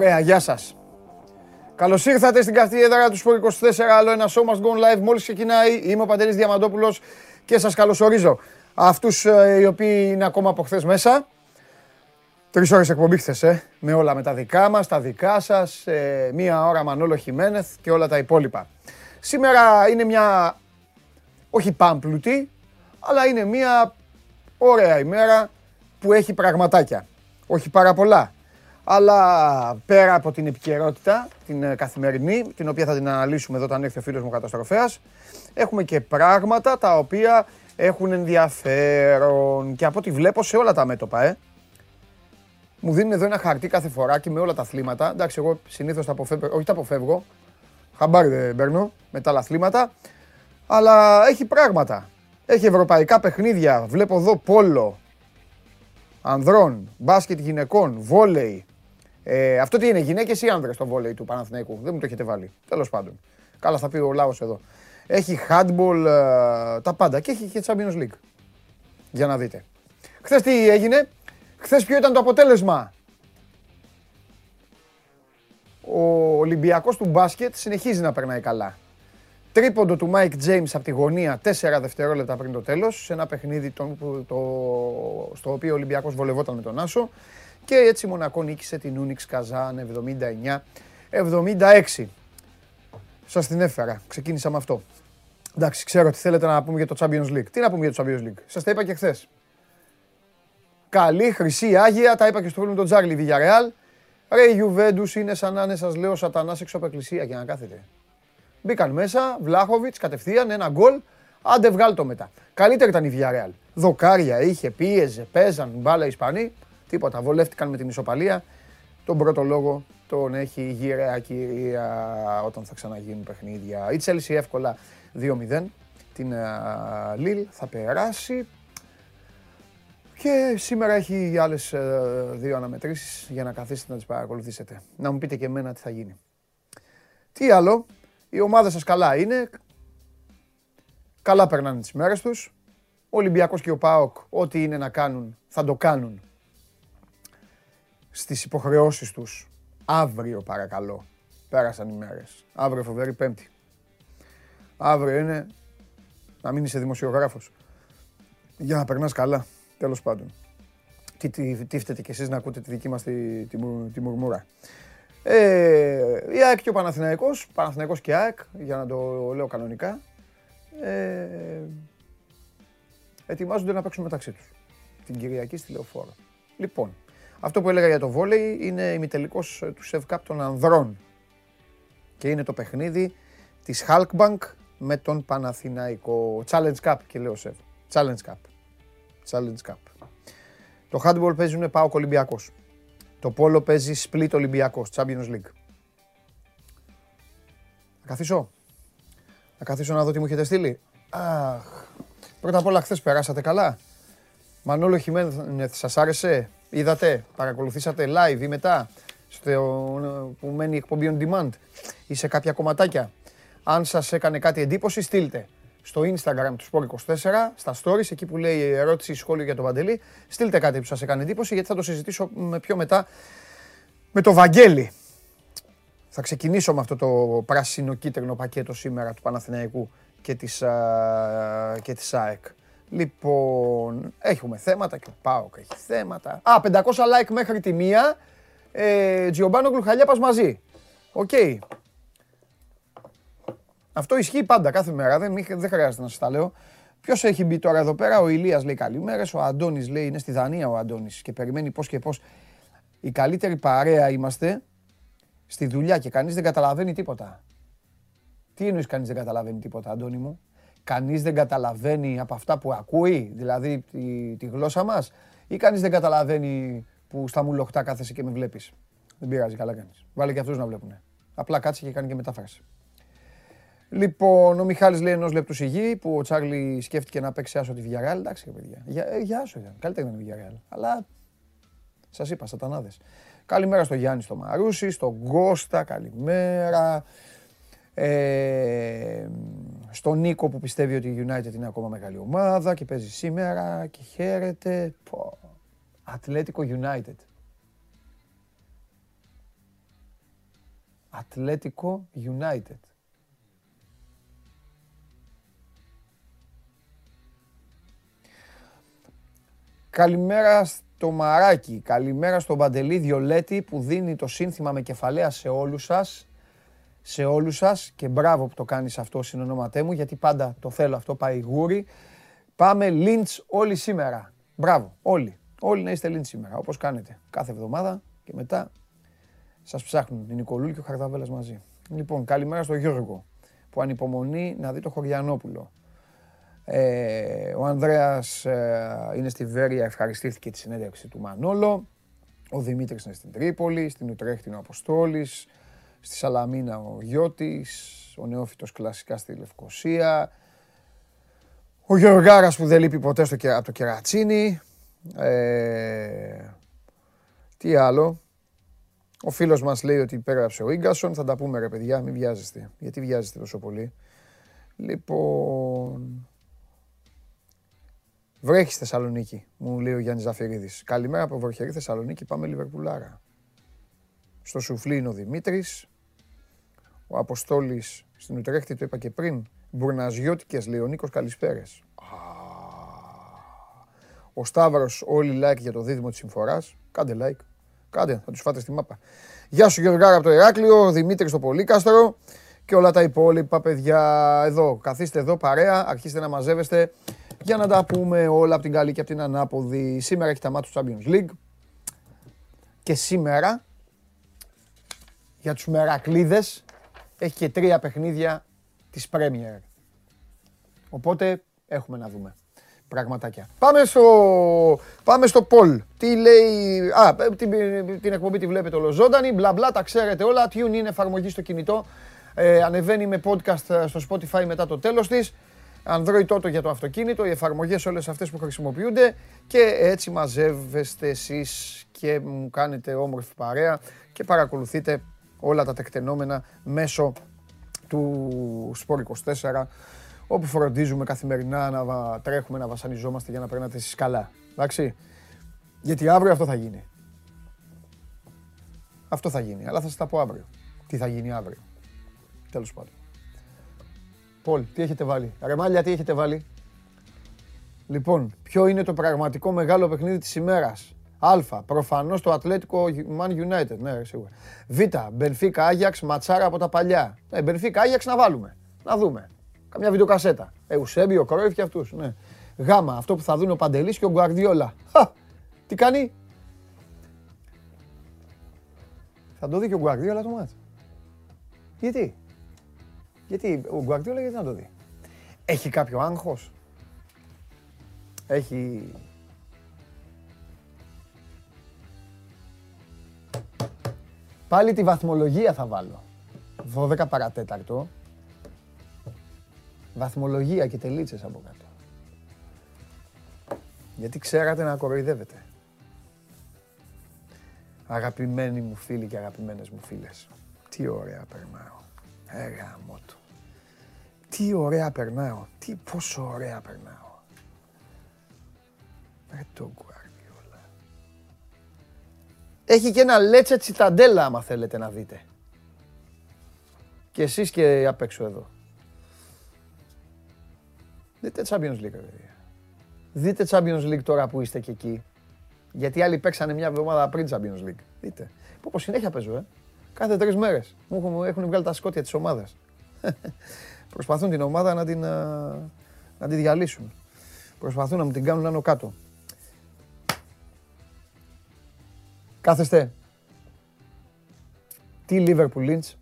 Ωραία, γεια σας. Καλώς ήρθατε στην καυτή έδρα του Σπορ 24, άλλο ένα show must go live. Μόλις ξεκινάει, είμαι ο Παντελής Διαμαντόπουλος και σας καλωσορίζω. Αυτούς οι οποίοι είναι ακόμα από χθες μέσα. 3 ώρες εκπομπή χθες, με όλα, με τα δικά μας, τα δικά σας, 1 ώρα Μανόλο Χιμένεθ και όλα τα υπόλοιπα. Σήμερα είναι μια, όχι πάμπλουτη, αλλά είναι μια ωραία ημέρα που έχει πραγματάκια. Όχι πάρα πολλά, αλλά πέρα από την επικαιρότητα, την καθημερινή, την οποία θα την αναλύσουμε εδώ όταν έρθει ο φίλος μου καταστροφέας, έχουμε και πράγματα τα οποία έχουν ενδιαφέρον και από ό,τι βλέπω σε όλα τα μέτωπα, Μου δίνουν εδώ ένα χαρτί κάθε φοράκι με όλα τα αθλήματα. Εντάξει, εγώ συνήθως τα αποφεύγω, όχι τα αποφεύγω, χαμπάρι δεν παίρνω με τα άλλα αθλήματα, αλλά έχει πράγματα. Έχει ευρωπαϊκά παιχνίδια, βλέπω εδώ πόλο, ανδρών, μπάσκετ γυναικών, βόλεϊ. Αυτό τι είναι, γυναίκες ή άνδρες το βόλεϊ του Παναθηναϊκού? Δεν μου το έχετε βάλει. Τέλος πάντων. Καλά θα πει ο λαός εδώ. Έχει handball, τα πάντα. Και έχει και Champions League. Για να δείτε. Χθες τι έγινε? Χθες ποιο ήταν το αποτέλεσμα? Ο Ολυμπιακός του μπάσκετ συνεχίζει να περνάει καλά. Τρίποντο του Mike James από τη γωνία 4 δευτερόλεπτα πριν το τέλος, σε ένα παιχνίδι στο οποίο ο Ολυμπιακός βολευόταν με τον Άσο, και έτσι η Μονακό νίκησε την Ούνιξ Καζάν 79-76. Σας την έφερα, ξεκίνησα με αυτό. Εντάξει, ξέρω ότι θέλετε να πούμε για το Champions League. Τι να πούμε για το Champions League? Σας τα είπα και χθες. Καλή, χρυσή, άγια, τα είπα και στο φίλο μου τον Τζάρλι Villarreal. Ρε η Juventus είναι σαν να είναι, σας λέω, σατανάς έξω από εκκλησία για να κάθεται. Μπήκαν μέσα, Βλάχοβιτς κατευθείαν, ένα γκολ, άντε βγάλ' το μετά. Καλύτερη ήταν η Villarreal. Δοκάρια είχε, πίεζε, παίζαν μπάλα οι Ισπανοί, τίποτα, βολεύτηκαν με την ισοπαλία. Τον πρώτο λόγο τον έχει η γυραιά κυρία όταν θα ξαναγίνουν παιχνίδια. Η Chelsea εύκολα 2-0, την Lille θα περάσει. Και σήμερα έχει άλλες 2 αναμετρήσεις για να καθίσετε να τις παρακολουθήσετε. Να μου πείτε και εμένα τι θα γίνει. Τι άλλο? Η ομάδα σας καλά είναι, καλά περνάνε τις μέρες τους. Ο Ολυμπιακός και ο ΠΑΟΚ, ό,τι είναι να κάνουν, θα το κάνουν στις υποχρεώσεις τους. Αύριο παρακαλώ, πέρασαν οι μέρες. Αύριο φοβερή Πέμπτη. Αύριο είναι να μην είσαι δημοσιογράφος, για να περνάς καλά, τέλος πάντων. Τι φταίτε κι εσείς να ακούτε τη δική μας τη μουρμούρα. Η ΑΕΚ και ο Παναθηναϊκός, Παναθηναϊκός και ΑΕΚ, για να το λέω κανονικά, ετοιμάζονται να παίξουν μεταξύ τους την Κυριακή στη Λεωφόρο. Λοιπόν, αυτό που έλεγα για το βόλεϊ είναι ημιτελικός του Σεβ Καπ των ανδρών και είναι το παιχνίδι της Halkbank με τον Παναθηναϊκό. Challenge Cup και λέω Σεβ. Challenge Cup. Το handball παίζουν ΠΑΟΚ Ολυμπιακός. Το πόλο παίζει split Ολυμπιακός, Champions League. Να καθίσω να δω τι μου έχετε στείλει. Αχ, πρώτα απ' όλα χθες περάσατε καλά? Μανόλο Χιμένεθ, σας άρεσε? Είδατε, παρακολουθήσατε live ή μετά, που μένει η εκπομπή on demand ή σε κάποια κομματάκια? Αν σας έκανε κάτι εντύπωση, στείλτε στο Instagram του Sport24, στα stories, εκεί που λέει ερώτηση ή σχόλιο για τον Παντελή, στείλτε κάτι που σας έκανε εντύπωση, γιατί θα το συζητήσω πιο μετά με το Βαγγέλη. Θα ξεκινήσω με αυτό το πράσινο-κίτρινο πακέτο σήμερα του Παναθηναϊκού και της ΑΕΚ. Λοιπόν, έχουμε θέματα και ο ΠΑΟΚ έχει θέματα. 500 like μέχρι τη μία. Τζιομπάνο Γκλουχαλιάπας μαζί. Οκ. Αυτό ισχύει πάντα, κάθε μέρα, δεν χρειάζεται να σας τα λέω. Ποιος έχει μπει τώρα εδώ πέρα? Ο Ηλίας λέει καλημέρες, ο Αντώνης λέει είναι στη Δανία ο Αντώνης και περιμένει πώς και πώς. Η καλύτερη παρέα είμαστε στη δουλειά και κανείς δεν καταλαβαίνει τίποτα. Τι εννοείς κανείς δεν καταλαβαίνει τίποτα, Αντώνη μου? Κανείς δεν καταλαβαίνει από αυτά που ακούει, δηλαδή τη γλώσσα μας, ή κανείς δεν καταλαβαίνει που στα μουλοχτά κάθεσαι και με βλέπεις? Δεν πειράζει, καλά κάνεις. Βάλε και αυτούς να βλέπουνε. Απλά κάτσε και κάνει και μετάφραση. Λοιπόν, ο Μιχάλης λέει 1 λεπτού σιγή που ο Τσάρλι σκέφτηκε να παίξει Άσο τη Villarreal. Εντάξει, παιδιά. Για Άσο ήταν. Καλύτερα ήταν η Villarreal. Αλλά σας είπα, σατανάδες. Καλημέρα στο Γιάννη, στο Μαρούσι, στον Κώστα. Καλημέρα. Στον Νίκο που πιστεύει ότι η United είναι ακόμα μεγάλη ομάδα και παίζει σήμερα και χαίρεται. Ατλέτικο United. Ατλέτικο United. Καλημέρα στο Μαράκι, καλημέρα στον Παντελή Διολέτη που δίνει το σύνθημα με κεφαλαία σε όλους σας. Σε όλους σας και μπράβο που το κάνεις αυτό συνονόματέ μου, γιατί πάντα το θέλω αυτό, πάει γούρι. Πάμε Λίντς όλοι σήμερα. Μπράβο, όλοι. Όλοι να είστε Λίντς σήμερα, όπως κάνετε. Κάθε εβδομάδα και μετά σας ψάχνουν η Νικολούλη και ο Χαρδαβέλας μαζί. Λοιπόν, καλημέρα στον Γιώργο που ανυπομονεί να δει το Χωριανόπουλο. Ο Ανδρέας είναι στη Βέρεια, ευχαριστήθηκε τη συνέντευξη του Μανόλο. Ο Δημήτρης είναι στην Τρίπολη, στην Ουτρέχτη ο Αποστόλης, στη Σαλαμίνα ο Γιώτης, ο Νεόφυτος κλασικά στη Λευκοσία, ο Γεωργάρας που δεν λείπει ποτέ από το Κερατσίνι. Τι άλλο, ο φίλος μας λέει ότι υπέγραψε ο Ίγκασον, θα τα πούμε ρε παιδιά, μην βιάζεστε, γιατί βιάζεστε τόσο πολύ. Λοιπόν, βρέχει Θεσσαλονίκη, μου λέει ο Γιάννης Ζαφυρίδης. Καλημέρα από βροχερή Θεσσαλονίκη, πάμε Λιβερπουλάρα. Στο σουφλί είναι ο Δημήτρης, ο Αποστόλης στην Ουτρέχτη, το είπα και πριν. Μπουρναζιώτικες λέει ο Νίκος, καλησπέρες. Ο Σταύρος, όλοι like για το δίδυμο της συμφοράς. Κάντε like, κάντε, θα τους φάτε στη μάπα. Γεια σου Γιωργάρα από το Ηράκλειο, ο Δημήτρης στο Πολύκαστρο. Και όλα τα υπόλοιπα παιδιά εδώ. Καθίστε εδώ παρέα, αρχίστε να μαζεύεστε για να τα πούμε όλα από την καλή και από την ανάποδη. Σήμερα έχει τα μάτς του Champions League. Και σήμερα, για τους μερακλίδες, έχει και 3 παιχνίδια της Premier. Οπότε έχουμε να δούμε πραγματάκια. Πάμε στο poll. Τι λέει... Α, την εκπομπή τη βλέπετε ολοζώντανη. Μπλα μπλα, τα ξέρετε όλα. Tune είναι εφαρμογή στο κινητό. Ανεβαίνει με podcast στο Spotify μετά το τέλος της. Android Auto για το αυτοκίνητο, οι εφαρμογές όλες αυτές που χρησιμοποιούνται και έτσι μαζεύεστε εσείς και μου κάνετε όμορφη παρέα και παρακολουθείτε όλα τα τεκτενόμενα μέσω του Sport24 όπου φροντίζουμε καθημερινά να τρέχουμε, να βασανιζόμαστε για να περνάτε εσείς καλά. Εντάξει, γιατί αύριο αυτό θα γίνει. Αυτό θα γίνει, αλλά θα σας τα πω αύριο. Τι θα γίνει αύριο. Τέλος πάντων. Πολ, τι έχετε βάλει. Ρεμάλια, τι έχετε βάλει. Λοιπόν, ποιο είναι το πραγματικό μεγάλο παιχνίδι της ημέρας. Α. Προφανώς το Ατλέτικο Man United. Ναι, σίγουρα. Β. Μπενφίκα Άγιαξ, ματσάρα από τα παλιά. Ναι, Μπενφίκα Άγιαξ να βάλουμε. Να δούμε. Καμιά βιντεοκασέτα. Εουσέμπιο, Κρόιφ και αυτούς. Ναι. Γ. Αυτό που θα δουν ο Παντελής και ο Γκουαρδιόλα. Τι κάνει. Θα το δει και ο Γκουαρδιόλα το μάτς. Γιατί. Γιατί ο Γκουαρδιόλα γιατί να το δει. Έχει κάποιο άγχος. Έχει... Πάλι τη βαθμολογία θα βάλω. 12 παρατέταρτο. Βαθμολογία και τελίτσες από κάτω. Γιατί ξέρατε να κοροϊδεύετε. Αγαπημένοι μου φίλοι και αγαπημένες μου φίλες. Τι ωραία περνάω. Γάμο του. Τι ωραία περνάω, τι πόσο ωραία περνάω. Με τον Γκουαρδιόλα. Έχει και ένα Λέτσε Τσιταντέλα άμα θέλετε να δείτε. Και εσείς και απ' έξω εδώ. Δείτε Champions League, παιδιά. Δείτε Champions League τώρα που είστε και εκεί. Γιατί άλλοι παίξανε μια εβδομάδα πριν Champions League. Δείτε. Πω συνέχεια παίζω, Κάθε 3 μέρες. Μου έχουν βγάλει τα σκότια της ομάδας. Προσπαθούν την ομάδα να τη διαλύσουν. Προσπαθούν να μου την κάνουν άνω κάτω. Κάθεστε. Τι Liverpool Lynch.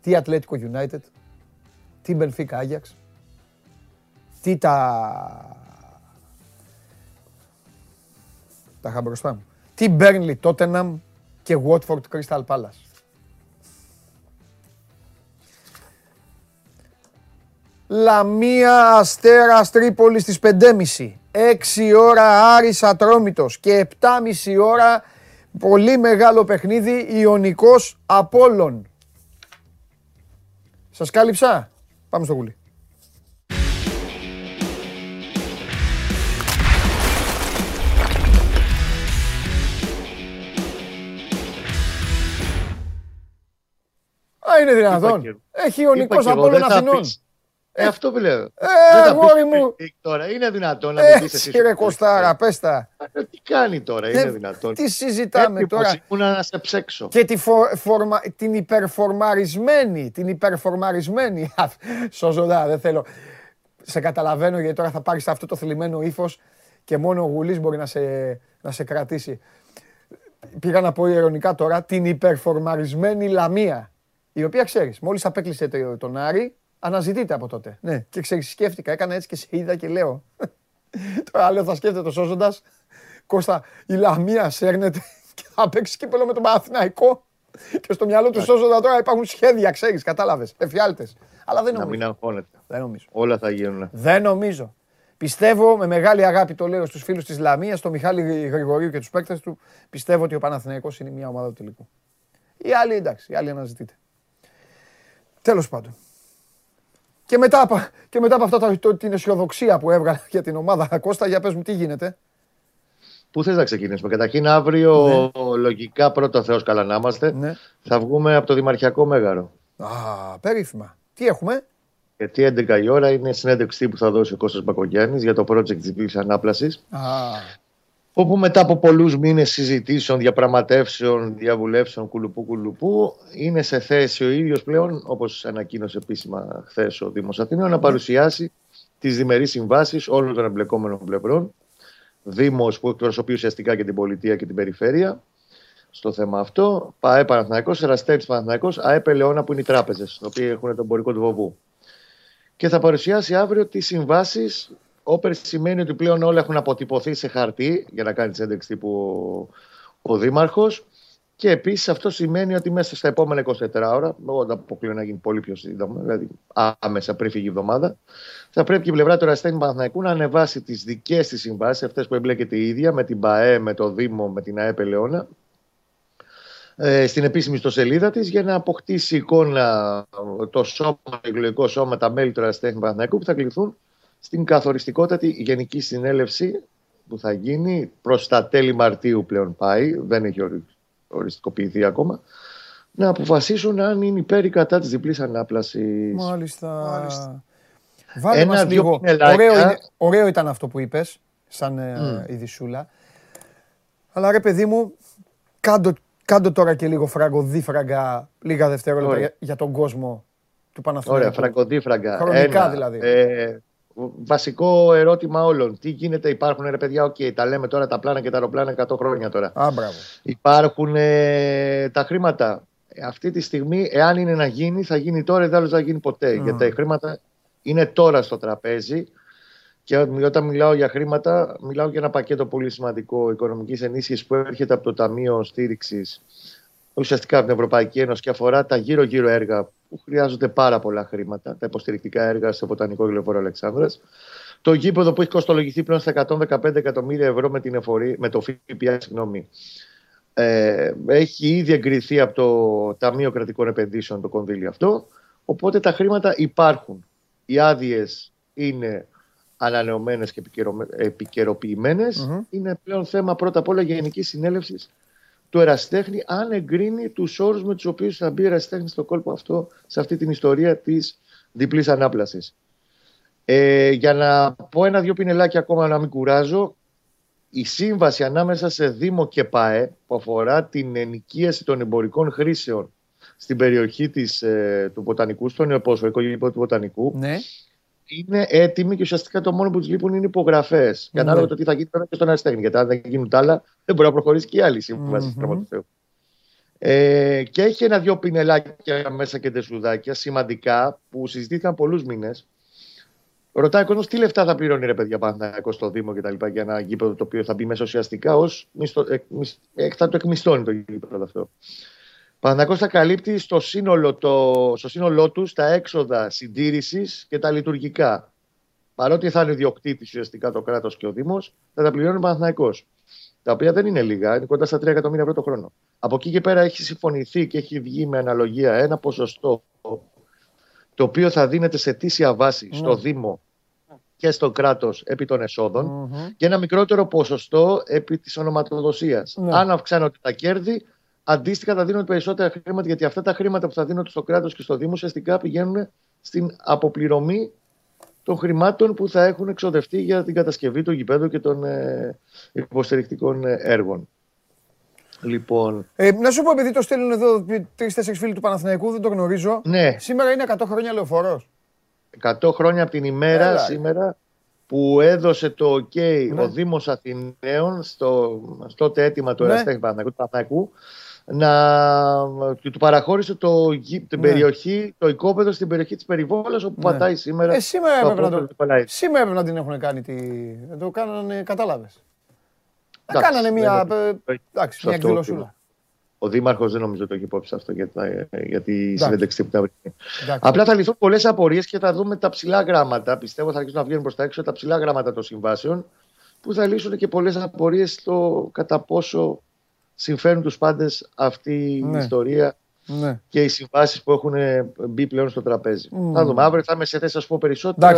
Τι Atletico United. Τι Benfica Ajax. Τι τα είχα μπροστά μου. Τι Burnley Tottenham. Και Watford Crystal Palace. Λαμία Αστέρας Τρίπολης στις 5:30. 6 ώρα Άρης Ατρόμητος και 7:30 ώρα πολύ μεγάλο παιχνίδι Ιωνικός Απόλλων. Σας κάλυψα. Πάμε στο γουλί. είναι δυνατόν. Έχει ο Νικός Απόλλων Αθηνών. Αυτό που λέω. Αγόρι μου. Τώρα είναι δυνατόν να μην πεις εσύ. Κύριε Κωστάρα, πες τα. Τι κάνει τώρα, είναι δυνατόν. Τι συζητάμε τώρα. Ήμουν να σε ψέξω. Και την υπερφορμαρισμένη. Την υπερφορμαρισμένη. Σωζοντά, δεν θέλω. Σε καταλαβαίνω γιατί τώρα θα πάρεις αυτό το θλιμμένο ύφος και μόνο ο Γουλής μπορεί να σε κρατήσει. Πήγα να πω ειρωνικά τώρα την υπερφορμαρισμένη Λαμία, η οποία ξέρεις, μόλις απέκλεισε τον Άρη, αναζητείται από τότε. Ναι, και ξέρεις, σκέφτηκα, έκανα έτσι και σε είδα και λέω. Τώρα λέω, θα σκέφτεται το σώζοντας. Κώστα, η Λαμία σέρνεται και θα παίξει κύπελλο με τον Παναθηναϊκό. Και στο μυαλό του σώζοντα τώρα υπάρχουν σχέδια, ξέρεις, κατάλαβες, εφιάλτες. Αλλά δεν νομίζω. Να μην αγχώνεται. Δεν νομίζω. Όλα θα γίνουν. Δεν νομίζω. Πιστεύω με μεγάλη αγάπη, το λέω στους φίλους της Λαμίας, στον Μιχάλη Γρηγορίου και τους παίκτες του, πιστεύω ότι ο Παναθηναϊκός είναι μια ομάδα του τελικού. Οι άλλοι εντάξει, οι άλλοι αναζητείτε. Τέλος πάντων. Και μετά από αυτά την αισιοδοξία που έβγαλα για την ομάδα, Κώστα, για πες μου τι γίνεται. Πού θες να ξεκινήσουμε? Καταρχήν αύριο, ναι, λογικά πρώτα Θεός καλά να είμαστε, ναι, θα βγούμε από το Δημαρχιακό Μέγαρο. Α, περίφημα. Τι έχουμε? Γιατί 11 η ώρα είναι συνέντευξη που θα δώσει ο Κώστας Μπακογιάννης για το project της Βίλης Ανάπλασης. Όπου μετά από πολλούς μήνες συζητήσεων, διαπραγματεύσεων, διαβουλεύσεων, κουλουπού, είναι σε θέση ο ίδιος πλέον, όπως ανακοίνωσε επίσημα χθες ο Δήμος Αθηναίων, να παρουσιάσει τις διμερείς συμβάσεις όλων των εμπλεκόμενων πλευρών. Δήμος που εκπροσωπεί ουσιαστικά και την πολιτεία και την περιφέρεια στο θέμα αυτό. ΠΑΕ Παναθηναϊκός, Εραστέχνης Παναθηναϊκός, ΑΕΠ Ελαιώνα που είναι οι τράπεζες, οι οποίοι έχουν τον εμπορικό του βοβού. Και θα παρουσιάσει αύριο τις συμβάσεις. Όπερ σημαίνει ότι πλέον όλα έχουν αποτυπωθεί σε χαρτί για να κάνει συνέντευξη τύπου ο Δήμαρχος. Και επίσης αυτό σημαίνει ότι μέσα στα επόμενα 24 ώρα, εγώ δεν αποκλείω να γίνει πολύ πιο σύντομα, δηλαδή άμεσα πριν φύγει η εβδομάδα, θα πρέπει και η πλευρά του Εραστέχνη Παναθηναϊκού να ανεβάσει τις δικές της συμβάσεις, αυτές που εμπλέκεται η ίδια με την ΠΑΕ, με το Δήμο, με την ΑΕΠ Ελαιώνα, στην επίσημη ιστοσελίδα της, για να αποκτήσει εικόνα το σώμα, το εκλογικό σώμα, τα μέλη του Εραστέχνη Παναθηναϊκού που θα κληθούν στην καθοριστικότατη Γενική Συνέλευση που θα γίνει προς τα τέλη Μαρτίου πλέον πάει, δεν έχει οριστικοποιηθεί ακόμα, να αποφασίσουν αν είναι υπέρ ή κατά της διπλής ανάπλασης. Μάλιστα. Βάλε μας λίγο. Ωραίο ήταν αυτό που είπες, σαν ειδησούλα. Αλλά ρε παιδί μου, κάντο τώρα και λίγο φραγκοδίφραγκα, λίγα δευτερόλεπτα για τον κόσμο του Παναθηναϊκού. Ωραία, φραγκοδίφραγκα. Χρονικά δηλαδή. Βασικό ερώτημα όλων. Τι γίνεται, υπάρχουν ρε παιδιά, οκ, τα λέμε τώρα τα πλάνα και τα αεροπλάνα 100 χρόνια τώρα. Υπάρχουν τα χρήματα. Αυτή τη στιγμή, εάν είναι να γίνει, θα γίνει τώρα, δεν θα γίνει ποτέ. Γιατί τα χρήματα είναι τώρα στο τραπέζι. Και όταν μιλάω για χρήματα, μιλάω για ένα πακέτο πολύ σημαντικό οικονομικής ενίσχυσης που έρχεται από το Ταμείο Στήριξης, ουσιαστικά από την Ευρωπαϊκή Ένωση, και αφορά τα γύρω-γύρω έργα που χρειάζονται πάρα πολλά χρήματα, τα υποστηρικτικά έργα στο Βοτανικό Λεωφόρο Αλεξάνδρας. Το γήπεδο που έχει κοστολογηθεί πλέον στα 115 εκατομμύρια ευρώ με το ΦΠΑ, έχει ήδη εγκριθεί από το Ταμείο Κρατικών Επενδύσεων το κονδύλι αυτό. Οπότε τα χρήματα υπάρχουν. Οι άδειες είναι ανανεωμένες και επικαιροποιημένες. Είναι πλέον θέμα πρώτα απ' όλα Γενικής Συνέλευσης του Εραστέχνη, αν εγκρίνει τους όρους με τους οποίους θα μπει ο Εραστέχνης στο κόλπο αυτό, σε αυτή την ιστορία της διπλής ανάπλασης. Για να πω ένα-δυο πινελάκια ακόμα, να μην κουράζω, η σύμβαση ανάμεσα σε Δήμο και ΠΑΕ που αφορά την ενοικίαση των εμπορικών χρήσεων στην περιοχή του Βοτανικού, στο νεοπρόσφυγικό γήπεδο του Βοτανικού, ναι, είναι έτοιμη και ουσιαστικά το μόνο που τους λείπουν είναι υπογραφές. Και ανάλογα το τι θα γίνει τώρα και στον Εραστέχνη. Γιατί αν δεν γίνουν τα άλλα, δεν μπορεί να προχωρήσει και η άλλη σύμβαση του Θεού. Και έχει ένα-δυο πινελάκια μέσα και τεσουδάκια σημαντικά που συζητήθηκαν πολλούς μήνες. Ρωτάει ο κόσμος τι λεφτά θα πληρώνει ρε παιδιά Παναθηναϊκός στο Δήμο κτλ. Για ένα γήπεδο το οποίο θα μπει μέσα ουσιαστικά ως. Θα το εκμισθώνει το γήπεδο αυτό. Παναθηναϊκός θα καλύπτει στο σύνολό του τα έξοδα συντήρησης και τα λειτουργικά. Παρότι θα είναι ιδιοκτήτης ουσιαστικά το κράτος και ο Δήμος, θα τα πληρώνει ο Παναθηναϊκός. Τα οποία δεν είναι λίγα, είναι κοντά στα 3 εκατομμύρια ευρώ το χρόνο. Από εκεί και πέρα έχει συμφωνηθεί και έχει βγει με αναλογία ένα ποσοστό το οποίο θα δίνεται σε αιτήσια βάση στο Δήμο και στο κράτος επί των εσόδων και ένα μικρότερο ποσοστό επί της ονοματοδοσίας. Αν αυξάνονται τα κέρδη, Αντίστοιχα, θα δίνουν περισσότερα χρήματα, γιατί αυτά τα χρήματα που θα δίνονται στο κράτος και στο Δήμο ουσιαστικά πηγαίνουν στην αποπληρωμή των χρημάτων που θα έχουν εξοδευτεί για την κατασκευή των γηπέδων και των υποστηρικτικών έργων. Λοιπόν. Να σου πω, επειδή το στέλνουν εδώ 3-4 φίλοι του Παναθηναϊκού, δεν το γνωρίζω. Ναι. Σήμερα είναι 100 χρόνια Λεωφορός. 100 χρόνια από την ημέρα σήμερα που έδωσε το OK ο Δήμος Αθηναίων στο αίτημα του Εραστέχνη Παναθηναϊκού και του παραχώρησε την περιοχή, το οικόπεδο στην περιοχή της Περιβόλας όπου πατάει σήμερα. Σήμερα έπρεπε να την έχουν κάνει. Το κάνανε, κατάλαβες. Να κάνανε μια εκδηλωσούλα. Ο Δήμαρχος δεν νομίζω το έχει υπόψη αυτό για τη συνέντευξη που θα βρει. Απλά θα λυθούν πολλές απορίες και θα δούμε τα ψηλά γράμματα. Πιστεύω θα αρχίσουν να βγαίνουν προς τα έξω τα ψηλά γράμματα των συμβάσεων που θα λύσουν και πολλές απορίες στο κατά πόσο συμφέρουν τους πάντες αυτή η ιστορία και οι συμβάσεις που έχουν μπει πλέον στο τραπέζι. Θα δούμε. Αύριο θα είμαι σε θέση να σας πω περισσότερα.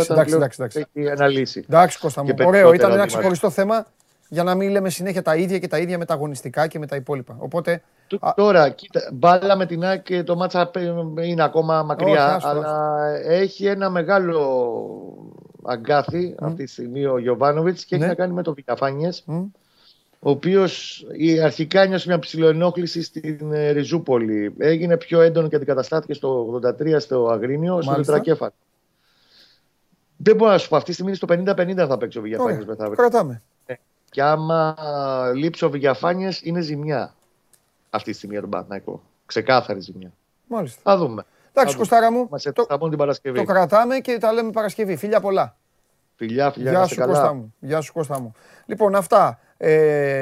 Έχει αναλύσει. Εντάξει, Κώστα μου. Ωραίο. Ήταν ένα ξεχωριστό θέμα. Για να μην λέμε συνέχεια τα ίδια και τα ίδια με τα αγωνιστικά και με τα υπόλοιπα. Οπότε. Τώρα, κοίτα, μπάλα με την ΑΕΚ και το μάτσα είναι ακόμα μακριά. Όχι, αλλά έχει ένα μεγάλο αγκάθι αυτή τη στιγμή ο Γιοβάνοβιτς και έχει να κάνει με το Βικαφάνιες. Ο οποίος αρχικά ένιωσε μια ψιλοενόχληση στην Ριζούπολη. Έγινε πιο έντονο και αντικαταστάθηκε στο 83 στο Αγρίνιο, στο τετρακέφαλο. Δεν μπορώ να σου πω, αυτή τη στιγμή στο 50-50 θα παίξει ο Βικαφάνιες μεθαύριο. Κρατάμε. Και άμα λείψει ο Βηγιαφάνιας είναι ζημιά αυτή τη στιγμή για τον Παναθηναϊκό. Ξεκάθαρη ζημιά. Μάλιστα. Θα δούμε. Εντάξει, Κωστάρα μου, το κρατάμε και τα λέμε Παρασκευή. Φιλιά πολλά. Φιλιά, γεια σου, καλά. Γεια σου, Κώστα μου. Λοιπόν, αυτά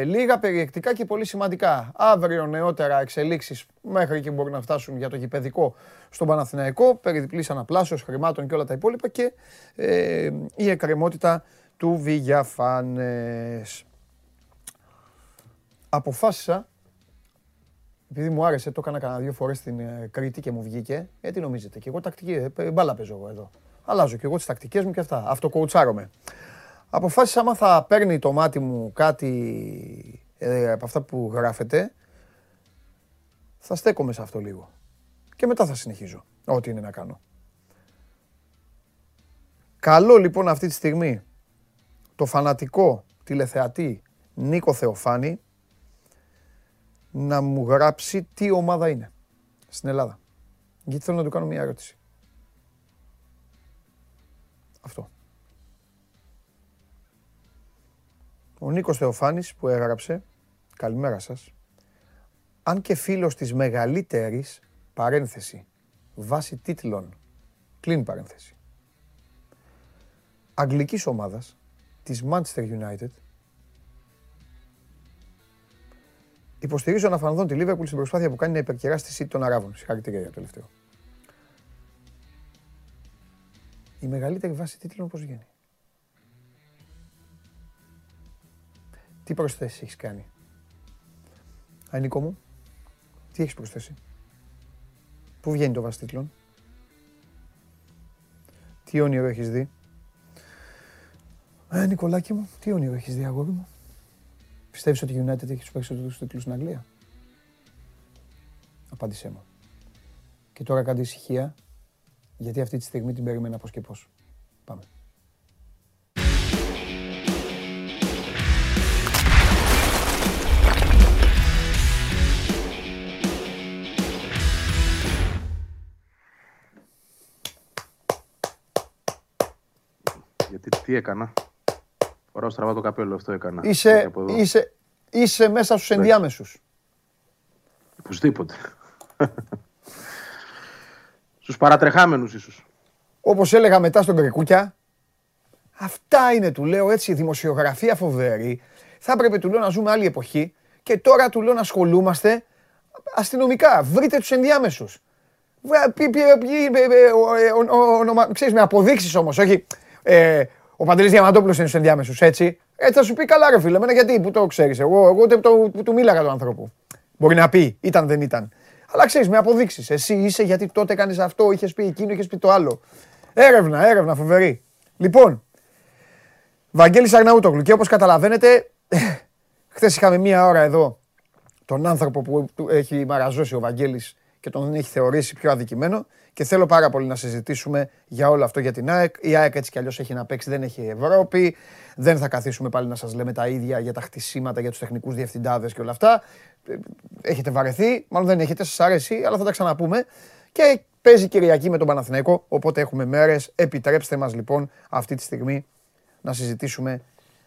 λίγα περιεκτικά και πολύ σημαντικά. Αύριο νεότερα εξελίξεις μέχρι και μπορεί να φτάσουν για το γηπεδικό στον Παναθηναϊκό, περί διπλής αναπλάσεως χρημάτων και όλα τα υπόλοιπα και η εκκρεμότητα του Βηγιαφάνες. Αποφάσισα, επειδή μου άρεσε, το έκανα κανένα δύο φορές στην Κρήτη και μου βγήκε. Τι νομίζετε, και εγώ τακτική, μπάλα παίζω εγώ εδώ. Αλλάζω και εγώ τις τακτικές μου και αυτά, αυτοκοουτσάρομαι. Αποφάσισα, άμα θα παίρνει το μάτι μου κάτι από αυτά που γράφεται, θα στέκομαι σε αυτό λίγο. Και μετά θα συνεχίζω, ό,τι είναι να κάνω. Καλό λοιπόν αυτή τη στιγμή το φανατικό τηλεθεατή Νίκο Θεοφάνη να μου γράψει τι ομάδα είναι στην Ελλάδα. Γιατί θέλω να του κάνω μια ερώτηση. Αυτό. Ο Νίκος Θεοφάνης που έγραψε, καλημέρα σας, αν και φίλος της μεγαλύτερης, παρένθεση, βάση τίτλων, κλείνει παρένθεση, αγγλικής ομάδας, της Manchester United. Υποστηρίζω αναφανδόν τη Liverpool στην προσπάθεια που κάνει να υπερκεράσει τη City των Αράβων. Συγχαρητήρια για το τελευταίο. Η μεγαλύτερη βάση τίτλων πώς βγαίνει. Τι προσθέσεις έχεις κάνει. Ανίκο μου, τι έχεις προσθέσει. Πού βγαίνει το βάση τίτλων. Τι όνειρο έχεις δει. Νικολάκη μου, τι όνειρο έχεις δει, αγόρι μου. Πιστεύεις ότι η United έχει τους περισσότερους τίτλους στην Αγγλία. Απάντησέ μου. Και τώρα κάντε ησυχία, γιατί αυτή τη στιγμή την περίμενα πώς και πώς. Πάμε. Γιατί τι έκανα. Φοράω στραβά το καπέλο, αυτό έκανα. Είσαι μέσα στους ενδιάμεσους. Οπωσδήποτε. Στους παρατρεχάμενους ίσως. Όπως έλεγα μετά στον Κρικούκια, αυτά είναι, του λέω, έτσι, η δημοσιογραφία φοβερή. Θα έπρεπε, του λέω, να ζούμε άλλη εποχή και τώρα, του λέω, να ασχολούμαστε αστυνομικά. Βρείτε τους ενδιάμεσους. Ξέρεις, με αποδείξεις όμως, όχι... Ο Παντελής Διαμαντόπουλος είναι στους ενδιάμεσους, έτσι. Έτσι θα σου πει, καλά ρε φίλε, εμένα γιατί, που το ξέρεις, εγώ ούτε που του μίλαγα του ανθρώπου. Μπορεί να πει, ήταν δεν ήταν. Αλλά ξέρεις, με αποδείξεις. Εσύ είσαι γιατί τότε κάνεις αυτό, είχες πει εκείνο, είχες πει το άλλο. Έρευνα, φοβερή. Λοιπόν, Βαγγέλης Αρναούτογλου, και όπως καταλαβαίνετε, χθες είχαμε μία ώρα εδώ τον άνθρωπο που έχει μαραζώσει ο Βαγγέλης και τον έχει θεωρήσει πιο αδικημένο, και θέλω πάρα πολύ να συζητήσουμε για όλο αυτό για την ΑΕΚ. Η ΑΕΚ έτσι κι αλλιώς έχει να παίξει, δεν έχει Ευρώπη, δεν θα καθίσουμε πάλι να σας λέμε τα ίδια για τα χτισήματα, για τους τεχνικούς διευθυντάδες και όλα αυτά. Έχετε βαρεθεί, μάλλον δεν έχετε, σας αρέσει, αλλά θα τα ξαναπούμε. Και παίζει Κυριακή με τον Παναθηναϊκό, οπότε έχουμε μέρες. Επιτρέψτε μας λοιπόν αυτή τη στιγμή να συζητήσουμε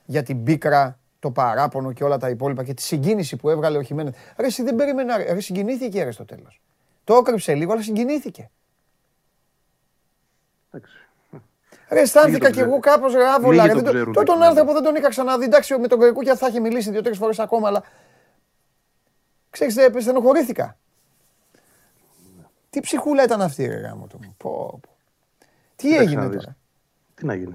για την πίκρα, το παράπονο και όλα τα υπόλοιπα και τη συγκίνηση που έβγαλε ο Χιμένεθ. Ρε, δεν περίμενα, ρε, συγκινήθηκε ρε στο τέλος. Το έκρυψε λίγο, αλλά συγκινήθηκε. Ρε, αισθάνθηκα κι εγώ κάπως ρε άβολα. Τον άνθρωπο δεν τον είχα ξαναδεί. Εντάξει, με τον Γκρεκούκια θα έχει μιλήσει 2-3 φορές ακόμα, αλλά ξέρετε, στενοχωρήθηκα. Τι ψυχούλα ήταν αυτή ρε γάμο του μου. Τι έγινε τώρα. Τι να γίνει.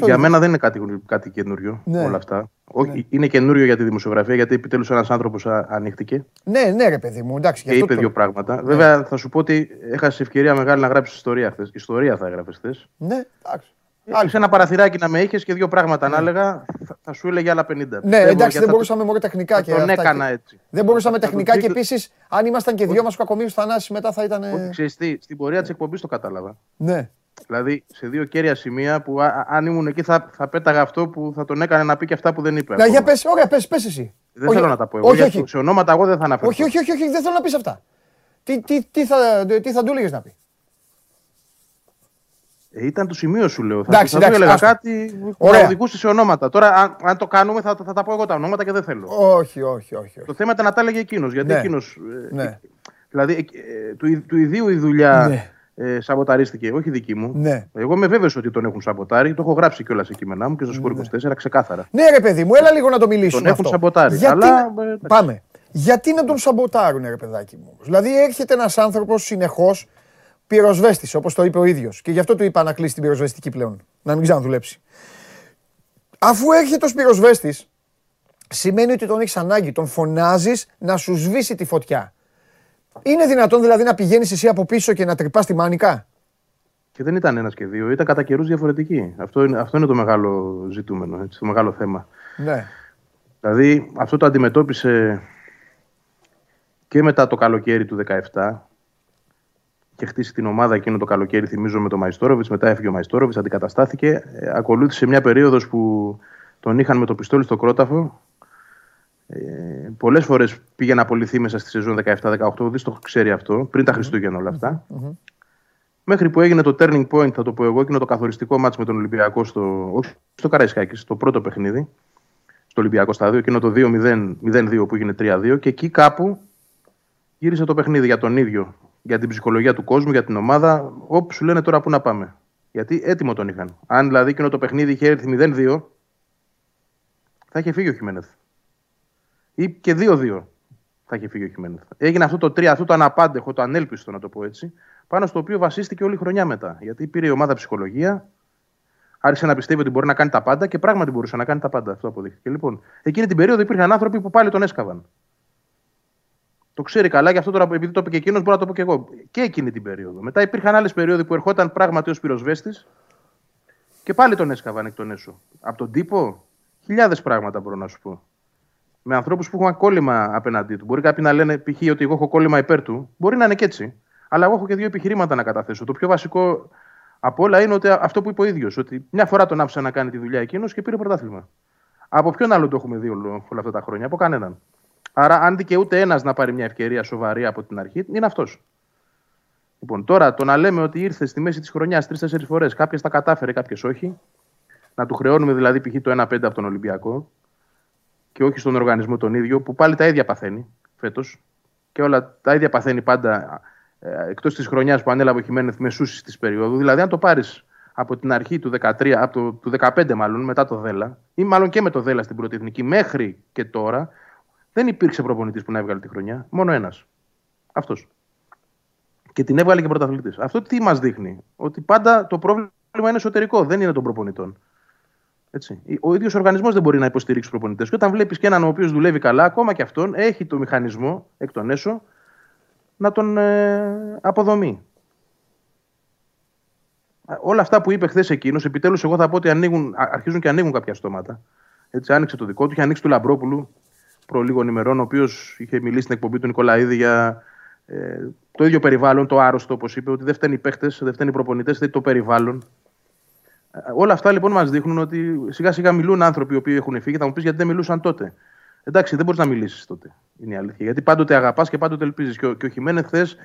Για μένα δεν είναι κάτι καινούριο όλα αυτά. Όχι, είναι καινούριο για τη δημοσιογραφία, γιατί επιτέλους ένας άνθρωπος ανοίχτηκε. Ναι, ρε παιδί μου, εντάξει. Και είπε δύο πράγματα. Βέβαια, θα σου πω ότι έχασε ευκαιρία μεγάλη να γράψεις ιστορία χθες. Ιστορία θα έγραφες χθες. Ναι, εντάξει. Σε ένα παραθυράκι να με είχες και δύο πράγματα να έλεγα, θα σου έλεγε άλλα 50. Ναι, εντάξει, δεν μπορούσαμε μόνο τεχνικά και. Τον έκανα έτσι. Δεν μπορούσαμε τεχνικά και επίσης, αν ήμασταν και δυο μας κακομοίρους θανάσης μετά θα ήταν. Στην πορεία της εκπομπής το κατάλαβα. Ναι. Δηλαδή σε δύο κέρια σημεία που αν ήμουν εκεί θα πέταγα αυτό που θα τον έκανε να πει και αυτά που δεν είπε. Ναι, για πες, ωραία, πες εσύ. Δεν θέλω να τα πω εγώ. Σε ονόματα εγώ δεν θα αναφέρω. Όχι, δεν θέλω να πεις αυτά. Τι θα του έλεγες να πει. Ήταν το σημείο σου, λέω. Θα έλεγα κάτι που θα οδηγούσε σε ονόματα. Τώρα, αν το κάνουμε, θα τα πω εγώ τα ονόματα και δεν θέλω. Όχι. Το θέμα ήταν να τα έλεγε εκείνος. Γιατί εκείνος. Δηλαδή του ιδίου η δουλειά. Σαμποταρίστηκε, όχι δική μου. Ναι. Εγώ είμαι βέβαιος ότι τον έχουν σαμποτάρει. Το έχω γράψει κιόλας σε κείμενά μου και στο Σπορ 24 ξεκάθαρα. Ναι, ρε παιδί μου, έλα λίγο να το μιλήσουμε. Τον έχουν σαμποτάρει. Πάμε. Γιατί να τον σαμποτάρουν, ρε παιδάκι μου. Δηλαδή, έρχεται ένας άνθρωπος συνεχώς πυροσβέστης, όπως το είπε ο ίδιος. Και γι' αυτό του είπα να κλείσει την πυροσβεστική πλέον. Να μην ξαναδουλέψει. Αφού έρχεται ως πυροσβέστης, σημαίνει ότι τον έχεις ανάγκη. Τον φωνάζεις να σου σβήσει τη φωτιά. Είναι δυνατόν δηλαδή να πηγαίνεις εσύ από πίσω και να τρυπάς τη μάνικα. Και δεν ήταν ένας και δύο, ήταν κατά καιρούς διαφορετικοί. Αυτό είναι το μεγάλο ζητούμενο, έτσι, το μεγάλο θέμα. Ναι. Δηλαδή αυτό το αντιμετώπισε και μετά το καλοκαίρι του 2017 και χτίσει την ομάδα εκείνο το καλοκαίρι, θυμίζω, με τον Μαϊστόροβιτς. Μετά έφυγε ο Μαϊστόροβιτς, αντικαταστάθηκε. Ακολούθησε μια περίοδος που τον είχαν με το πιστόλι στο κρόταφο. Πολλές φορές πήγε να απολυθεί μέσα στη σεζόν 17-18, δεν το ξέρει αυτό, πριν τα Χριστούγεννα όλα αυτά. Μέχρι που έγινε το turning point, θα το πω εγώ, εκείνο το καθοριστικό μάτς με τον Ολυμπιακό στο Καραϊσκάκη, στο πρώτο παιχνίδι, στο Ολυμπιακό στάδιο, εκείνο το 2-0-2 που έγινε 3-2, και εκεί κάπου γύρισε το παιχνίδι για τον ίδιο, για την ψυχολογία του κόσμου, για την ομάδα. Όπου σου λένε τώρα πού να πάμε. Γιατί έτοιμο τον είχαν. Αν δηλαδή εκείνο το παιχνίδι είχε έρθει 0-2, θα είχε φύγει ο Χιμένεθ. Ή και 2-2 θα είχε φύγει ο Χιμένεθ. Έγινε αυτό το 3, αυτό το αναπάντεχο, το ανέλπιστο, να το πω έτσι, πάνω στο οποίο βασίστηκε όλη η χρονιά μετά. Γιατί πήρε η ομάδα ψυχολογία, άρχισε να πιστεύει ότι μπορεί να κάνει τα πάντα και πράγματι μπορούσε να κάνει τα πάντα. Αυτό αποδείχθηκε. Λοιπόν, εκείνη την περίοδο υπήρχαν άνθρωποι που πάλι τον έσκαβαν. Το ξέρει καλά, γι' αυτό τώρα, επειδή το είπε και εκείνος, μπορώ να το πω και εγώ. Και εκείνη την περίοδο. Μετά υπήρχαν άλλες περίοδοι που ερχόταν πράγματι ως πυροσβέστης και πάλι τον έσκαβαν εκ των έσω. Από τον τύπο, χιλιάδες πράγματα μπορώ να σου πω. Με ανθρώπους που έχουν κόλλημα απέναντί του. Μπορεί κάποιοι να λένε π.χ. ότι εγώ έχω κόλλημα υπέρ του. Μπορεί να είναι και έτσι. Αλλά εγώ έχω και δύο επιχειρήματα να καταθέσω. Το πιο βασικό από όλα είναι ότι αυτό που είπε ο ίδιος. Ότι μια φορά τον άφησα να κάνει τη δουλειά εκείνος και πήρε πρωτάθλημα. Από ποιον άλλο το έχουμε δει όλα αυτά τα χρόνια? Από κανέναν. Άρα, αν δικαιούται ένας να πάρει μια ευκαιρία σοβαρή από την αρχή, είναι αυτός. Λοιπόν, τώρα το να λέμε ότι ήρθε στη μέση της χρονιάς 3-4 φορές, κάποιες τα κατάφερε, κάποιες όχι. Να του χρεώνουμε δηλαδή π.χ. το 1-5 από τον Ολυμπιακό. Και όχι στον οργανισμό τον ίδιο, που πάλι τα ίδια παθαίνει φέτος. Και όλα τα ίδια παθαίνει πάντα, εκτός της χρονιάς που ανέλαβε ο Χιμένεθ, με σούσεις της περίοδου. Δηλαδή, αν το πάρεις από την αρχή του 13, από το 15 μάλλον, μετά το Δέλα, ή μάλλον και με το Δέλα στην πρώτη εθνική, μέχρι και τώρα, δεν υπήρξε προπονητής που να έβγαλε τη χρονιά. Μόνο ένας. Αυτός. Και την έβγαλε και πρωταθλητής. Αυτό τι μας δείχνει? Ότι πάντα το πρόβλημα είναι εσωτερικό, δεν είναι των προπονητών. Έτσι. Ο ίδιος ο οργανισμός δεν μπορεί να υποστηρίξει προπονητές. Και όταν βλέπεις και έναν ο οποίος δουλεύει καλά, ακόμα και αυτόν έχει το μηχανισμό εκ των έσω να τον αποδομεί. Όλα αυτά που είπε χθες εκείνος, επιτέλους εγώ θα πω ότι αρχίζουν και ανοίγουν κάποια στόματα. Έτσι, άνοιξε το δικό του, είχε ανοίξει του Λαμπρόπουλου. προ λίγων ημερών, ο οποίος είχε μιλήσει στην εκπομπή του Νικολαίδη για το ίδιο περιβάλλον, το άρρωστο, όπως είπε, ότι δεν φταίνουν οι παίχτες, δεν φταίνουν οι προπονητές, φταίνει το περιβάλλον. Όλα αυτά λοιπόν μας δείχνουν ότι σιγά σιγά μιλούν άνθρωποι οι οποίοι έχουν φύγει. Θα μου πεις γιατί δεν μιλούσαν τότε. Εντάξει, δεν μπορείς να μιλήσεις τότε. Είναι η αλήθεια. Γιατί πάντοτε αγαπάς και πάντοτε ελπίζεις. Και ο Χιμένεθ χθες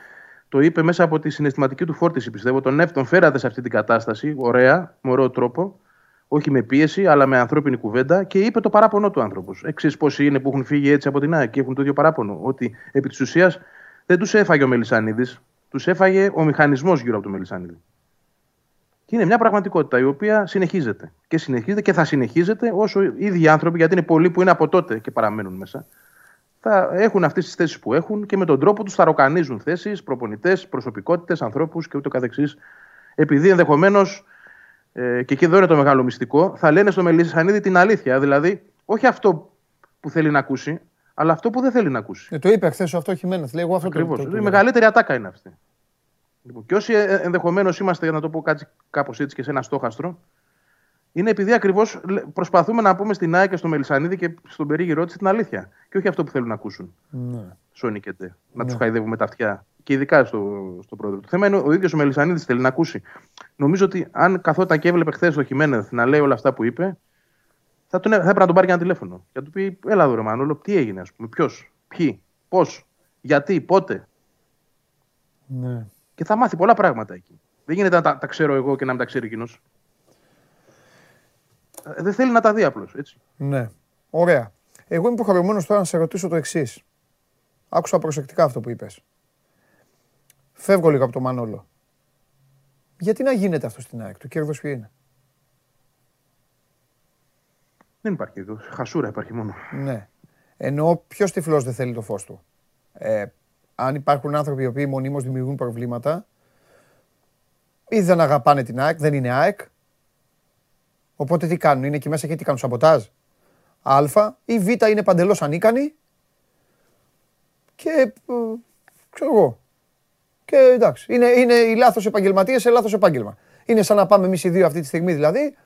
το είπε μέσα από τη συναισθηματική του φόρτιση, πιστεύω. Τον φέρατε σε αυτή την κατάσταση, ωραία, με ωραίο τρόπο. Όχι με πίεση, αλλά με ανθρώπινη κουβέντα, και είπε το παράπονο του άνθρωπος. Εξής, πόσοι είναι που έχουν φύγει έτσι από την ΑΕΚ και έχουν το ίδιο παράπονο. Ότι επί της ουσίας δεν τους έφαγε ο Μελισανίδης, τους έφαγε ο μηχανισμός γύρω από τον Μελισανίδη. Και είναι μια πραγματικότητα η οποία συνεχίζεται. Και συνεχίζεται και θα συνεχίζεται όσο οι ίδιοι άνθρωποι, γιατί είναι πολλοί που είναι από τότε και παραμένουν μέσα, θα έχουν αυτές τις θέσεις που έχουν και με τον τρόπο τους θα ροκανίζουν θέσεις, προπονητές, προσωπικότητες, ανθρώπους κ.ο.κ. Επειδή ενδεχομένως. Και εκεί εδώ είναι το μεγάλο μυστικό, θα λένε στο Μελισανίδη την αλήθεια. Δηλαδή, όχι αυτό που θέλει να ακούσει, αλλά αυτό που δεν θέλει να ακούσει. Το είπε χθες αυτό ο Χιμένεθ. Λέει, εγώ αυτό το... Η μεγαλύτερη ατάκα είναι αυτή. Λοιπόν, και όσοι ενδεχομένως είμαστε, για να το πω κάπως έτσι και σε ένα στόχαστρο, είναι επειδή ακριβώς προσπαθούμε να πούμε στην ΑΕΚ και στο Μελισανίδη και στον περίγυρό της την αλήθεια. Και όχι αυτό που θέλουν να ακούσουν. Ναι. Σώνικεται. Ναι. Να τους χαϊδεύουμε τα αυτιά. Και ειδικά στο πρόεδρο. Το θέμα είναι ο ίδιος ο Μελισανίδης θέλει να ακούσει. Νομίζω ότι αν καθόταν και έβλεπε χθες το Χιμένεθ να λέει όλα αυτά που είπε, θα έπρεπε να τον πάρει ένα τηλέφωνο. Και να του πει: Έλα εδώ, ρε Μανώλο, τι έγινε, ας πούμε, ποιος, ποιοι, πώς, γιατί, πότε. Ναι. Και θα μάθει πολλά πράγματα εκεί. Δεν γίνεται να τα ξέρω εγώ και να μην τα ξέρει εκείνος. Δεν θέλει να τα δει απλώς. Ναι. Ωραία. Εγώ είμαι υποχρεωμένος τώρα να σε ρωτήσω το εξής. Άκουσα προσεκτικά αυτό που είπες. Φεύγω λίγο από το Μανώλο. Γιατί να γίνεται αυτό στην ΑΕΚ, το κέρδος ποιο είναι? Δεν υπάρχει εδώ. Χασούρα υπάρχει μόνο. Ναι. Εννοώ ποιος τυφλός δεν θέλει το φως του. Αν υπάρχουν άνθρωποι οι οποίοι μονίμως δημιουργούν προβλήματα ή δεν αγαπάνε την ΑΕΚ, δεν είναι ΑΕΚ. Οπότε τι κάνουν, είναι εκεί μέσα και τι κάνουν, σαμποτάζ. Α ή Β είναι παντελώς ανίκανοι και ξέρω εγώ. Και εντάξει, είναι οι λάθος επαγγελματίες σε λάθος επάγγελμα. Είναι σαν να πάμε εμείς οι δύο αυτή τη στιγμή δηλαδή,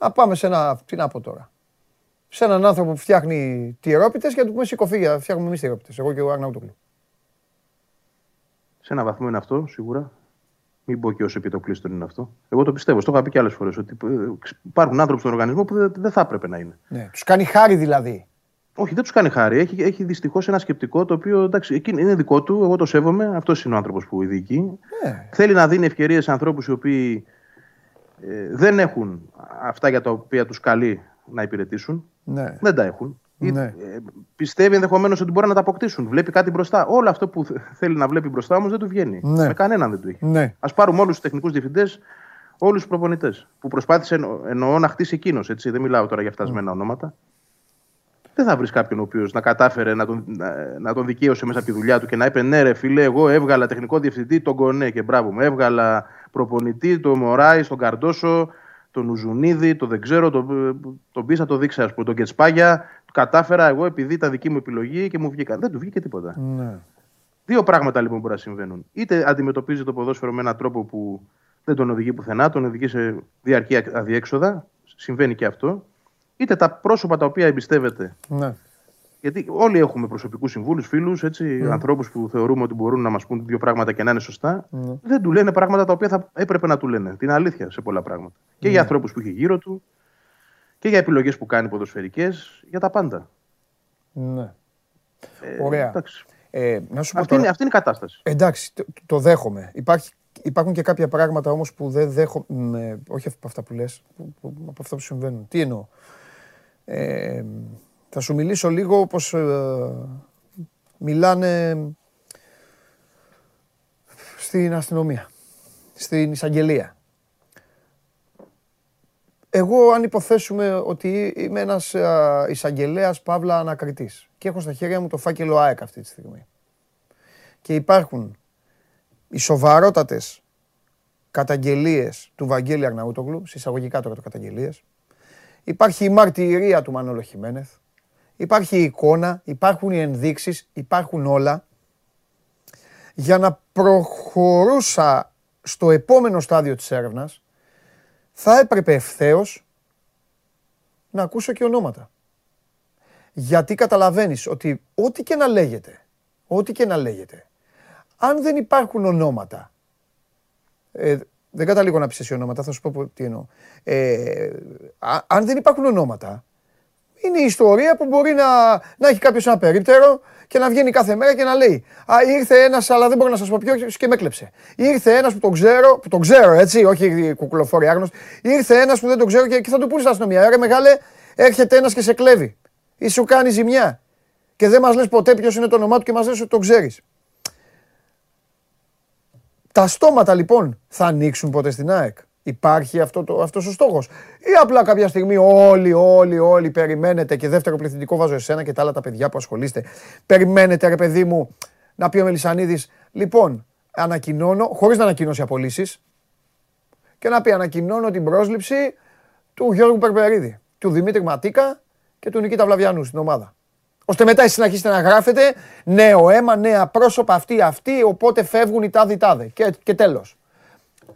να πάμε σε ένα, τι να πω τώρα, σε έναν άνθρωπο που φτιάχνει τυρόπιτες και να του πούμε σηκωφίγια, φτιάχνουμε εμείς τυρόπιτες, εγώ και ο Αγναούτοκλου. Σε έναν βαθμό είναι αυτό, σίγουρα. Μην πω και ω επιτοπλίστων είναι αυτό. Εγώ το πιστεύω, το είχα πει και άλλες φορές, ότι υπάρχουν άνθρωποι στον οργανισμό που δεν θα έπρεπε να είναι. Ναι, τους κάνει χάρη δηλαδή. Όχι, δεν τους κάνει χάρη. Έχει δυστυχώς ένα σκεπτικό το οποίο εντάξει, είναι δικό του. Εγώ το σέβομαι. Αυτός είναι ο άνθρωπος που διοικεί. Ναι. Θέλει να δίνει ευκαιρίες σε ανθρώπους οι οποίοι δεν έχουν αυτά για τα οποία τους καλεί να υπηρετήσουν. Ναι. Δεν τα έχουν. Ναι. Πιστεύει ενδεχομένως ότι μπορεί να τα αποκτήσουν. Βλέπει κάτι μπροστά. Όλο αυτό που θέλει να βλέπει μπροστά όμως δεν του βγαίνει. Ναι. Με κανέναν δεν του έχει. Ναι. Ας πάρουμε όλους τους τεχνικούς διευθυντές, όλους τους προπονητές. Που προσπάθησε εννοώ να χτίσει εκείνος. Δεν μιλάω τώρα για φτασμένα ονόματα. Δεν θα βρει κάποιον ο οποίος να κατάφερε να τον δικαίωσε μέσα από τη δουλειά του και να είπε: Ναι, ρε φίλε, εγώ έβγαλα τεχνικό διευθυντή τον Κονέ και μπράβο μου. Έβγαλα προπονητή τον Μωράη, τον Καρντόσο, τον Ουζουνίδη, τον δεν ξέρω, τον Πίσα, τον Δίξα, ας πούμε, τον Κετσπάγια. Κατάφερα εγώ επειδή ήταν δική μου επιλογή και μου βγήκαν. Δεν του βγήκε τίποτα. Ναι. Δύο πράγματα λοιπόν μπορεί να συμβαίνουν. Είτε αντιμετωπίζει το ποδόσφαιρο με έναν τρόπο που δεν τον οδηγεί πουθενά, τον οδηγεί σε διαρκή αδιέξοδα. Συμβαίνει και αυτό. Είτε τα πρόσωπα τα οποία εμπιστεύεται. Ναι. Γιατί όλοι έχουμε προσωπικούς συμβούλους, φίλους, ανθρώπους που θεωρούμε ότι μπορούν να μας πούν δύο πράγματα και να είναι σωστά. Ναι. Δεν του λένε πράγματα τα οποία θα έπρεπε να του λένε. Την αλήθεια σε πολλά πράγματα. Και για ανθρώπους που έχει γύρω του και για επιλογές που κάνει ποδοσφαιρικές. Για τα πάντα. Ναι. Ωραία. Να σου πω τώρα... αυτή είναι η κατάσταση. Εντάξει, το δέχομαι. Υπάρχουν και κάποια πράγματα όμως που δεν δέχομαι. Όχι από αυτά που λες, από αυτά που συμβαίνουν. Τι εννοώ. Θα σου μιλήσω λίγο όπως μιλάνε στην αστυνομία, στην εισαγγελία. Εγώ αν υποθέσουμε ότι είμαι ένας εισαγγελέας παύλα ανακριτής και έχω στα χέρια μου το φάκελο ΑΕΚ αυτή τη στιγμή και υπάρχουν οι σοβαρότατες καταγγελίες του Βαγγέλη Αρναούτογλου, συσσαγωγικά τώρα το καταγγελίες, υπάρχει η μαρτυρία του Μανώλο Χιμένεθ, υπάρχει η εικόνα, υπάρχουν οι ενδείξεις, υπάρχουν όλα. Για να προχωρούσα στο επόμενο στάδιο της έρευνας, θα έπρεπε ευθέως να ακούσω και ονόματα. Γιατί καταλαβαίνεις ότι ό,τι και να λέγεται, αν δεν υπάρχουν ονόματα, δεν καταλήγω να πεις ονόματα, θα σου πω τι εννοώ. Αν δεν υπάρχουν ονόματα, είναι η ιστορία που μπορεί να έχει κάποιος ένα περίπτερο και να βγαίνει κάθε μέρα και να λέει «Α, ήρθε ένας, αλλά δεν μπορώ να σας πω ποιος και με έκλεψε. Ήρθε ένας που τον ξέρω, έτσι, όχι κουκουλοφόρη άγνωστη, ήρθε ένας που δεν τον ξέρω και θα του πούνε στην αστυνομία. Ρε μεγάλε, έρχεται ένας και σε κλέβει ή σου κάνει ζημιά και δεν μας λες ποτέ ποιος είναι το όνομά του και μας λες ότι τον ξέρεις». Τα στόματα λοιπόν θα ανοίξουν ποτέ στην ΑΕΚ? Υπάρχει αυτός ο στόχος? Ή απλά κάποια στιγμή όλοι περιμένετε, και δεύτερο πληθυντικό βάζω εσένα και τα άλλα τα παιδιά που ασχολείστε, περιμένετε ρε παιδί μου να πει ο Μελισσανίδης, λοιπόν, ανακοινώνω, χωρίς να ανακοινώσει απολύσεις, και να πει ανακοινώνω την πρόσληψη του Γιώργου Περπερίδη, του Δημήτρη Ματίκα και του Νικήτα Βλαβιανού στην ομάδα. Ώστε μετά εσείς να αρχίσετε να γράφετε νέο αίμα, νέα πρόσωπα, αυτοί, οπότε φεύγουν οι τάδε. Και τέλος.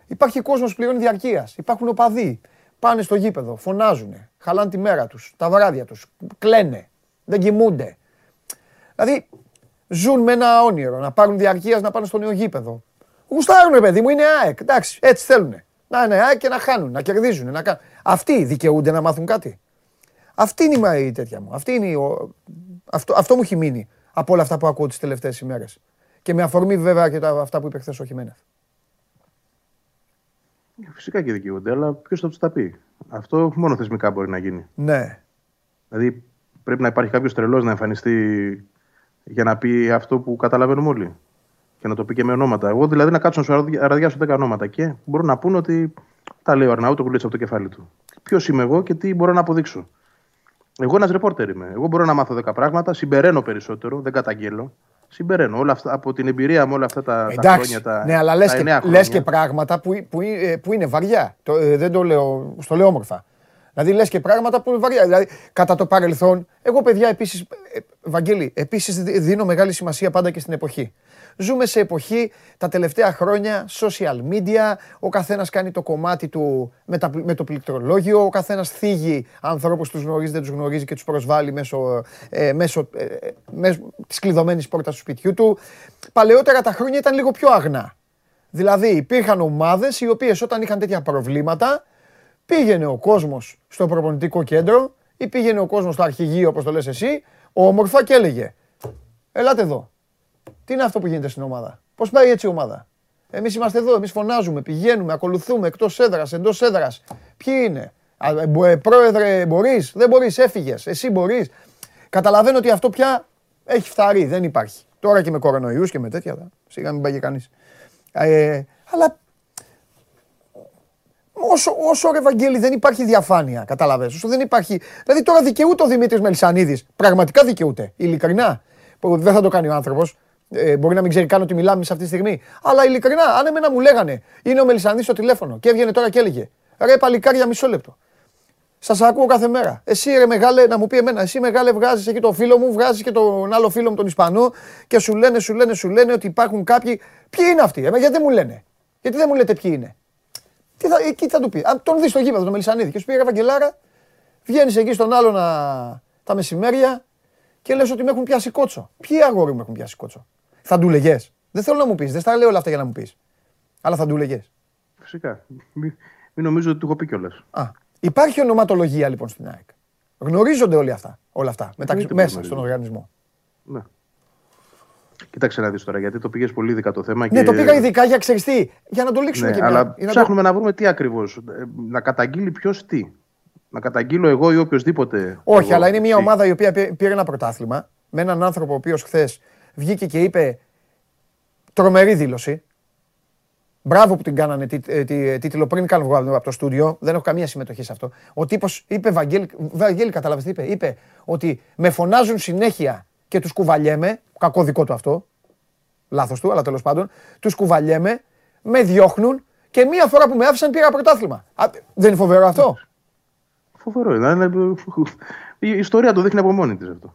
Υπάρχει κόσμος πληρώνει διαρκείας. Υπάρχουν οπαδοί. Πάνε στο γήπεδο, φωνάζουν, χαλάνε τη μέρα τους, τα βράδια τους, κλαίνε, δεν κοιμούνται. Δηλαδή, ζουν με ένα όνειρο, να πάρουν διαρκείας, να πάνε στο νέο γήπεδο. Γουστάρουν, παιδί μου, είναι ΑΕΚ. Εντάξει, έτσι θέλουν. Να είναι ΑΕΚ και να χάνουν, να κερδίζουν. Αυτοί δικαιούνται να μάθουν κάτι? Αυτή είναι η τέτοια μου. Αυτό μου έχει μείνει από όλα αυτά που ακούω τις τελευταίες ημέρες. Και με αφορμή βέβαια και αυτά που είπε χθες ο Χιμένεθ. Φυσικά και δικαιούνται, αλλά ποιος θα τους τα πει? Αυτό μόνο θεσμικά μπορεί να γίνει. Ναι. Δηλαδή πρέπει να υπάρχει κάποιος τρελός να εμφανιστεί για να πει αυτό που καταλαβαίνουμε όλοι. Και να το πει και με ονόματα. Εγώ δηλαδή να κάτσω να σου αραδιάσω 10 ονόματα και μπορούν να πούν ότι τα λέει ο Αρναούτο που λέει από το κεφάλι του. Ποιος είμαι εγώ και τι μπορώ να αποδείξω? Εγώ ένας ρεπόρτερ είμαι. Εγώ μπορώ να μάθω 10 πράγματα, συμπεραίνω περισσότερο, δεν καταγγέλλω. Συμπεραίνω όλα αυτά, από την εμπειρία μου όλα αυτά τα, εντάξει, τα χρόνια. Ναι, αλλά λες και πράγματα που είναι βαριά. Δεν το λέω, στο λέω όμορφα. Δηλαδή λες και πράγματα που είναι βαριά. Δηλαδή, κατά το παρελθόν, εγώ παιδιά επίσης, Βαγγέλη, επίσης δίνω μεγάλη σημασία πάντα και στην εποχή. Ζούμε σε εποχή τα τελευταία χρόνια social media, ο καθένας κάνει το κομμάτι του με το πληκτρολόγιο, ο καθένας θίγει ανθρώπους τους γνωρίζει, δεν τους γνωρίζει και τους προσβάλλει μέσω της κλειδωμένης πόρτας του σπιτιού του. Παλαιότερα τα χρόνια ήταν λίγο πιο αγνά. Δηλαδή υπήρχαν ομάδες οι οποίες όταν είχαν τέτοια προβλήματα πήγαινε ο κόσμος στο προπονητικό κέντρο ή πήγαινε ο κόσμος στο αρχηγείο, όπως το λες εσύ, όμορφα και έλεγε «Ελάτε εδώ. Τι είναι αυτό που γίνεται στην ομάδα? Πώς πάει έτσι η ομάδα? Εμείς είμαστε εδώ, εμείς φωνάζουμε, πηγαίνουμε, ακολουθούμε εκτός έδρας, εντός έδρας. Ποιοι είναι? Πρόεδρε, μπορείς? Δεν μπορείς, έφυγες. Εσύ μπορείς?» Καταλαβαίνω ότι αυτό πια έχει φθαρεί, δεν υπάρχει. Τώρα και με κορονοϊούς και με τέτοια, σιγά μην πάει κανείς. Αλλά όσο ρε Βαγγέλη δεν υπάρχει διαφάνεια, καταλαβαίνεις, όσο δεν υπάρχει. Δηλαδή τώρα δικαιούται ο Δημήτρης Μελισσανίδης, πραγματικά δικαιούται, ειλικρινά. Δεν θα το κάνει ο άνθρωπος. Μπορεί να μην ξέρει καν ότι μιλάμε σε αυτή τη στιγμή. Αλλά ειλικρινά, αν εμένα μου λέγανε, είναι ο Μελισσανίδης στο τηλέφωνο και έβγαινε τώρα και έλεγε «Ρε παλικάρια, μισό λεπτό. Σας ακούω κάθε μέρα. Εσύ ρε μεγάλε, να μου πει εμένα, εσύ μεγάλε βγάζεις εκεί τον φίλο μου, βγάζεις και τον άλλο φίλο μου τον Ισπανό και σου λένε ότι υπάρχουν κάποιοι. Ποιοι είναι αυτοί? Γιατί δεν μου λένε? Γιατί δεν μου λέτε ποιοι είναι?» Εκεί θα του πει. Αν τον δει στο γήπεδο τον Μελισσανίδη και σου πει «Ρε Βαγγελάρα, βγαίνεις εκεί στον άλλο τα μεσημέρια και λες ότι με έχουν πιάσει κότσο. Ποιοι αγόρι μου έχουν πιάσει κότσο?» Θα του λεγες? Δεν θέλω να μου πεις, δεν στα λέω όλα αυτά για να μου πεις. Αλλά θα του λεγες? Φυσικά. Μην νομίζω ότι του έχω πει κιόλας. Υπάρχει ονοματολογία λοιπόν στην ΑΕΚ. Γνωρίζονται όλα αυτά μεταξύ, μέσα στον οργανισμό. Ναι. Κοίταξε να δεις τώρα, γιατί το πήγες πολύ ειδικά το θέμα. Ναι, το πήγα ειδικά για ξεριστή, για να το λήξουμε κι εμείς. Αλλά ψάχνουμε να βρούμε τι ακριβώς. Να καταγγείλει ποιος τι. Να καταγγείλω εγώ ή οποιοδήποτε. Όχι, αλλά είναι μια ομάδα η οποία πήρε ένα πρωτάθλημα με έναν άνθρωπο ο οποίος χθες βγήκε και είπε τρομερή δήλωση. Μπράβο που την κάνανε τίτλο πριν καν βγάλω από το στούντιο. Δεν έχω καμία συμμετοχή σε αυτό. Ο τύπος είπε, Βαγγέλη, καταλάβες τι είπε? Είπε ότι με φωνάζουν συνέχεια και τους κουβαλιέμαι. Κακό δικό του αυτό. Λάθος του, αλλά τέλος πάντων. Τους κουβαλιέμαι, με διώχνουν και μία φορά που με άφησαν πήρα πρωτάθλημα. Δεν είναι φοβερό αυτό? Φοβερό είναι. Η ιστορία το δείχνει από μόνη της αυτό.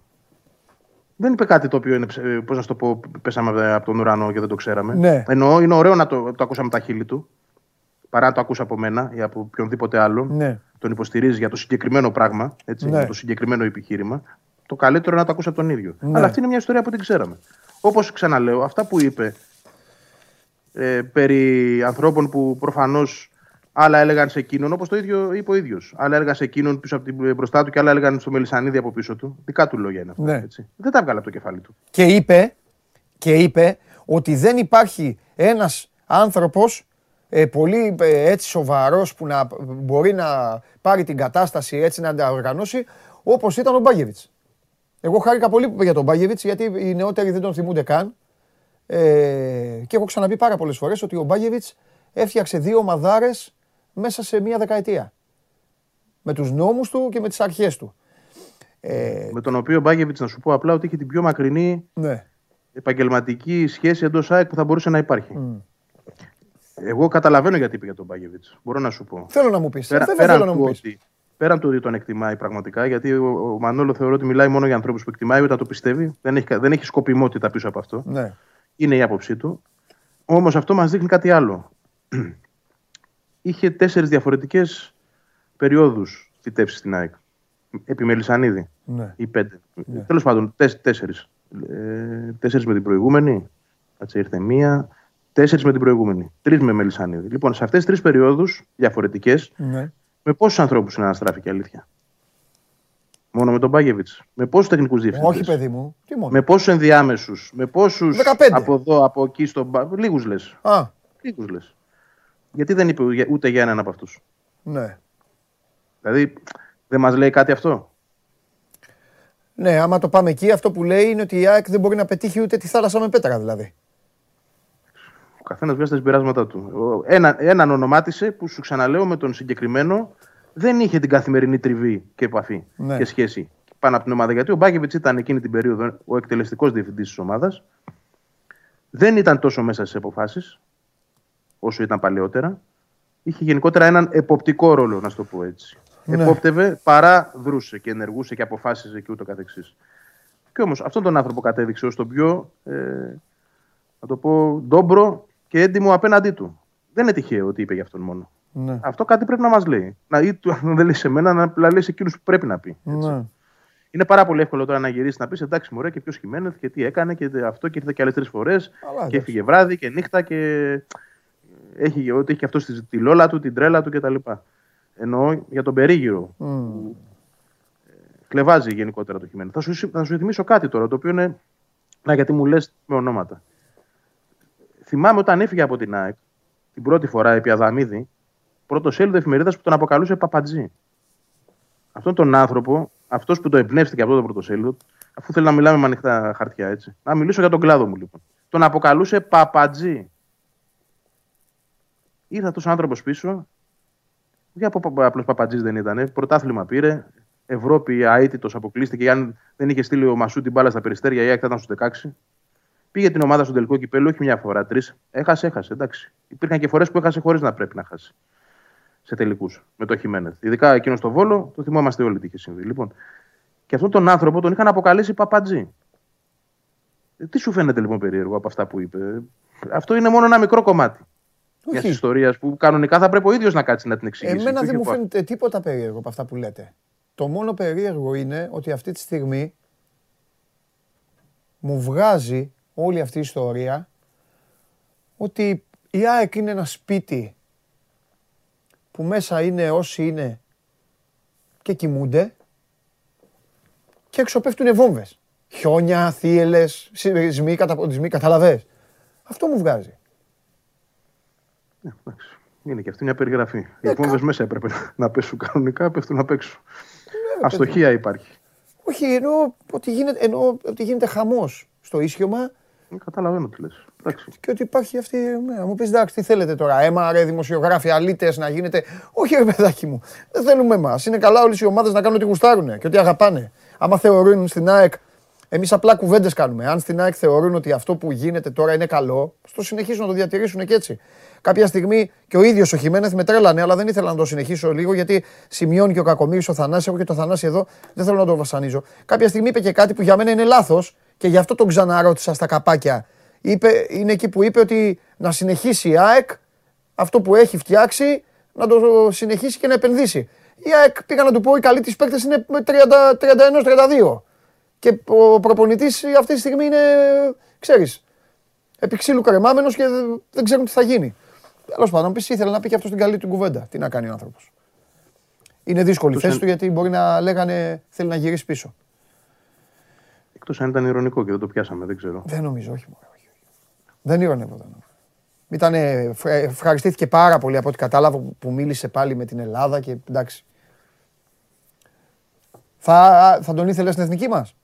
Δεν είπε κάτι το οποίο είναι, πώς να το πω, πέσαμε από τον ουρανό και δεν το ξέραμε. Ναι. Εννοώ, είναι ωραίο να το ακούσαμε τα χείλη του, παρά να το ακούσα από μένα ή από οποιονδήποτε άλλον. Ναι. Τον υποστηρίζει για το συγκεκριμένο πράγμα, έτσι, ναι, για το συγκεκριμένο επιχείρημα. το καλύτερο να το ακούσει από τον ίδιο. Ναι. Αλλά αυτή είναι μια ιστορία που δεν ξέραμε. Όπως ξαναλέω, αυτά που είπε περί ανθρώπων που προφανώς άλλα έλεγαν σε εκείνον, όπως το ίδιο είπε ο ίδιος. Άλλα έλεγαν σε εκείνον πίσω από την μπροστά του και άλλα έλεγαν στο Μελισανίδη από πίσω του. Δικά του λόγια είναι αυτά. Ναι. Έτσι. Δεν τα έβγαλε από το κεφάλι του. Και είπε ότι δεν υπάρχει ένας άνθρωπος πολύ έτσι σοβαρός που να μπορεί να πάρει την κατάσταση έτσι να τα οργανώσει, όπως ήταν ο Μπάγεβιτς. Εγώ χάρηκα πολύ για τον Μπάγεβιτς, γιατί οι νεότεροι δεν τον θυμούνται καν. Και έχω ξαναπεί πάρα πολλές φορές ότι ο Μπάγεβιτς έφτιαξε δύο ομαδάρες μέσα σε μία δεκαετία. Με τους νόμους του και με τις αρχές του. Με τον οποίο Μπάγεβιτς, να σου πω απλά, ότι είχε την πιο μακρινή ναι. επαγγελματική σχέση εντός ΑΕΚ που θα μπορούσε να υπάρχει. Mm. Εγώ καταλαβαίνω γιατί πήγε τον Μπάγεβιτς. Μπορώ να σου πω. Θέλω να μου πεις. Πέραν του ότι τον εκτιμάει πραγματικά, γιατί ο Μανόλο θεωρώ ότι μιλάει μόνο για ανθρώπους που εκτιμάει, όταν το πιστεύει. Δεν έχει σκοπιμότητα πίσω από αυτό. Ναι. Είναι η άποψή του. Όμως αυτό μας δείχνει κάτι άλλο. Είχε 4 διαφορετικές περιόδους φυτέψεις στην ΑΕΚ. Επί Μελισανίδη. Ναι. Ή 5. Ναι. Τέλος πάντων, 4. 4 με την προηγούμενη. Κάτσε, ήρθε μία. 4 με την προηγούμενη. 3 με Μελισανίδη. Λοιπόν, σε αυτές τις 3 περιόδους διαφορετικές. Ναι. Με πόσους ανθρώπους συναναστράφηκε η αλήθεια? Μόνο με τον Μπάγεβιτς. Με πόσους τεχνικούς διευθυντές? Όχι, παιδί μου. Τι μόνο? Με πόσους ενδιάμεσους? Με πόσους 15. Από εδώ, από εκεί, στον Μπάγεβιτ. Λίγους λες. Λίγους λες. Γιατί δεν είπε ούτε για έναν από αυτούς? Ναι. Δηλαδή, δεν μας λέει κάτι αυτό? Ναι, άμα το πάμε εκεί, αυτό που λέει είναι ότι η ΑΕΚ δεν μπορεί να πετύχει ούτε τη θάλασσα με πέτρα, δηλαδή. Ο καθένας βγάζει τα συμπεράσματα του. Έναν ονομάτισε που σου ξαναλέω με τον συγκεκριμένο δεν είχε την καθημερινή τριβή και επαφή ναι. και σχέση πάνω από την ομάδα. Γιατί ο Μπάκεβιτς ήταν εκείνη την περίοδο ο εκτελεστικός διευθυντής της ομάδας. Δεν ήταν τόσο μέσα στις αποφάσεις όσο ήταν παλαιότερα. Είχε γενικότερα έναν εποπτικό ρόλο, να το πω έτσι. Ναι. Επόπτευε παρά δρούσε και ενεργούσε και αποφάσιζε και ούτω καθεξής. Και όμως αυτόν τον άνθρωπο κατέδειξε ως τον πιο, να το πω, ντόμπρο και έντιμο απέναντί του. Δεν είναι τυχαίο ότι είπε για αυτόν μόνο. Ναι. Αυτό κάτι πρέπει να μας λέει. Αν δεν λέει σε μένα, να λέει σε εκείνους που πρέπει να πει. Έτσι. Ναι. Είναι πάρα πολύ εύκολο τώρα να γυρίσει να πει: εντάξει, μωρέ, και ποιος Χιμένεθ και τι έκανε και αυτό και ήρθε και άλλες 3 φορές. Αλλά, και έφυγε βράδυ και νύχτα και. Ότι έχει και αυτό τη λόλα του, την τρέλα του κτλ. Εννοώ για τον περίγυρο. Mm. Που κλεβάζει γενικότερα το Χιμένεθ. Θα σου θυμίσω κάτι τώρα, το οποίο είναι. Να, γιατί μου λες με ονόματα. Θυμάμαι όταν έφυγε από την ΑΕΚ την πρώτη φορά επί Αδαμίδη, πρωτοσέλιδο εφημερίδας που τον αποκαλούσε Παπατζή. Αυτόν τον άνθρωπο, αυτός που το εμπνεύστηκε από το πρωτοσέλιδο, αφού θέλει να μιλάμε με ανοιχτά χαρτιά, έτσι. Να μιλήσω για τον κλάδο μου, λοιπόν. Τον αποκαλούσε Παπατζή. Ήρθε αυτός ο άνθρωπος πίσω. Απλώς Παπατζής δεν ήταν. Πρωτάθλημα πήρε. Ευρώπη αίτητος αποκλείστηκε. Αν δεν είχε στείλει ο Μασού την μπάλα στα περιστέρια, η ΑΕΚ ήταν στους 16. Πήγε την ομάδα στον τελικό κυπέλλο, όχι μια φορά, 3. Έχασε, εντάξει. Υπήρχαν και φορές που έχασε χωρίς να πρέπει να χάσει. Σε τελικούς, με το Χιμένεθ. Ειδικά εκείνο στο Βόλο, το θυμόμαστε όλοι τι είχε συμβεί. Λοιπόν, και αυτόν τον άνθρωπο τον είχαν αποκαλέσει Παπατζή. Τι σου φαίνεται λοιπόν περίεργο από αυτά που είπε? Αυτό είναι μόνο ένα μικρό κομμάτι μιας ιστορίας που κανονικά θα πρέπει ο ίδιος να κάτσει να την εξηγήσει. Εμένα δεν μου φαίνεται τίποτα περίεργο από αυτά που λέτε. Το μόνο περίεργο είναι ότι αυτή τη στιγμή μου βγάζει όλη αυτή η ιστορία ότι η ΑΕΚ είναι ένα σπίτι που μέσα είναι όσοι είναι και κοιμούνται και έξω πέφτουνε βόμβες. Χιόνια, θύελες, σεισμοί, καταποντισμοί, καταλαβές. Αυτό μου βγάζει. Είναι και αυτή μια περιγραφή. Οι βόμβες μέσα έπρεπε να πέσουν κανονικά, πέφτουν απ' έξω. Αστοχία υπάρχει. Όχι, εννοώ ότι γίνεται χαμός στο ίσιωμα. Καταλαβαίνω τι λες. Και ότι υπάρχει αυτή. Να μου πεις, εντάξει, τι θέλετε τώρα? Έμα, ρε, δημοσιογράφοι, αλήτες να γίνεται. Όχι, ρε, παιδάκι μου. Δεν θέλουμε εμάς. Είναι καλά όλες οι ομάδες να κάνουν ό,τι γουστάρουνε και ό,τι αγαπάνε. Άμα θεωρούν στην ΑΕΚ. Εμείς απλά κουβέντες κάνουμε. Αν στην ΑΕΚ θεωρούν ότι αυτό που γίνεται τώρα είναι καλό, στο συνεχίσουν να το διατηρήσουν και έτσι. Κάποια στιγμή και ο ίδιος ο Χιμένεθ με τρέλανε, αλλά δεν ήθελα να το συνεχίσω λίγο, γιατί σημειώνει και ο Κακομοίρης ο Θανάσης. Έχω και το Θανάση εδώ, δεν θέλω να τον βασανίζω. Κάποια στιγμή είπε και κάτι που για μένα είναι λάθος. Και γι' αυτό τον ξαναρώτησα στα καπάκια. Είναι εκεί που είπε ότι να συνεχίσει η ΑΕΚ αυτό που έχει φτιάξει, να το συνεχίσει και να επενδύσει. Η ΑΕΚ πήγα να του πω: οι καλοί της παίκτες είναι 31-32. Και ο προπονητής αυτή τη στιγμή είναι, ξέρεις, επί ξύλου κρεμάμενος και δεν ξέρουν τι θα γίνει. Τέλος πάντων, πεις ήθελε να πει και αυτό την καλή του κουβέντα. Τι να κάνει ο άνθρωπος. Είναι δύσκολη θέση του γιατί μπορεί να λέγανε θέλει να γυρίσει πίσω. Εκτός αν ήταν ειρωνικό και δεν το πιάσαμε, δεν ξέρω. Δεν νομίζω, όχι μόνο. Δεν ειρωνεύονταν. Ήτανε, ευχαριστήθηκε πάρα πολύ από ό,τι κατάλαβα που μίλησε πάλι με την Ελλάδα και εντάξει. Θα τον ήθελες στην εθνική μας.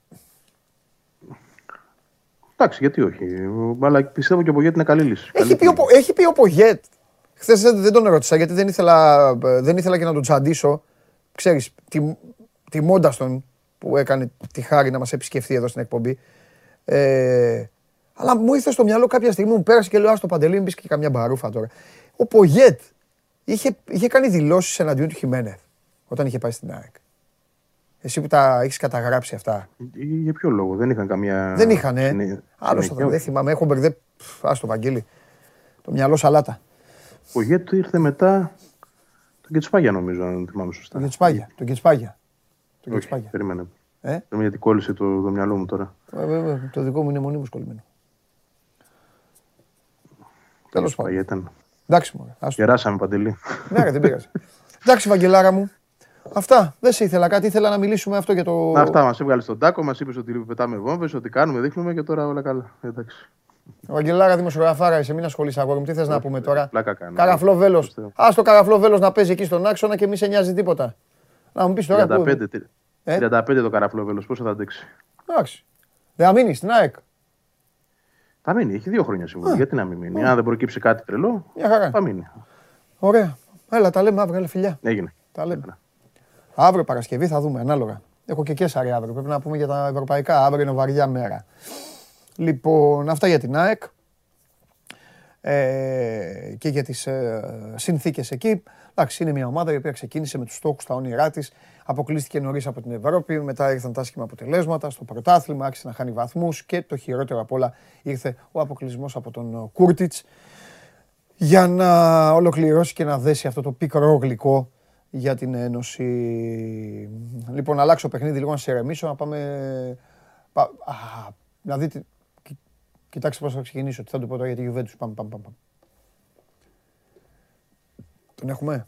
Εντάξει, γιατί όχι. Αλλά πιστεύω και ο Πογέτ είναι καλή λύση. Έχει πει ο Πογέτ. Χθες δεν τον ερώτησα γιατί δεν ήθελα και να τον τσαντήσω. Ξέρεις, τιμώντας τον που έκανε τη χάρη να μας επισκεφθεί εδώ στην εκπομπή. Αλλά μου ήρθε στο μυαλό κάποια στιγμή, μου πέρασε και λέω άστο Παντελή, μπεις και καμιά μπαρούφα τώρα. Ο Πογέτ είχε κάνει δηλώσεις εναντίον του Χιμένεθ όταν είχε πάει στην ΑΕΚ. Εσύ που τα έχεις καταγράψει αυτά. Για ποιο λόγο, δεν είχαν καμία. Δεν είχανε. Άλλωστε δεν θυμάμαι, έχω μπερδέψει. Άστο Βαγγέλη. Το μυαλό σαλάτα. Ο Πογέτ ήρθε μετά τον Κετσπάγια, νομίζω, αν θυμάμαι σωστά. Τον Κετσπάγια. Περίμενε. Γιατί κόλλησε το μυαλό μου τώρα. Το δικό μου είναι μονίμως κολλημένο. Τέλος πάντων. Εντάξει, μωρέ. Γεράσαμε, Παντελή. Ναι, δεν πήγα. Εντάξει, Βαγγελάρα μου. Αυτά. Δεν σε ήθελα κάτι. Ήθελα να μιλήσουμε αυτό για το. Αυτά μας έβγαλε στον τάκο, μας είπες ότι πετάμε βόμβες, ότι κάνουμε, δείχνουμε και τώρα όλα καλά. Εντάξει. Βαγγελάρα, δημοσιογραφάρα, εσύ μην ασχολείσαι αγόρι μου. Τι θες να πούμε τώρα. Καραφλό βέλος. Ας το καραφλό βέλος να παίζει εκεί στον άξονα και μη σε νοιάζει τίποτα. Να μου πεις τώρα. 35 το καραφλό βέλος, πόσο θα αντέξει. Εντάξει. Δεν θα μείνει στην ΑΕΚ. Θα μείνει, έχει 2 χρόνια συμβολή. Γιατί να μην μείνει. Αν δεν προκύψει κάτι τρελό, θα μείνει. Ωραία. Έλα, τα λέμε αύριο, φιλιά. Έγινε. Τα λέμε. Αύριο Παρασκευή θα δούμε, ανάλογα. Έχω και Κέσσαρη αύριο. Πρέπει να πούμε για τα ευρωπαϊκά. Αύριο είναι βαριά μέρα. Λοιπόν, αυτά για την ΑΕΚ και για τις συνθήκες εκεί. Εντάξει, είναι μια ομάδα η οποία ξεκίνησε με τους στόχους, τα όνειρά της. Αποκλείστηκε νωρίς από την Ευρώπη. Μετά ήρθαν τα άσχημα αποτελέσματα στο πρωτάθλημα. Άρχισε να χάνει βαθμούς και το χειρότερο απ' όλα ήρθε ο αποκλεισμός από τον Κούρτιτς. Για να ολοκληρώσει και να δέσει αυτό το πικρό γλυκό για την Ένωση. Λοιπόν, αλλάξω παιχνίδι λίγο να σε ηρεμήσω, να πάμε. Να δείτε. Κοιτάξτε πώς θα ξεκινήσω. Τι θα του πω τώρα για τη Γιουβέντους. Πάμε. Τον έχουμε.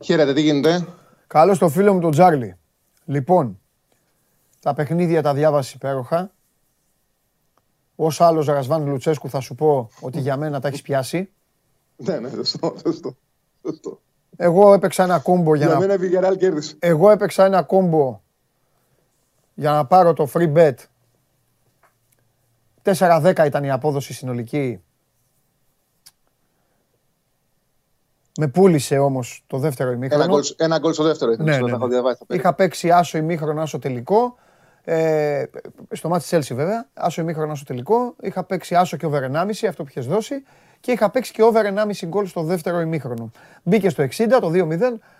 Χαίρετε, τι γίνεται. Καλώς το φίλο μου τον Τζάρλι. Λοιπόν, τα παιχνίδια τα διάβασε υπέροχα. Ως άλλος Ρασβάν Λουτσέσκου θα σου πω ότι για μένα τα έχεις πιάσει. Ναι, σωστό. Εγώ έπαιξα ένα κόμπο για να... Για μένα Βιγεράλ κέρδισε. Εγώ έπαιξα ένα κόμπο για να πάρω το free bet. 4-10 ήταν η απόδοση συνολική. Με πούλησε όμως το δεύτερο ημίχρονο. Ένα γκολ στο δεύτερο ήταν. Ναι, είχα παίξει άσο ημίχρονο, άσο τελικό. Στο μάτι της Chelsea βέβαια, άσο ημίχρονο, άσο τελικό. Είχα παίξει άσο και over 1,5, αυτό που είχες δώσει. Και είχα παίξει και over 1,5 γκολ στο δεύτερο ημίχρονο. Μπήκε στο 60, το 2-0,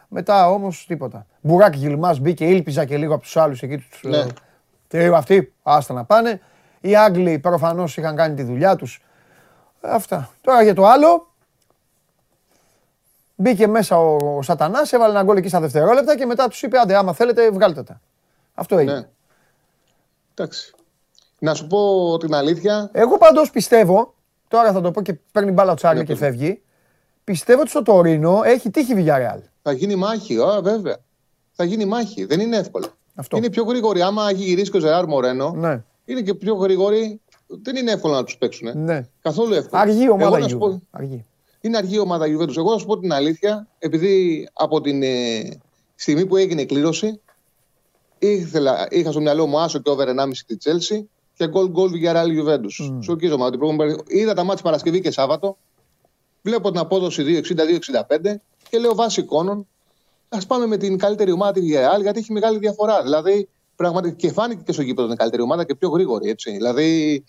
μετά όμως τίποτα. Μπουράκ Γιλμάς μπήκε, ήλπιζα και λίγο από τους άλλους εκεί. Ναι. Αυτοί, άστα να πάνε. Οι Άγγλοι προφανώς είχαν κάνει τη δουλειά τους. Αυτά. Τώρα για το άλλο. Μπήκε μέσα ο Σατανάς, έβαλε ένα γκολ εκεί στα δευτερόλεπτα και μετά τους είπε: άντε, άμα θέλετε, βγάλτε τα. Αυτό έγινε. Ναι. Εντάξει. Να σου πω την αλήθεια. Εγώ πάντως πιστεύω. Τώρα θα το πω και παίρνει μπάλα τσάρι και φεύγει. Πιστεύω ότι στο Τωρίνο έχει τύχει Villarreal. Θα γίνει μάχη, βέβαια. Θα γίνει μάχη. Δεν είναι εύκολο. Αυτό. Είναι πιο γρήγοροι. Άμα γυρίσει και ο Ζεράρ Μορένο, ναι, είναι και πιο γρήγοροι. Δεν είναι εύκολο να του παίξουν. Ναι. Καθόλου εύκολο. Αργή ομάδα Γιουβέντους. Είναι αργή ομάδα Γιουβέντους. Εγώ θα σου πω την αλήθεια, επειδή από την στιγμή που έγινε η κλήρωση, είχα στο μυαλό μου άσο και over 1,5 τη Chelsea. Και γκολ για Real Juventus. Σοκίζομαι ότι είδα τα μάτια Παρασκευή και Σάββατο. Βλέπω την απόδοση 2,60-2,65 και λέω βάσει εικόνων. Ας πάμε με την καλύτερη ομάδα τη Real, γιατί έχει μεγάλη διαφορά. Δηλαδή, πραγματικά και φάνηκε και στο γήπεδο την καλύτερη ομάδα και πιο γρήγορη. Έτσι. Δηλαδή,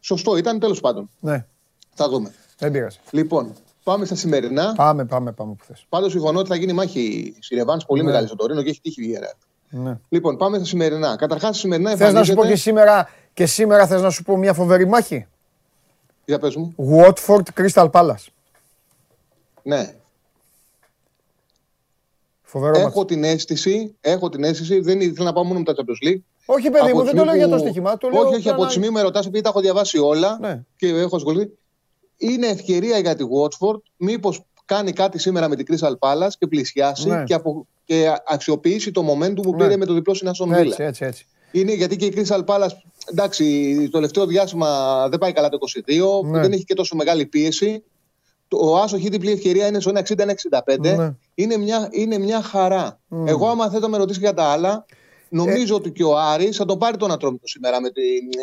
σωστό ήταν τέλος πάντων. Ναι. Θα δούμε. Δεν πειράζει. Λοιπόν, πάμε στα σημερινά. Πάμε που θες. Πάντως συμφωνώ ότι θα γίνει μάχη συνεβάνς πολύ μεγάλη στο Τωρίνο και έχει τύχει η Real. Ναι. Λοιπόν, πάμε στα σημερινά. Καταρχάς, σημερινά εμφανίζεται... Θες να σου πω και σήμερα... Και σήμερα θες να σου πω μια φοβερή μάχη. Για πες μου. Watford Crystal Palace. Ναι. Φοβερό έχω την αίσθηση, δεν ήθελα να πάω μόνο μετά το Champions League. Όχι, παιδί μου, δεν το λέω για το στοίχημα. Όχι, από τη στιγμή με ρωτάς, επειδή τα έχω διαβάσει όλα και έχω ασχοληθεί. Είναι ευκαιρία για τη Watford, μήπως κάνει κάτι σήμερα με την Crystal Palace και πλησιάσει και αξιοποιήσει το momentum που πήρε με το διπλό στην Aston Villa. Είναι γιατί και η Crystal Palace, εντάξει, το τελευταίο διάστημα δεν πάει καλά το 22, δεν έχει και τόσο μεγάλη πίεση. Ο Άσο έχει διπλή ευκαιρία, είναι στο 1,60-1,65. Είναι μια χαρά. Εγώ, άμα θέλω να με ρωτήσει για τα άλλα, νομίζω ότι και ο Άρης θα τον πάρει τον Ατρόμητο σήμερα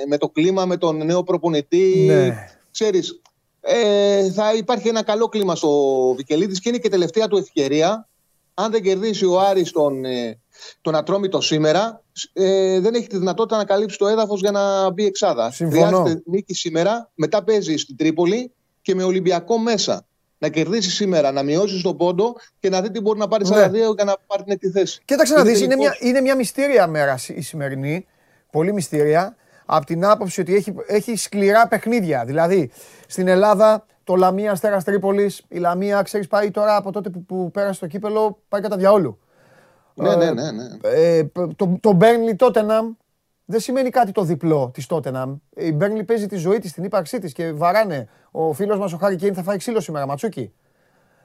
με το κλίμα, με τον νέο προπονητή. Ξέρεις, θα υπάρχει ένα καλό κλίμα στο Βικελίδης και είναι και τελευταία του ευκαιρία. Αν δεν κερδίσει ο Άρης τον Ατρόμητο σήμερα, δεν έχει τη δυνατότητα να καλύψει το έδαφος για να μπει εξάδα. Χρειάζεται νίκη σήμερα, μετά παίζει στην Τρίπολη και με Ολυμπιακό μέσα. Να κερδίσει σήμερα, να μειώσει τον πόντο και να δει τι μπορεί να πάρει σαν δύο για να πάρει την εκθέση. Κοίταξε να δεις, είναι μια μυστήρια μέρα η σημερινή. Πολύ μυστήρια. Από την άποψη ότι έχει σκληρά παιχνίδια. Δηλαδή, στην Ελλάδα το Λαμία Αστέρας Τρίπολης, η Λαμία, ξέρεις, πάει τώρα από τότε που πέρασε το κύπελο, πάει κατά διαόλου. Ναι. Το Μπέρνλι Τότεναμ δεν σημαίνει κάτι το διπλό της Τότεναμ. Η Μπέρνλι παίζει τη ζωή της, την ύπαρξή της και βαράνε. Ο φίλος μας ο Χάρη Κέιν θα φάει ξύλο σήμερα, Ματσούκι.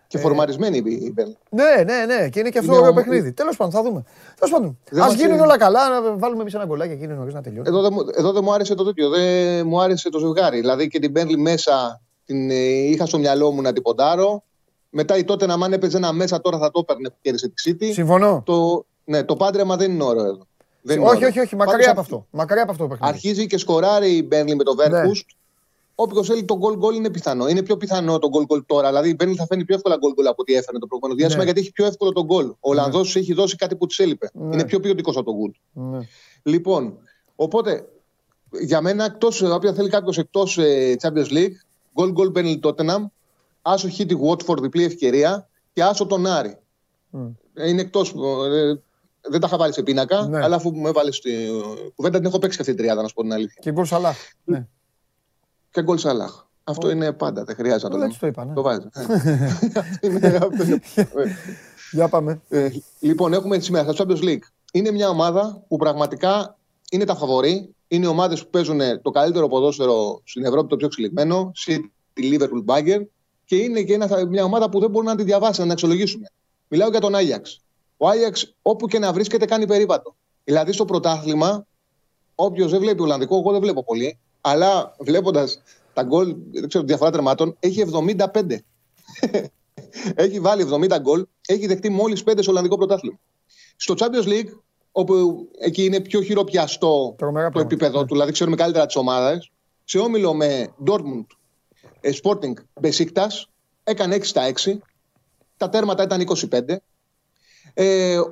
Και φορμαρισμένη η Μπέρνλι. Ναι, και είναι και αυτό ωραίο παιχνίδι. Τέλος πάντων, θα δούμε. Τέλος πάντων, ας γίνουν όλα καλά, να βάλουμε εμείς ένα γκολάκι και είναι νωρίς να τελειώσει. Εδώ δεν μου άρεσε το τέτοιο, δεν μου άρεσε το ζευγάρι. Δηλαδή και την Μπέρνλι μέσα την είχα στο μυαλό μου να την ποντάρω. Μετά η Τότεναμ, αν έπαιζε ένα μέσα, τώρα θα το έπαιρνε που κέρδισε τη Σίτι. Συμφωνώ. Το πάντρεμα δεν είναι ωραίο εδώ. Όχι, μακριά από αυτό. Αρχίζει και σκοράρει η Μπέρνλι με το Βέρκουστ. Όποιος θέλει τον γκολ είναι πιθανό. Είναι πιο πιθανό τον γκολ τώρα. Δηλαδή η Μπέρνλι θα φέρνει πιο εύκολα γκολ από ό,τι έφερε το προηγούμενο διάστημα γιατί έχει πιο εύκολο τον γκολ. Ο Ολλανδός έχει δώσει κάτι που της έλειπε. Είναι πιο ποιοτικός από τον γκολ. Λοιπόν, οπότε για μένα εκτός, όποια θέλει κάποιος εκτός Champions League, γκολ Μπέρνλι Τότεναμ, άσο χ τη Watford διπλή ευκαιρία και άσο τον Άρη. Είναι εκτός. Δεν τα είχα βάλει σε πίνακα, αλλά αφού μου έβαλε στη κουβέντα την έχω παίξει αυτή την τριάδα, να σου πω την αλήθεια. Και γκολ Σαλάχ. Και γκολ Σαλάχ. Αυτό είναι πάντα, δεν χρειάζεται να το λέμε. Έτσι το είπα. Το βάζει. Για πάμε. Λοιπόν, έχουμε σήμερα στο Champions League. Είναι μια ομάδα που πραγματικά είναι τα φαβορί. Είναι ομάδες που παίζουν το καλύτερο ποδόσφαιρο στην Ευρώπη, το πιο εξελιγμένο. City, Liverpool, Bayern. Και είναι και μια ομάδα που δεν μπορούν να τη διαβάσουν, να αξιολογήσουν. Μιλάω για τον Άγιαξ. Ο Άγιαξ, όπου και να βρίσκεται, κάνει περίπατο. Δηλαδή, στο πρωτάθλημα, όποιος δεν βλέπει Ολλανδικό, εγώ δεν βλέπω πολύ, αλλά βλέποντας τα γκολ, δεν ξέρω τη διαφορά τερμάτων, έχει 75. Έχει βάλει 70 γκολ, έχει δεχτεί μόλις 5 στο Ολλανδικό πρωτάθλημα. Στο Champions League, όπου εκεί είναι πιο χειροπιαστό το επίπεδο του, δηλαδή ξέρουμε καλύτερα τις ομάδες, σε όμιλο με Dortmund, Sporting, Besiktas, έκανε 6-6, τα τέρματα ήταν 25.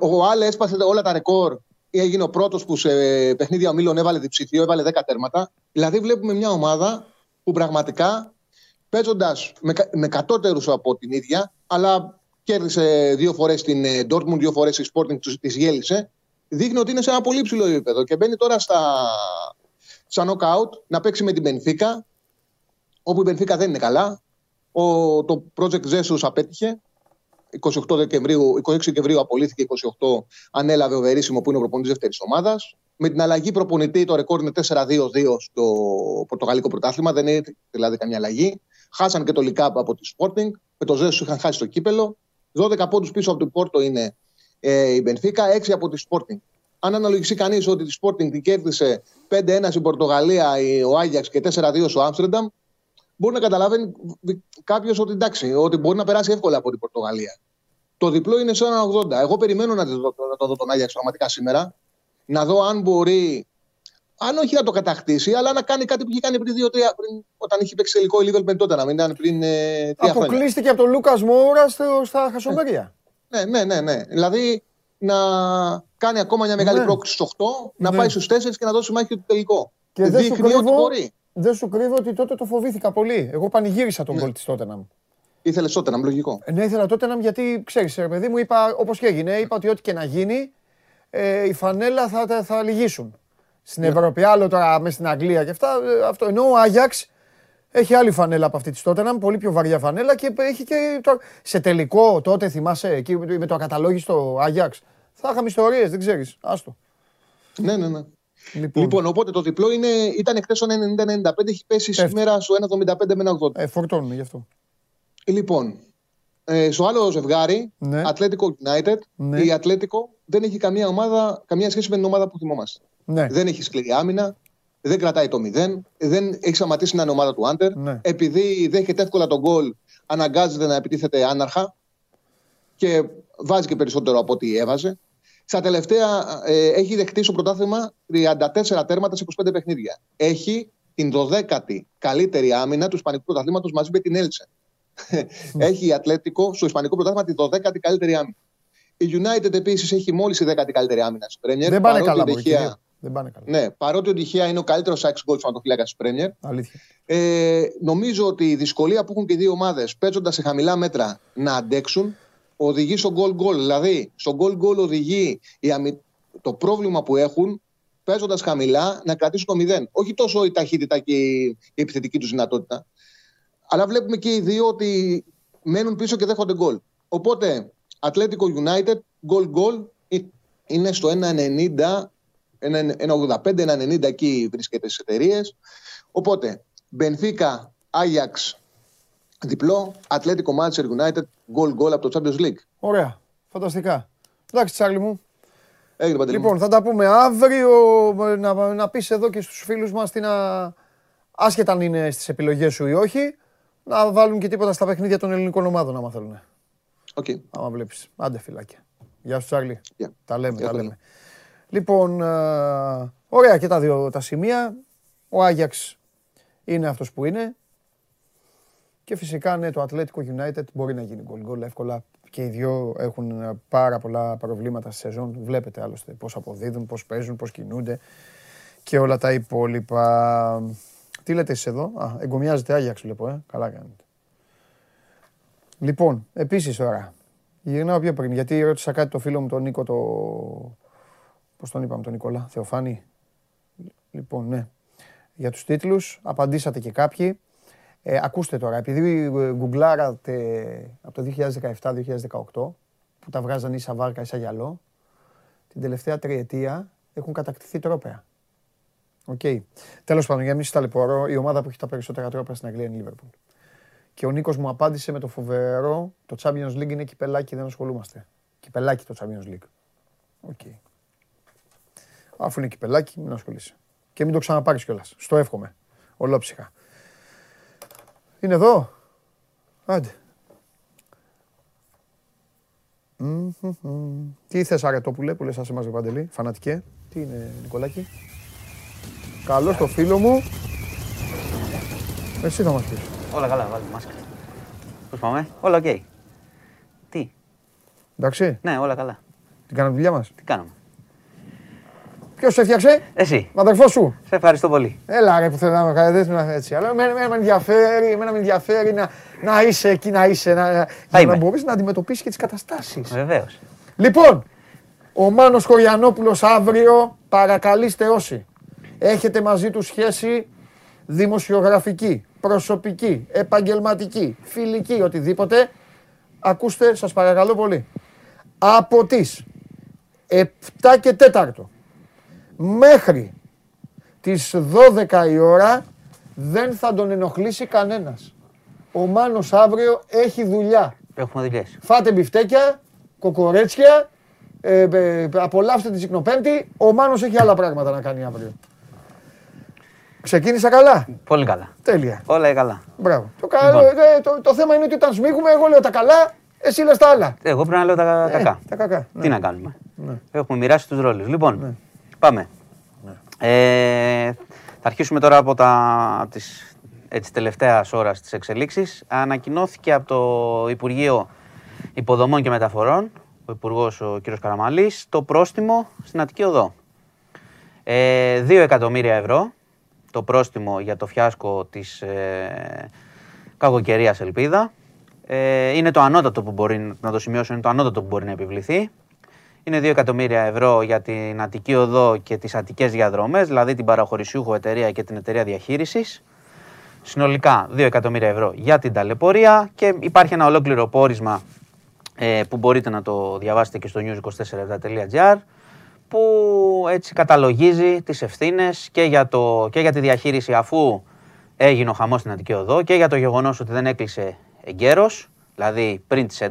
Ο Άλλε έσπασε όλα τα ρεκόρ. Έγινε ο πρώτος που σε παιχνίδια ομίλων έβαλε διψηφίο, έβαλε 10 τέρματα. Δηλαδή, βλέπουμε μια ομάδα που πραγματικά παίζοντας με κατώτερους από την ίδια, αλλά κέρδισε δύο φορές την Dortmund, δύο φορές η Sporting, της γέλησε. Δείχνει ότι είναι σε ένα πολύ ψηλό επίπεδο και μπαίνει τώρα στα knockout να παίξει με την Benfica, όπου η Benfica δεν είναι καλά. Το Project Jesus απέτυχε. 26 Δεκεμβρίου απολύθηκε, 28 ανέλαβε ο Βερίσιμο που είναι ο προπονητής δεύτερης ομάδας. Με την αλλαγή προπονητή το ρεκόρ είναι 4-2-2 στο πορτογαλικό πρωτάθλημα, δεν είναι δηλαδή καμία αλλαγή. Χάσαν και το Λικάπ από τη Sporting, με το Ζέσου είχαν χάσει το κύπελο. 12 πόντους πίσω από την Πόρτο είναι η Μπενφίκα, 6 από τη Sporting. Αν αναλογιστεί κανείς ότι τη Sporting την κέρδισε 5-1 στην Πορτογαλία ο Άγιαξ και 4-2 στο Άμστερνταμ, μπορεί να καταλαβαίνει κάποιος ότι εντάξει, ότι μπορεί να περάσει εύκολα από την Πορτογαλία. Το διπλό είναι σε 1,80. Εγώ περιμένω να το δω τον Άγιαξ πραγματικά σήμερα. Να δω αν μπορεί, αν όχι να το κατακτήσει, αλλά να κάνει κάτι που είχε κάνει πριν 2-3, όταν είχε παίξει τελικό η Liverpool τότε, να μην ήταν πριν 3 χρόνια. Αποκλείστηκε από τον Λούκας Μόουρα στα χασομέρια. Ναι. Δηλαδή να κάνει ακόμα μια μεγάλη πρόκληση στο 8, να πάει στους 4 και να δώσει μάχη του τελικό. Και δείχνει ότι μπορεί. Δεν σου κρύβω ότι τότε το φοβήθηκα πολύ. Εγώ πανηγύρισα τον γκολ της Τότεναμ. Ήθελες Τότεναμ, λογικό. Ναι, ήθελα Τότεναμ γιατί ξέρεις, ρε παιδί μου, είπα όπως και έγινε, είπα ότι ό,τι και να γίνει, η φανέλα θα λυγίσουν. Στην Ευρώπη, άλλο τώρα μέσα στην Αγγλία και αυτά. Αυτό εννοώ ο Άγιαξ Έχει άλλη φανέλα από αυτή τη Τότεναμ, πολύ πιο βαριά φανέλα και έχει και το... σε τελικό τότε θυμάσαι εκεί με το ακαταλόγιστο Άγιαξ. Θα είχαμε ιστορίες, δεν ξέρεις. Άστο. Ναι. Λοιπόν, οπότε το διπλό είναι, ήταν εκτός 90-95, έχει πέσει σήμερα στο 1,75 με 1,80. Φορτώνουμε γι' αυτό. Λοιπόν, στο άλλο ζευγάρι, ναι. Ατλέτικο United, ναι. Η Ατλέτικο δεν έχει καμία, ομάδα, καμία σχέση με την ομάδα που θυμόμαστε. Ναι. Δεν έχει σκληρή άμυνα, δεν κρατάει το 0, δεν έχει σταματήσει να είναι ομάδα του Άντερ. Ναι. Επειδή δέχεται εύκολα τον γκολ, αναγκάζεται να επιτίθεται άναρχα και βάζει και περισσότερο από ό,τι έβαζε. Στα τελευταία έχει δεχτεί στο πρωτάθλημα 34 τέρματα σε 25 παιχνίδια. Έχει την 12η καλύτερη άμυνα του Ισπανικού Πρωταθλήματος μαζί με την Έλτσε. Έχει η Ατλέτικο στο Ισπανικό Πρωτάθλημα τη 12η καλύτερη άμυνα. Η United επίσης έχει μόλις η 10η καλύτερη άμυνα στο Πρέμιερ. Δεν πάνε καλά. Δεν πάνε καλά. Ναι, παρότι ο Ντιχέα είναι ο καλύτερος άξιος γκολ φαντοφυλάκας του Πρέμιερ. Αλήθεια. Νομίζω ότι η δυσκολία που έχουν και οι δύο ομάδες παίζοντας σε χαμηλά μέτρα να αντέξουν. Οδηγεί στο goal-goal. Δηλαδή, στο goal-goal οδηγεί το πρόβλημα που έχουν παίζοντας χαμηλά να κρατήσουν το 0. Όχι τόσο η ταχύτητα και η επιθετική τους δυνατότητα. Αλλά βλέπουμε και οι δύο ότι μένουν πίσω και δέχονται goal. Οπότε, Ατλέτικο United, goal-goal είναι στο 1,85-1,90 εκεί βρίσκεται στις εταιρείες. Οπότε, Benfica, Ajax. Διπλό, Ατλέτικο Manchester United, γκολ από το Champions League. Ωραία, φανταστικά. Εντάξει, Τσάρλι μου. Έγινε, Παντελή. Λοιπόν, θα τα πούμε αύριο. Να πεις εδώ και στους φίλους μας τι να. Άσχετα αν είναι στις επιλογές σου ή όχι, να βάλουν και τίποτα στα παιχνίδια των ελληνικών ομάδων, άμα θέλουν. Οκ. Okay. Άμα βλέπεις. Άντε, φιλάκια. Γεια σου, Τσάρλι. Yeah. Τα λέμε, τα λέμε. Λοιπόν, ωραία και τα δύο τα σημεία. Ο Άγιαξ είναι αυτός που είναι. Και φυσικά ναι, το Ατλέτικο United μπορεί να γίνει γκολ εύκολα και οι δύο έχουν πάρα πολλά προβλήματα στη σεζόν. Βλέπετε άλλωστε πώς αποδίδουν, πώς παίζουν, πώς κινούνται και όλα τα υπόλοιπα. Τι λέτε εσείς εδώ? Εγκομιάζετε Άγιαξ βλέπω, καλά κάνετε. Λοιπόν, επίσης τώρα, γυρνάω πιο πριν, γιατί ρώτησα κάτι το φίλο μου τον Νίκο, πώς τον είπαμε τον Νικόλα, Θεοφάνη. Λοιπόν, ναι, για τους τίτλους, απαντήσατε και κάποιοι. Ακούστε τώρα, επειδή γκουγκλάρατε από το 2017-2018, που τα βγάζαν ίσα βάρκα, ίσα γυαλό, την τελευταία τριετία έχουν κατακτηθεί τρόπαια. Οκ. Τέλος πάντων, για να μην σταλαιπωρώ, η ομάδα που έχει τα περισσότερα τρόπαια στην Αγγλία είναι η Λίβερπουλ. Και ο Νίκος μου απάντησε με το φοβερό, το Champions League είναι κυπελάκι, δεν ασχολούμαστε. Κυπελάκι το Champions League. Οκ. Αφού είναι κυπελάκι, μην ασχολείσαι. Και μην το ξαναπάρεις κιόλας. Στο εύχομαι. Ολόψυχα. Είναι εδώ. Άντε. Τι θες Αρετόπουλε που λες άσε μας Παντελή, φανατικέ. Τι είναι Νικολάκη. Καλώς το φίλο μου. Εσύ θα μας πεις. Όλα καλά, βάλτε μάσκα. Πώς πάμε, όλα οκ. Τι. Εντάξει. Ναι, όλα καλά. Τι κάναμε τη δουλειά μας. Τι κάναμε. Ποιος σε έφτιαξε? Εσύ. Αδερφός σου. Σε ευχαριστώ πολύ. Έλα ρε που θέλω να με καλέσουν έτσι. Αλλά εμένα με ενδιαφέρει να είσαι εκεί, να είσαι. Να μπορείς να αντιμετωπίσεις και τις καταστάσεις. Βεβαίως. Λοιπόν, ο Μάνος Χωριανόπουλος αύριο παρακαλείστε όσοι έχετε μαζί του σχέση δημοσιογραφική, προσωπική, επαγγελματική, φιλική, οτιδήποτε. Ακούστε, σας παρακαλώ πολύ. Από τις 7:15. Μέχρι τις 12 η ώρα δεν θα τον ενοχλήσει κανένας. Ο Μάνος αύριο έχει δουλειά. Έχουμε δουλειές. Φάτε μπιφτέκια, κοκορέτσια, απολαύστε τη Συκνοπέμπτη. Ο Μάνος έχει άλλα πράγματα να κάνει αύριο. Ξεκίνησα καλά. Πολύ καλά. Τέλεια. Όλα καλά. Μπράβο. Το θέμα είναι ότι όταν σμίγουμε, εγώ λέω τα καλά, εσύ λες τα άλλα. Εγώ πρέπει να λέω τα κακά. Τα κακά. Τι να κάνουμε. Έχουμε μοιράσει τους ρόλους. Λοιπόν. Πάμε. Ναι. Θα αρχίσουμε τώρα από τις τελευταίες ώρες τις εξελίξεις. Ανακοινώθηκε από το Υπουργείο Υποδομών και Μεταφορών, ο Υπουργός ο κ. Καραμαλής, το πρόστιμο στην Αττική Οδό. 2 εκατομμύρια ευρώ το πρόστιμο για το φιάσκο της κακοκαιρίας Ελπίδα. Είναι το ανώτατο που μπορεί να το σημειώσω, είναι το ανώτατο που μπορεί να επιβληθεί. Είναι 2 εκατομμύρια ευρώ για την Αττική Οδό και τις Αττικές Διαδρομές, δηλαδή την παραχωρησιούχο εταιρεία και την εταιρεία διαχείρισης. συνολικά 2 εκατομμύρια ευρώ για την ταλαιπωρία και υπάρχει ένα ολόκληρο πόρισμα που μπορείτε να το διαβάσετε και στο news24.gr που έτσι καταλογίζει τις ευθύνες και για τη διαχείριση αφού έγινε ο χαμός στην Αττική Οδό και για το γεγονός ότι δεν έκλεισε εγκαίρος, δηλαδή πριν τις 11,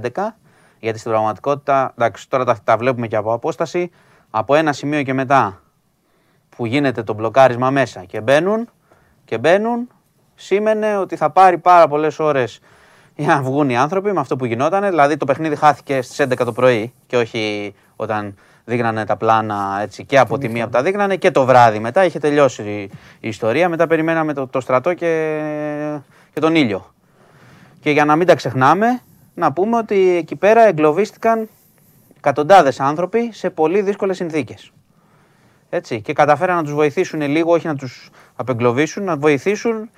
γιατί στην πραγματικότητα, εντάξει, τώρα τα βλέπουμε και από απόσταση, από ένα σημείο και μετά που γίνεται το μπλοκάρισμα μέσα και μπαίνουν, σήμαινε ότι θα πάρει πάρα πολλές ώρες για να βγουν οι άνθρωποι με αυτό που γινόταν. Δηλαδή το παιχνίδι χάθηκε στις 11 το πρωί και όχι όταν δείχνανε τα πλάνα έτσι, και από τη μία που τα δείχνανε και το βράδυ μετά. Είχε τελειώσει η ιστορία. Μετά περιμέναμε το στρατό και τον ήλιο. Και για να μην τα ξεχνάμε, να πούμε ότι εκεί πέρα εγκλωβίστηκαν εκατοντάδες άνθρωποι σε πολύ δύσκολες συνθήκες. Έτσι, και καταφέραν να τους βοηθήσουν λίγο, όχι να τους απεγκλωβίσουν, να βοηθήσουν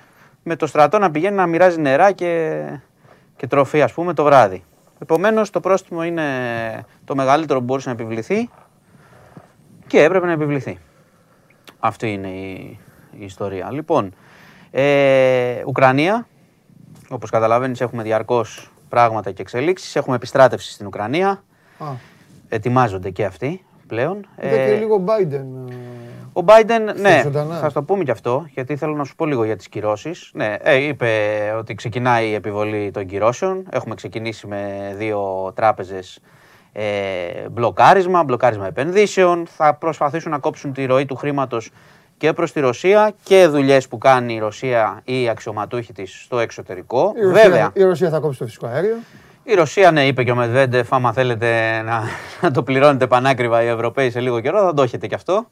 με το στρατό να πηγαίνει να μοιράζει νερά και τροφή, ας πούμε, το βράδυ. Επομένως, το πρόστιμο είναι το μεγαλύτερο που μπορούσε να επιβληθεί και έπρεπε να επιβληθεί. Αυτή είναι η ιστορία. Λοιπόν, Ουκρανία, όπως καταλαβαίνεις, έχουμε διαρκώς πράγματα και εξελίξεις. Έχουμε επιστράτευση στην Ουκρανία. Ετοιμάζονται και αυτοί πλέον. Και λίγο Biden. Ο Biden, ναι, θα το πούμε κι αυτό, γιατί θέλω να σου πω λίγο για τις κυρώσεις. Ναι, είπε ότι ξεκινάει η επιβολή των κυρώσεων. Έχουμε ξεκινήσει με 2 τράπεζες μπλοκάρισμα επενδύσεων. Θα προσπαθήσουν να κόψουν τη ροή του χρήματος και προς τη Ρωσία και δουλειές που κάνει η Ρωσία ή οι αξιωματούχοι της στο εξωτερικό. Βέβαια, η Ρωσία θα κόψει το φυσικό αέριο. Η Ρωσία, ναι, είπε και ο Μεδβέντεφ, άμα θέλετε να το πληρώνετε πανάκριβα οι Ευρωπαίοι σε λίγο καιρό, θα το έχετε κι αυτό.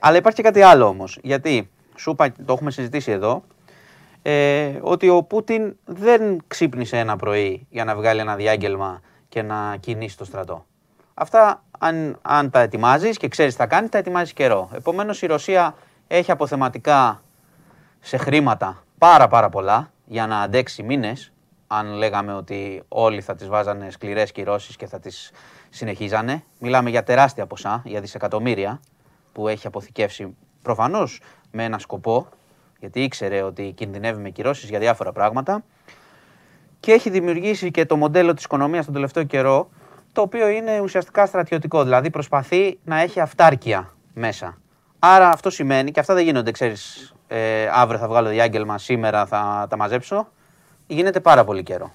Αλλά υπάρχει και κάτι άλλο όμως, γιατί σου είπα, το έχουμε συζητήσει εδώ, ότι ο Πούτιν δεν ξύπνησε ένα πρωί για να βγάλει ένα διάγγελμα και να κινήσει το στρατό. Αυτά, αν τα ετοιμάζεις και ξέρεις τι θα κάνεις, τα ετοιμάζεις καιρό. Επομένως, η Ρωσία έχει αποθεματικά σε χρήματα πάρα πολλά για να αντέξει μήνες. Αν λέγαμε ότι όλοι θα τις βάζανε σκληρές κυρώσεις και θα τις συνεχίζανε, μιλάμε για τεράστια ποσά, για δισεκατομμύρια, που έχει αποθηκεύσει προφανώς με ένα σκοπό, γιατί ήξερε ότι κινδυνεύει με κυρώσεις για διάφορα πράγματα και έχει δημιουργήσει και το μοντέλο της οικονομίας τον τελευταίο καιρό, το οποίο είναι ουσιαστικά στρατιωτικό, δηλαδή προσπαθεί να έχει αυτάρκεια μέσα. Άρα αυτό σημαίνει, και αυτά δεν γίνονται, ξέρεις, αύριο θα βγάλω διάγγελμα, σήμερα θα τα μαζέψω, γίνεται πάρα πολύ καιρό.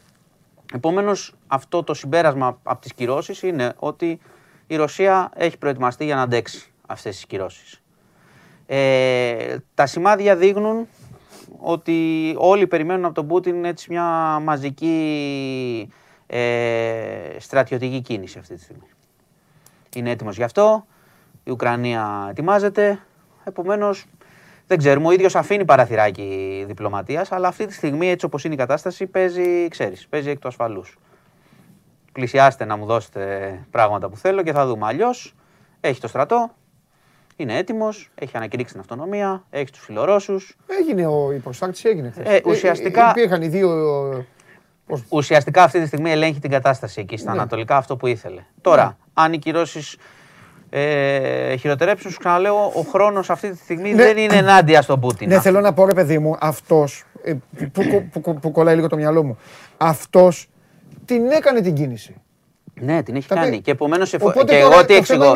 Επομένως, αυτό το συμπέρασμα από τις κυρώσεις είναι ότι η Ρωσία έχει προετοιμαστεί για να αντέξει αυτές τις κυρώσεις. Τα σημάδια δείχνουν ότι όλοι περιμένουν από τον Πούτιν έτσι μια μαζική στρατιωτική κίνηση αυτή τη στιγμή. Είναι έτοιμος γι' αυτό, η Ουκρανία ετοιμάζεται, επομένως δεν ξέρουμε, ο ίδιος αφήνει παραθυράκι διπλωματίας, αλλά αυτή τη στιγμή έτσι όπως είναι η κατάσταση παίζει, ξέρεις, παίζει εκ του ασφαλούς. Πλησιάστε να μου δώσετε πράγματα που θέλω και θα δούμε. Αλλιώς έχει το στρατό, είναι έτοιμος, έχει ανακηρύξει την αυτονομία, έχει τους Φιλορώσους. Η προσάρτηση έγινε χθες. Υπήρχαν οι δύο. Ουσιαστικά αυτή τη στιγμή ελέγχει την κατάσταση εκεί στα ανατολικά, αυτό που ήθελε. Τώρα, αν οι κυρώσεις χειροτερέψουν, σου ξαναλέω, ο χρόνος αυτή τη στιγμή δεν είναι ενάντια στον Πούτιν. Ναι, θέλω να πω, ρε παιδί μου, αυτός που κολλάει λίγο το μυαλό μου, αυτός την έκανε την κίνηση. Ναι, την έχει κάνει. Και επομένως, εγώ τι εξηγώ.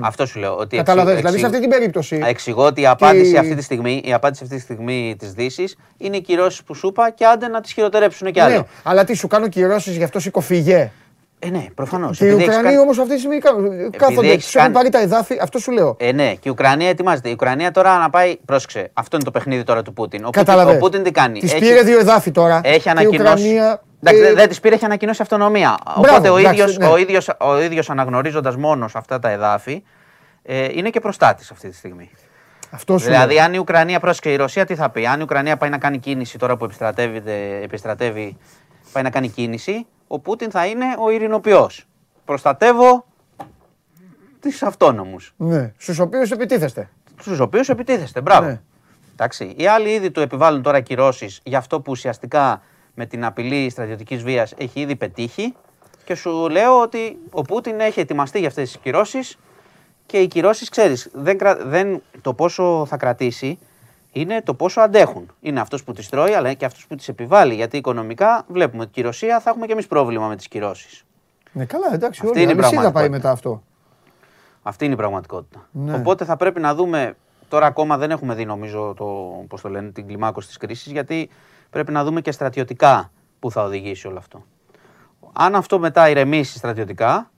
Αυτό σου λέω. Καταλαβαίνεις. Δηλαδή, σε αυτή την περίπτωση. Εξηγώ ότι η απάντηση αυτή τη στιγμή της Δύσης είναι οι κυρώσεις που σου είπα και άντε να τις χειροτερέψουν κι άλλο. Αλλά τι σου κάνω κυρώσεις, γι' αυτό σηκωφυγέ. Ναι, προφανώς. Και οι Ουκρανοί όμως αυτή τη στιγμή κάθονται. Τους έχουν πάρει τα εδάφη, αυτό σου λέω. Ναι, και η Ουκρανία ετοιμάζεται. Η Ουκρανία τώρα να πάει. Πρόσεξε, αυτό είναι το παιχνίδι τώρα του Πούτιν. Ο Πούτιν τι κάνει. Της πήρε 2 εδάφη τώρα. Έχει ανακοινώσει. Δεν της πήρε, έχει ανακοινώσει αυτονομία. Οπότε ο ίδιος αναγνωρίζοντας μόνος αυτά τα εδάφη είναι και προστάτης αυτή τη στιγμή. Δηλαδή, αν η Ουκρανία πρόσεξε, η Ρωσία τι θα πει. Αν η Ουκρανία πάει να κάνει κίνηση τώρα που επιστρατεύει, πάει να κάνει κίνηση. Ο Πούτιν θα είναι ο ειρηνοποιός. Προστατεύω τις αυτόνομους. Ναι. Στους οποίους επιτίθεστε. Μπράβο. Ναι. Εντάξει. Οι άλλοι ήδη του επιβάλλουν τώρα κυρώσεις για αυτό που ουσιαστικά με την απειλή στρατιωτικής βίας έχει ήδη πετύχει. Και σου λέω ότι ο Πούτιν έχει ετοιμαστεί για αυτές τις κυρώσεις. Και οι κυρώσεις, ξέρεις, το πόσο θα κρατήσει είναι το πόσο αντέχουν. Είναι αυτός που τις τρώει, αλλά και αυτός που τις επιβάλλει. Γιατί οικονομικά βλέπουμε ότι η Ρωσία θα έχουμε και εμείς πρόβλημα με τις κυρώσεις. Ναι, καλά, εντάξει, αυτή είναι η πραγματικότητα. Θα πάει μετά αυτό. Αυτή είναι η πραγματικότητα. Ναι. Οπότε θα πρέπει να δούμε. Τώρα ακόμα δεν έχουμε δει, νομίζω, πώς το λένε, την κλιμάκωση της κρίσης, γιατί πρέπει να δούμε και στρατιωτικά που θα οδηγήσει όλο αυτό. Αν αυτό μετά ηρεμήσει στρατιωτικά,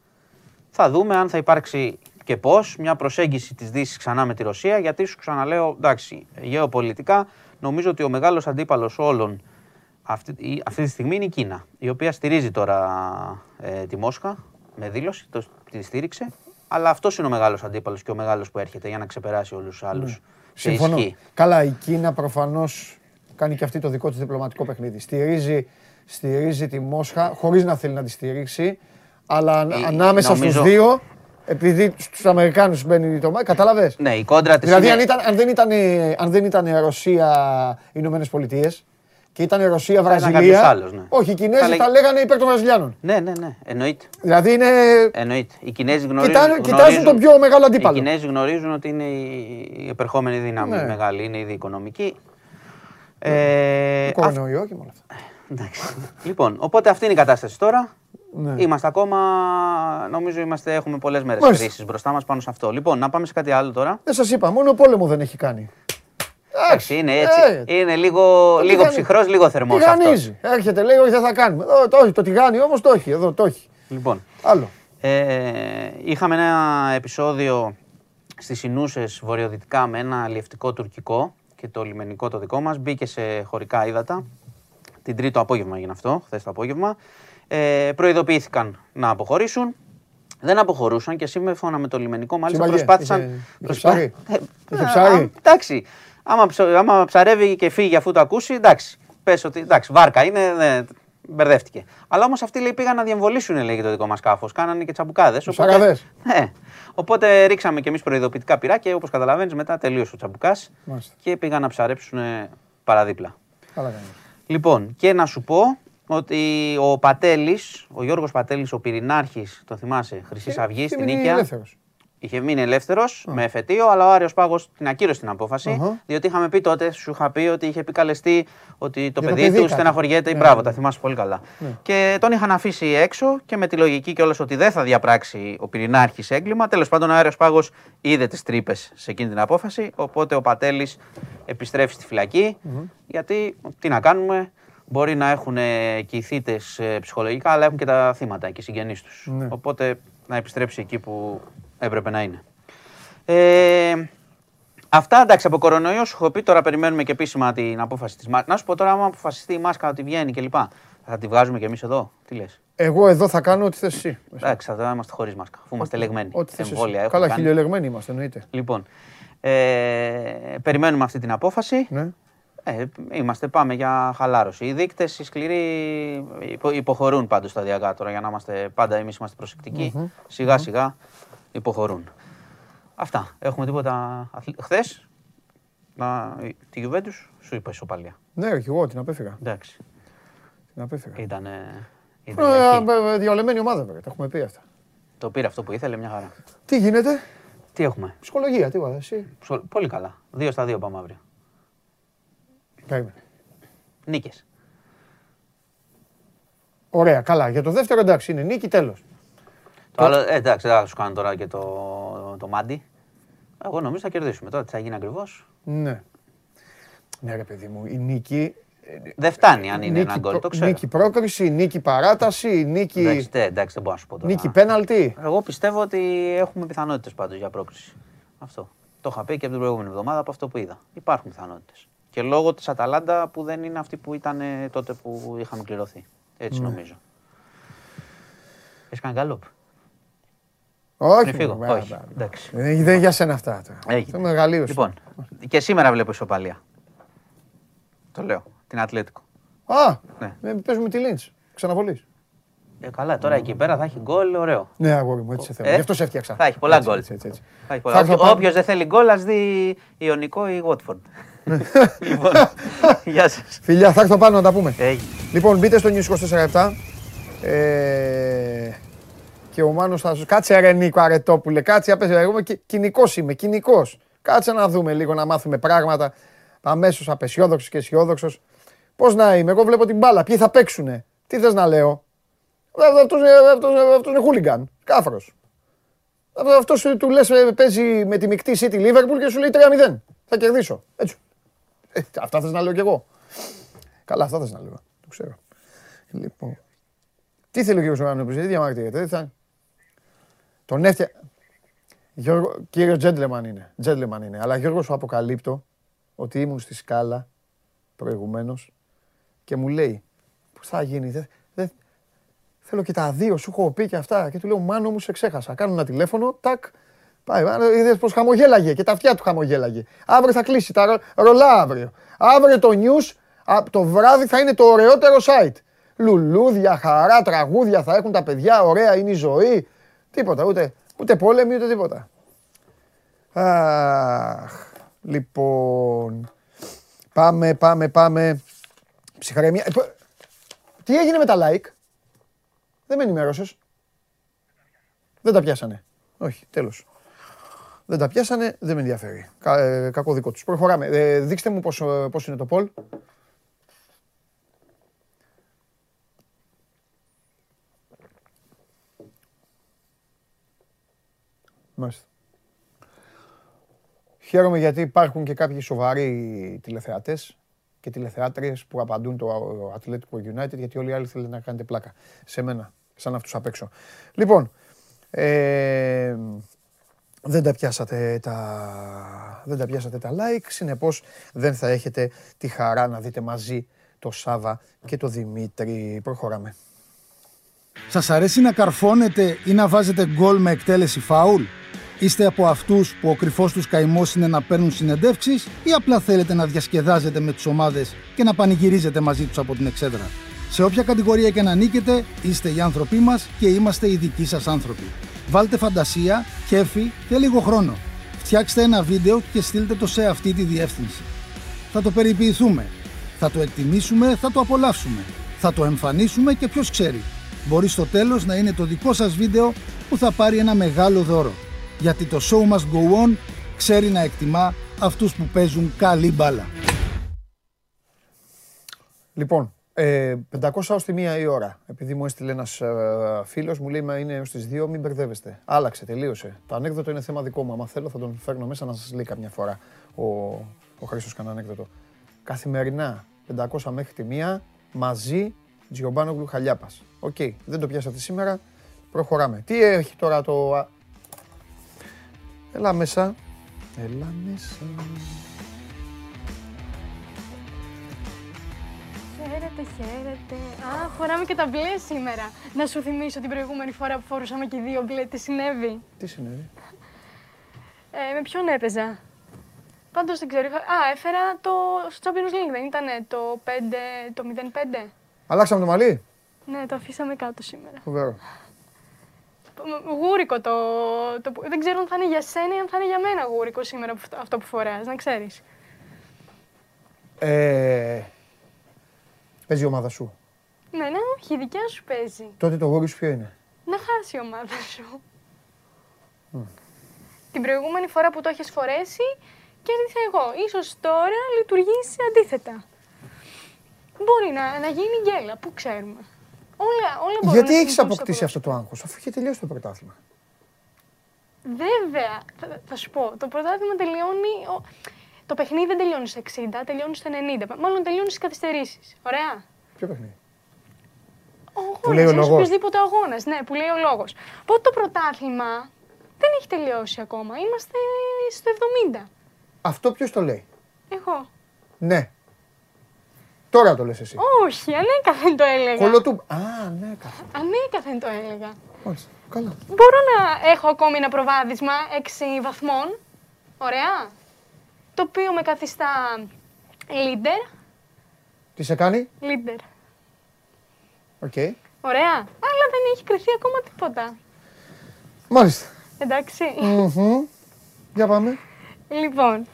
θα δούμε αν θα υπάρξει και πώς μια προσέγγιση της Δύσης ξανά με τη Ρωσία, γιατί σου ξαναλέω, εντάξει, γεωπολιτικά νομίζω ότι ο μεγάλος αντίπαλος όλων αυτή τη στιγμή είναι η Κίνα, η οποία στηρίζει τώρα τη Μόσχα με δήλωση, τη στήριξε. Αλλά αυτό είναι ο μεγάλος αντίπαλος και ο μεγάλος που έρχεται για να ξεπεράσει όλους τους άλλους. Συμφωνώ. Καλά, η Κίνα προφανώς κάνει και αυτή το δικό της διπλωματικό παιχνίδι. Στηρίζει τη Μόσχα χωρίς να θέλει να τη στηρίξει, αλλά ανάμεσα στους δύο, επειδή στους Αμερικάνους μπαίνει το μάτι, κατάλαβες. Ναι, η κόντρα της. Δηλαδή, αν δεν ήταν Ρωσία, Ηνωμένες Πολιτείες. Και ήταν Ρωσία, Βραζιλία. Ναι. Όχι, οι Κινέζοι τα λέγανε υπέρ των Βραζιλιάνων. Ναι, εννοείται. Δηλαδή είναι. Εννοείται. Οι Κινέζοι Κοιτάζουν τον πιο μεγάλο αντίπαλο. Οι Κινέζοι γνωρίζουν ότι είναι η επερχόμενη δύναμη μεγάλη, είναι ήδη οικονομική. Κορονοϊό και όλα αυτά. Εντάξει. Λοιπόν, οπότε αυτή είναι η κατάσταση τώρα. Ναι. Είμαστε ακόμα, νομίζω, έχουμε πολλές μέρες κρίσεις μπροστά μας πάνω σε αυτό. Λοιπόν, να πάμε σε κάτι άλλο τώρα. Δεν σας είπα, μόνο πόλεμο δεν έχει κάνει. Εντάξει, είναι έτσι. Είναι λίγο ψυχρός, λίγο θερμός αυτός. Τηγανίζει. Έρχεται, λέει, όχι, δεν θα κάνουμε. Το τηγάνι όμως το έχει, εδώ το έχει. Λοιπόν, άλλο. Είχαμε ένα επεισόδιο στις Ινούσες βορειοδυτικά με ένα αλλιευτικό τουρκικό και το λιμενικό το δικό μας. Μπήκε σε χωρικά ύδατα. Την Τρίτο απόγευμα έγινε αυτό, χθες το απόγευμα. Προειδοποιήθηκαν να αποχωρήσουν. Δεν αποχωρούσαν και σύμφωνα με το λιμενικό μάλιστα προσπάθησαν. Εντάξει. Άμα ψαρεύει και φύγει αφού το ακούσει, εντάξει, πες ότι εντάξει, βάρκα είναι, μπερδεύτηκε. Αλλά όμως αυτοί, λέει, πήγαν να διεμβολήσουν, λέει, το δικό μας σκάφος. Κάνανε και τσαμπουκάδες. Τσαμπουκάδες. Ναι. Οπότε ρίξαμε κι εμείς προειδοποιητικά πυρά και όπως καταλαβαίνεις, μετά τελείωσε ο τσαμπουκάς και πήγαν να ψαρέψουν παραδίπλα. Καλά κάνει. Λοιπόν, και να σου πω ότι ο Πατέλης, ο Γιώργος Πατέλης, ο πυρηνάρχης, το θυμάσαι, Χρυσής Αυγής στην Νίκαια. Είχε μείνει ελεύθερος με εφετείο, αλλά ο Άριος Πάγος την ακύρωσε την απόφαση. Διότι είχαμε πει τότε, σου είχα πει ότι είχε επικαλεστεί ότι το παιδί του στεναχωριέται. Μπράβο, τα θυμάσαι πολύ καλά. Και τον είχαν αφήσει έξω και με τη λογική κιόλας ότι δεν θα διαπράξει ο πυρηνάρχης έγκλημα. Τέλος πάντων, ο Άριος Πάγος είδε τις τρύπες σε εκείνη την απόφαση. Οπότε ο Πατέλης επιστρέφει στη φυλακή. Γιατί τι να κάνουμε, μπορεί να έχουν και οι θύτες ψυχολογικά, αλλά έχουν και τα θύματα και οι συγγενείς τους. Οπότε να επιστρέψει εκεί που έπρεπε να είναι. Αυτά, εντάξει, από κορονοϊό σου έχω πει. Τώρα περιμένουμε και επίσημα την απόφαση της μάσκας. Να σου πω τώρα, άμα αποφασιστεί η μάσκα ότι βγαίνει κλπ. Θα τη βγάζουμε κι εμείς εδώ. Τι λες. Εγώ εδώ θα κάνω ό,τι θες εσύ. Εντάξει, θα είμαστε χωρίς μάσκα, αφού είμαστε λεγμένοι. Καλά, χιλιολεγμένοι είμαστε, εννοείται. Λοιπόν, περιμένουμε αυτή την απόφαση. Ναι. Πάμε για χαλάρωση. Οι δείκτες, οι σκληροί, υποχωρούν πάντως σταδιακά τώρα, για να είμαστε πάντα εμείς προσεκτικοί. Σιγά-σιγά. Υποχωρούν. Αυτά. Έχουμε τίποτα χθες? Τη Γιουβέντους σου είπα ισοπαλία. Ναι, όχι, εγώ την απέφυγα. Εντάξει. Την απέφυγα. Ήταν διαολεμένη ομάδα, βέβαια. Τα έχουμε πει αυτά. Το πήρε αυτό που ήθελε, μια χαρά. Τι γίνεται? Τι έχουμε? Ψυχολογία, τι βάζει. Πολύ καλά. 2-2 πάμε αύριο. Περίμενε. Νίκες. Ωραία, καλά. Για το δεύτερο, εντάξει, είναι νίκη, τέλος. Εντάξει, θα σου κάνω τώρα και το μάντι. Εγώ νομίζω θα κερδίσουμε τώρα. Τι θα γίνει ακριβώς? Ναι. Ναι, ρε παιδί μου, η νίκη. Δεν φτάνει αν είναι ένα γκολ, το ξέρω. Νίκη πρόκριση, νίκη παράταση, νίκη. Εντάξει, δεν μπορώ να σου πω τώρα. Νίκη πέναλτι. Εγώ πιστεύω ότι έχουμε πιθανότητες πάντως για πρόκριση. Αυτό. Το είχα πει και από την προηγούμενη εβδομάδα, από αυτό που είδα. Υπάρχουν πιθανότητες. Και λόγω της Αταλάντα που δεν είναι αυτή που ήταν τότε που είχαμε κληρωθεί. Έτσι νομίζω. Έχει κάνει γκάλοπ? Όχι, εντάξει. Δεν για σένα αυτά. Το μεγαλείο. Λοιπόν, και σήμερα βλέπω ισοπαλία. Το λέω, την Ατλέτικο. Παίζουμε τη Λίντς, ξαναβολής. Καλά, τώρα εκεί πέρα θα έχει γκολ, ωραίο. Ναι, αγόρι μου, έτσι θέλω. Γι' αυτό σε έφτιαξα. Θα έχει πολλά γκολ. Όποιος δεν θέλει γκολ, ας δει Ιωνικό ή Watford. Λοιπόν, γεια σας. Φιλιά, θα έρθω πάνω να τα πούμε. Λοιπόν, μπείτε στο News 24/7. Και ο Μάνος θα σου... Κάτσε ρε Νίκο Αρετόπουλε, κάτσε απέσαι, εγώ κοινικός είμαι, κοινικός. Κάτσε να δούμε λίγο, να μάθουμε πράγματα. αμέσως απεσιόδοξος και αισιόδοξος. Πώς να είμαι, εγώ βλέπω την μπάλα. Ποιοι θα παίξουνε, τι θες να λέω. Αυτός είναι χούλιγκαν, κάφρος. Αυτός του λες παίζει με τη μεικτή City Liverpool και σου λέει 3-0. Θα κερδίσω. Έτσι. Αυτά θες να λέω κι εγώ. Καλά, αυτά θες να λέω. Το ξέρω. Λοιπόν. Τι θέλει ο κύριος Ουρανόπουλος, γιατί διαμαρτύρεται, δεν θα. Τον έφτια. Γιώργο, κύριο gentleman είναι. Gentleman είναι. Αλλά Γιώργο, σου αποκαλύπτω ότι ήμουν στη Σκάλα προηγουμένως και μου λέει πώς θα γίνει. Θέλω και τα δύο, σου έχω πει και αυτά. Και του λέω, Μάνο μου, σε ξέχασα. Κάνω ένα τηλέφωνο, τάκ. Πάει, είδες πως χαμογέλαγε και τα αυτιά του χαμογέλαγε. Αύριο θα κλείσει, τα ρολά αύριο. Αύριο το news, το βράδυ θα είναι το ωραιότερο site. Λουλούδια, χαρά, τραγούδια θα έχουν τα παιδιά, ωραία είναι η ζωή. Τίποτα, ούτε πόλεμοι, ούτε τίποτα. Αχ, λοιπόν. Πάμε. Ψυχραιμία. Τι έγινε με τα like. Δεν με ενημέρωσες. Δεν τα πιάσανε. Όχι, τέλος. Δεν τα πιάσανε, δεν με ενδιαφέρει. Κακό δικό τους. Προχωράμε. Δείξτε μου πώς είναι το poll. Μάλιστα. Χαίρομαι γιατί υπάρχουν και κάποιοι σοβαροί τηλεθεατές και τηλεθεάτριες που απαντούν το Atletico United, γιατί όλοι οι άλλοι θέλουν να κάνετε πλάκα σε μένα, σαν αυτούς απ' έξω. Λοιπόν, δεν τα πιάσατε τα like, συνεπώς δεν θα έχετε τη χαρά να δείτε μαζί το Σάβα και το Δημήτρη. Προχωράμε. Σας αρέσει να καρφώνετε ή να βάζετε γκολ με εκτέλεση φάουλ? Είστε από αυτούς που ο κρυφός τους καημός είναι να παίρνουν συνεντεύξεις ή απλά θέλετε να διασκεδάζετε με τις ομάδες και να πανηγυρίζετε μαζί τους από την εξέδρα? Σε όποια κατηγορία και να νίκετε, είστε οι άνθρωποι μας και είμαστε οι δικοί σας άνθρωποι. Βάλτε φαντασία, κέφι και λίγο χρόνο. Φτιάξτε ένα βίντεο και στείλτε το σε αυτή τη διεύθυνση. Θα το περιποιηθούμε, θα το εκτιμήσουμε, θα το απολαύσουμε, θα το εμφανίσουμε και ποιος ξέρει. Μπορεί στο τέλος να είναι το δικό σας βίντεο που θα πάρει ένα μεγάλο δώρο. Γιατί το show must go on ξέρει να εκτιμά αυτούς που παίζουν καλή μπάλα. Λοιπόν, 500 ως τη μία η ώρα. Επειδή μου έστειλε ένας φίλος, μου λέει μα είναι ως τις 2, μην μπερδεύεστε. Άλλαξε, τελείωσε. Το ανέκδοτο είναι θέμα δικό μου. Άμα θέλω θα τον φέρνω μέσα να σας λέει καμιά φορά ο Χρήστος κανένα ανέκδοτο. Καθημερινά 500 μέχρι τη μία, μαζί Τζιομπάνογλου Χαλιάπας. Οκ, δεν το πιάσατε σήμερα. Προχωράμε. Τι έχει τώρα το... Έλα μέσα. Έλα μέσα. Χαίρετε, χαίρετε. Α, φοράμε και τα μπλε σήμερα. Να σου θυμίσω την προηγούμενη φορά που φορούσαμε και δύο μπλε. Τι συνέβη? Τι συνέβη? Με ποιον έπαιζα? Πάντως δεν ξέρω. Α, έφερα το Champions League, δεν ήταν το 5, το 0-5. Αλλάξαμε το μαλλί. Ναι, το αφήσαμε κάτω σήμερα. Φοβερό. Γούρικο το. Δεν ξέρω αν θα είναι για σένα ή αν θα είναι για μένα γούρικο σήμερα αυτό που φοράς, να ξέρεις. Παίζει η ομάδα σου. Ναι, όχι, η δικιά σου παίζει. Τότε το γούρι σου ποιο είναι? Να χάσει η ομάδα σου. Την προηγούμενη φορά που το έχεις φορέσει, κέρδισα εγώ. Ίσως τώρα λειτουργήσει αντίθετα. Μπορεί να γίνει γκέλα, πού ξέρουμε. Όλα μπορούν. Γιατί έχεις αποκτήσει αυτό το άγχος, αφού είχε τελειώσει το πρωτάθλημα? Βέβαια, θα σου πω, το πρωτάθλημα τελειώνει. Το παιχνίδι δεν τελειώνει στα 60, τελειώνει στα 90. Μάλλον τελειώνει στις καθυστερήσεις. Ωραία. Ποιο παιχνίδι? Ο αγώνας, οποιοσδήποτε αγώνας. Ναι, που λέει ο λόγος. Οπότε το πρωτάθλημα δεν έχει τελειώσει ακόμα. Είμαστε στο 70. Αυτό ποιος το λέει? Εγώ. Ναι. Τώρα το λες εσύ. Όχι, ανέκαθεν το έλεγα. Α, ανέκαθεν. Ανέκαθεν το έλεγα. Όχι, καλά. Μπορώ να έχω ακόμη ένα προβάδισμα 6 βαθμών, ωραία, το οποίο με καθιστά leader. Τι σε κάνει? Leader. Οκ. Ωραία, αλλά δεν έχει κρυθεί ακόμα τίποτα. Μάλιστα. Εντάξει. Για πάμε. Λοιπόν.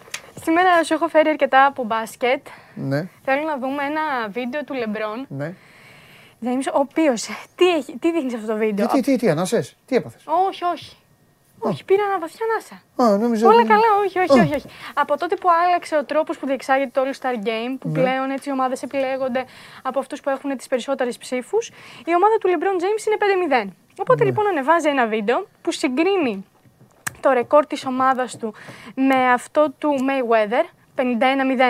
Σήμερα σου έχω φέρει αρκετά από μπάσκετ. Ναι. Θέλω να δούμε ένα βίντεο του Λεμπρόν. Ναι. Ο οποίος. Τι δείχνει αυτό το βίντεο? Τι ανάσες, τι έπαθες? Όχι. Όχι, πήρα ένα βαθιά ανάσα. Όλα ότι... καλά, όχι. Από τότε που άλλαξε ο τρόπος που διεξάγεται το All Star Game, που πλέον έτσι οι ομάδες επιλέγονται από αυτούς που έχουν τις περισσότερες ψήφους, η ομάδα του LeBron James είναι 5-0. Οπότε λοιπόν ανεβάζει ένα βίντεο που συγκρίνει το ρεκόρ της ομάδας του με αυτό του Mayweather, 51-0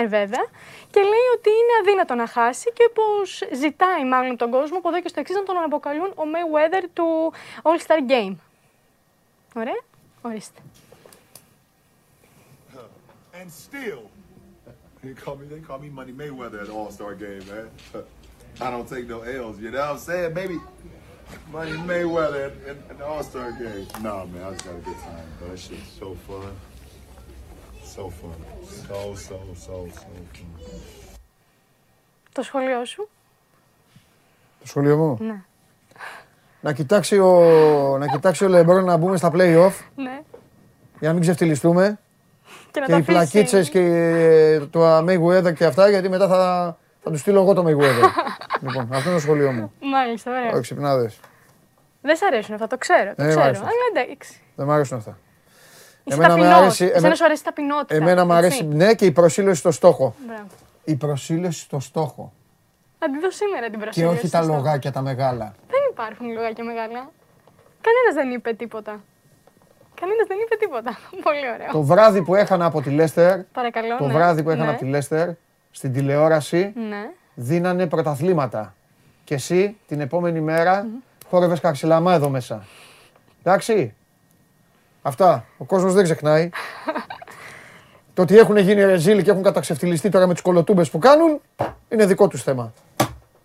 βέβαια, και λέει ότι είναι αδύνατο να χάσει και πως ζητάει μάλλον τον κόσμο από εδώ και στο εξής να τον αποκαλούν ο Mayweather του All-Star Game. Ωραία, ορίστε. And still, they call me Money Mayweather at All-Star Game, man. I don't take no L's, you know what I'm saying, baby? Money Mayweather at the All-Star Game. Nah, man, I just got a good time, bro. That shit's so fun. So fun. So fun. Το σχολείο σου. Το σχολείο μου. Ναι. Να κοιτάξει ο LeBron να μπούμε στα play-off. Ναι. Για να μην ξεφτυλιστούμε. Και οι πλακίτσες και το Mayweather και αυτά, γιατί μετά θα του στείλω εγώ το Mayweather. Λοιπόν, αυτό είναι το σχολείο μου. Μάλιστα, ωραία. Όχι, ξυπνάδες. Δεν σ' αρέσουν αυτά, το ξέρω. Αλλά εντάξει. Δεν μ' αρέσουν αυτά. Εσένα σου αρέσει ταπεινότητα. Εμένα μου αρέσει, ναι, και η προσήλωση στο στόχο. Η προσήλωση στο στόχο. Αντιδώ σήμερα την προσήλωση. Και όχι τα λογάκια τα μεγάλα. Δεν υπάρχουν λογάκια μεγάλα. Κανένας δεν είπε τίποτα. Πολύ ωραίο. Το βράδυ που έχανα από τη Λέστερ. Παρακαλώ. Το βράδυ που έχανα από τη Λέστερ στην τηλεόραση δίνανε πρωταθλήματα. Και εσύ την επόμενη μέρα χόρευες καξιλαμά εδώ μέσα. Εντάξει. Αυτά. Ο κόσμος δεν ξεχνάει. Το ότι έχουν γίνει ρεζίλοι και έχουν καταξεφτυλιστεί τώρα με τους κολοτούμπες που κάνουν, είναι δικό τους θέμα.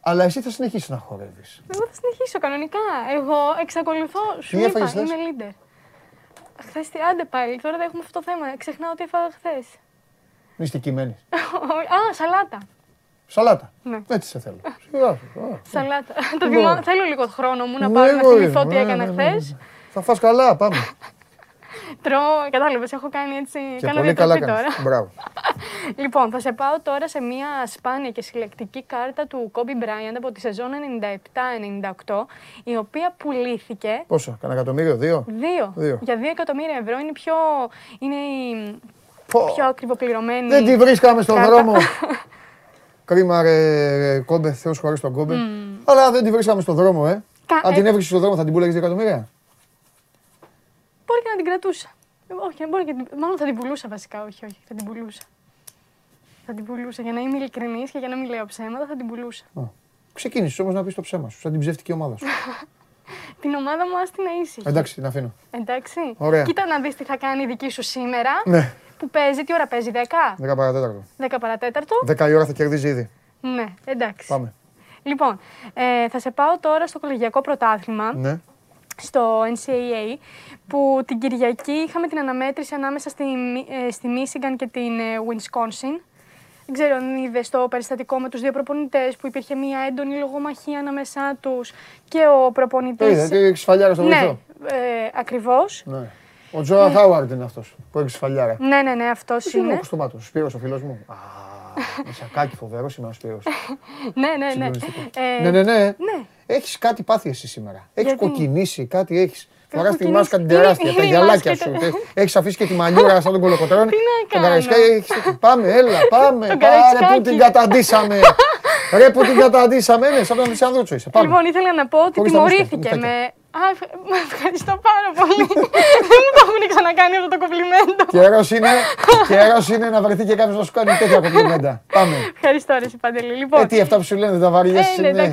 Αλλά εσύ θα συνεχίσεις να χορεύεις. Εγώ θα συνεχίσω κανονικά. Εγώ εξακολουθώ. Σου είπα, είμαι leader. Χθες τι, άντε πάλι, τώρα δεν έχουμε αυτό το θέμα. Ξεχνάω ότι έφαγα χθες. Είσαι κειμένη. Α, σαλάτα. Σαλάτα. Ναι. Έτσι σε θέλω. Σαλάτα. Θέλω λίγο χρόνο μου να πάρω να θυμηθώ τι έκανα χθες. Θα φας καλά, πάμε. Τρώω, κατάλαβες, έχω κάνει έτσι, κάνω διατροπή τώρα. Μπράβο. Λοιπόν, θα σε πάω τώρα σε μια σπάνια και συλλεκτική κάρτα του Kobe Bryant από τη σεζόν 97-98, η οποία πουλήθηκε... Πόσο, κανένα εκατομμύριο, δύο. Για 2 εκατομμύρια ευρώ είναι η πιο ακριβοπληρωμένη. Δεν τη βρίσκαμε στον δρόμο. Κρίμα ρε Kobe, Θεός χωρίς τον Kobe. Αλλά δεν τη βρίσκαμε στον δρόμο, Αν την έβριξες στον δρόμο θα την πουλάγεις 2 εκατομμύρια. Μπορεί και να την κρατούσα. Όχι, μάλλον θα την πουλούσα βασικά. Όχι, θα την πουλούσα. Θα την πουλούσα. Για να είμαι ειλικρινής και για να μην λέω ψέματα, θα την πουλούσα. Ξεκίνησες όμως να πεις το ψέμα σου, σαν την ψεύτικη ομάδα σου. Την ομάδα μου άστην να ήσυχη. Εντάξει, την αφήνω. Εντάξει. Ωραία. Κοίτα να δεις τι θα κάνει η δική σου σήμερα. Ναι. Που παίζει, τι ώρα παίζει, 10? 10 παρατέταρτο. 10 η ώρα θα κερδίζει ήδη. Ναι, εντάξει. Πάμε. Λοιπόν, θα σε πάω τώρα στο κολεγιακό πρωτάθλημα. Ναι. Στο NCAA, που την Κυριακή είχαμε την αναμέτρηση ανάμεσα στη Michigan και την Wisconsin. Δεν ξέρω αν είδες το περιστατικό με τους δύο προπονητές που υπήρχε μια έντονη λογομαχία ανάμεσά τους και ο προπονητής... Είδα, είχε σφαλιάρα στο βοηθό. Ναι, ακριβώς. Ναι. Ο Τζόα Χάουαρντ είναι αυτός που έχει σφαλιάρα. Ναι, αυτός είναι. Πώς είναι ο Σπύρος, ο φίλος μου. Μεσακάκι φοβερό σήμερα ο Σπύρος. Ναι. Έχεις κάτι πάθει εσύ σήμερα. Έχεις κοκκινήσει, κάτι έχεις. Φοράς τη μάσκα την τεράστια, τα γυαλάκια σου. Έχεις αφήσει και τη μανιούρα σαν τον κολοκοτρόν. Τον Καραϊσκάκη. Πάμε, πάμε. Πάρε που την καταντήσαμε. Ναι, σαν τον Λυσανδρούτσο είσαι. Λοιπόν, ήθελα να πω ότι τιμωρήθηκε με... Ευχαριστώ πάρα πολύ. Δεν μου το έχουν ξανακάνει αυτό το κομπλιμέντο. Καιρός είναι να βρεθεί και κάποιος να σου κάνει τέτοια κομπλιμέντα. Πάμε. Ευχαριστώ, ρε Παντελή. Λοιπόν, αυτά που σου λένε δεν τα βαριέσαι. Είναι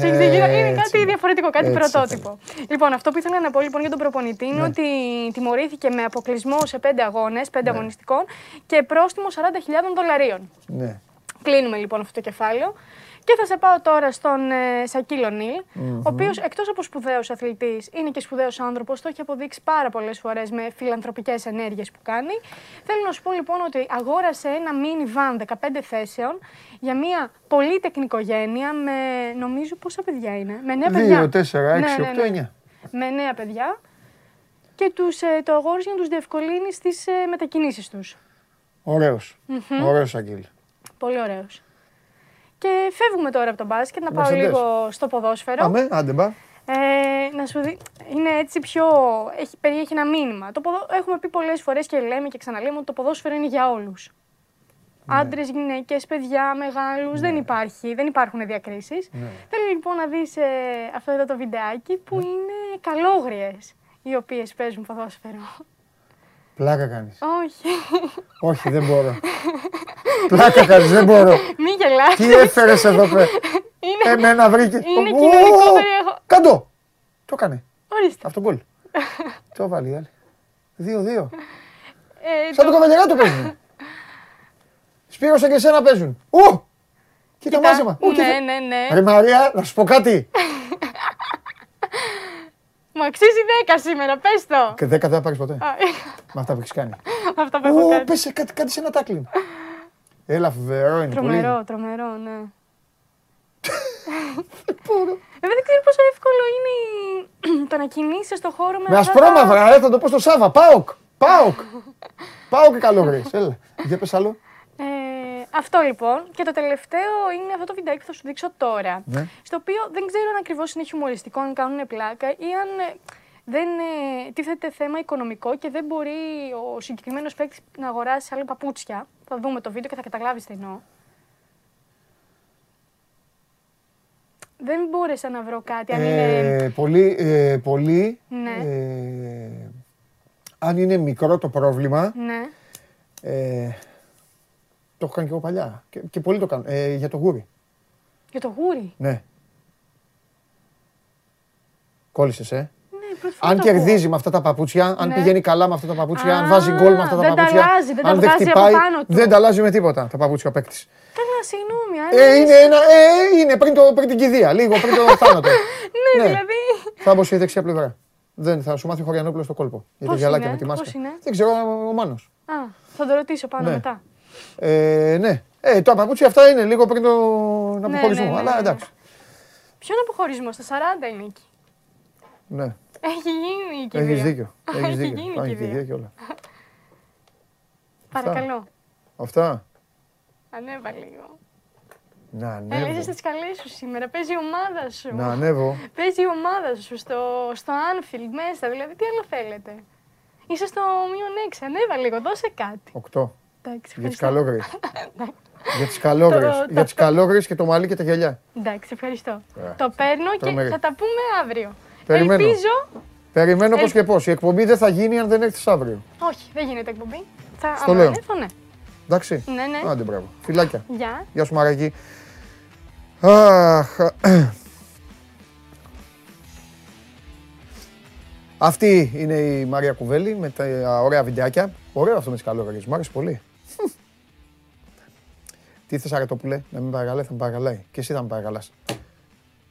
κάτι διαφορετικό, κάτι πρωτότυπο. Λοιπόν, αυτό που ήθελα να πω για τον προπονητή είναι ότι τιμωρήθηκε με αποκλεισμό σε 5 αγώνες, 5 αγωνιστικών και πρόστιμο $40,000. Κλείνουμε λοιπόν αυτό το κεφάλαιο. Και θα σε πάω τώρα στον Σακίλ Ονίλ, ο οποίος εκτός από σπουδαίος αθλητής, είναι και σπουδαίος άνθρωπος, το έχει αποδείξει πάρα πολλές φορές με φιλανθρωπικές ενέργειες που κάνει. Θέλω να σου πω λοιπόν ότι αγόρασε ένα minivan 15 θέσεων για μια πολύτεκνη οικογένεια με, νομίζω, πόσα παιδιά είναι. Με 9 παιδιά. 2, 4, 6, 8, 9. Με 9 παιδιά και το αγόρασε για να τους διευκολύνει στις μετακινήσεις τους. Ωραίος. Ωραίος Σακίλ. Πολύ ωραίος. Και φεύγουμε τώρα από τον μπάσκετ να πάω λίγο στο ποδόσφαιρο. Πάμε, άντε μπα. να σου δει, είναι έτσι πιο. Περιέχει ένα μήνυμα. Έχουμε πει πολλές φορές και λέμε και ξαναλέμε ότι το ποδόσφαιρο είναι για όλους. Ναι. Άντρες, γυναίκες, παιδιά, μεγάλους, ναι. Δεν υπάρχουν διακρίσεις. Ναι. Θέλω λοιπόν να δεις αυτό εδώ το βιντεάκι που είναι καλόγριες οι οποίες παίζουν ποδόσφαιρο. Πλάκα κάνεις. Όχι. Όχι, δεν μπορώ. Πλάκα κάνεις, δεν μπορώ. Μην γελάσεις. Τι έφερες εδώ πέρα. Εμένα βρήκε. Είναι κοινωνικό περιεχόμενο. Κάντο. Το έκανε. Ορίστε. Αυτό γκολ. Το βάλει η άλλη. 2-2. Σαν το Καβαλιαράτο παίζουν. Σπύροσα και εσένα παίζουν. Ου! Κοίτα μάζεμα. Ναι. Ρε Μαρία, να σου πω κάτι. Μου αξίζει 10 σήμερα, πες το. Και 10 δεν θα πάρεις ποτέ. Με αυτά που έχεις κάνει. Με αυτά που έχω κάνει. Πες κάτι σε ένα τάκλιν. Έλα, φοβερό είναι. Τρομερό, ναι. Δεν ξέρω πόσο εύκολο είναι το να κινήσεις στον χώρο με ασπρόμαυρα, θα το πω στο Σάβα. Πάω και καλόγριες. Έλα. Για πες άλλο. Αυτό λοιπόν. Και το τελευταίο είναι αυτό το βιντεάκι που θα σου δείξω τώρα. Ναι. Στο οποίο δεν ξέρω αν ακριβώς είναι χιουμοριστικό, αν κάνουν πλάκα ή αν δεν τίθεται θέμα οικονομικό και δεν μπορεί ο συγκεκριμένος παίκτης να αγοράσει άλλα παπούτσια. Θα δούμε το βίντεο και θα καταλάβεις τι εννοώ. Δεν μπόρεσα να βρω κάτι. Αν είναι. Πολύ. Ναι. Αν είναι μικρό το πρόβλημα. Ναι. Το έχω κάνει και εγώ παλιά. Και πολλοί το κάνουν. Για το γούρι. Για το γούρι. Ναι. Κόλλησες, Ναι, αν κερδίζει με αυτά τα παπούτσια, αν πηγαίνει καλά με αυτά τα παπούτσια, αν βάζει γκολ με αυτά τα παπούτσια. Αν δεν χτυπάει, δεν τα αλλάζει με τίποτα τα παπούτσια ο παίκτης. Καλά, συγγνώμη. Είναι πριν την κηδεία, λίγο πριν το θάνατο. Ναι, δηλαδή. Θα μπω στη δεξιά πλευρά. Δεν θα σου μάθει ο Χωριανόπουλος στο κόλπο. Για το γυαλάκι με τη μάσκα. Δεν ξέρω, ο Μάνος. Θα το ρωτήσω πάνω μετά. Ναι. Το παπούτσια αυτά είναι λίγο πριν τον αποχωρισμό. Αλλά εντάξει. Ποιον αποχωρισμό, στα 40 είναι εκεί. Ναι. Έχει γίνει η κηδεία. Έχεις δίκιο. Έχει γίνει και όλα. Παρακαλώ. Αυτά. Ανέβα λίγο. Να ανέβω. Είσαι στις καλές σου σήμερα. Παίζει η ομάδα σου. Να ανέβω. Παίζει η ομάδα σου στο Anfield μέσα. Δηλαδή τι άλλο θέλετε. Είσαι στο -6. Ανέβα λίγο. Δώσε κάτι. 8. Για τις καλόγριες. Για τις καλόγριες και το μαλλί και τα γυαλιά. Εντάξει, ευχαριστώ. Το παίρνω και θα τα πούμε αύριο. Περιμένω πώς και πώς. Η εκπομπή δεν θα γίνει αν δεν έρθεις αύριο. Όχι, δεν γίνεται εκπομπή. Στο λέω. Εντάξει. Ναι. Άντε, μπράβο. Φιλάκια. Γεια σου, Μαρακή. Αυτή είναι η Μαρία Κουβέλη με τα ωραία βιντεάκια. Ωραίο αυτό με τις καλόγριες. Μ' άρεσε πολύ. Τι θες, Αρετόπουλε, να μην παρακαλάει, θα με παρακαλάει. Και εσύ θα με παρακαλάς.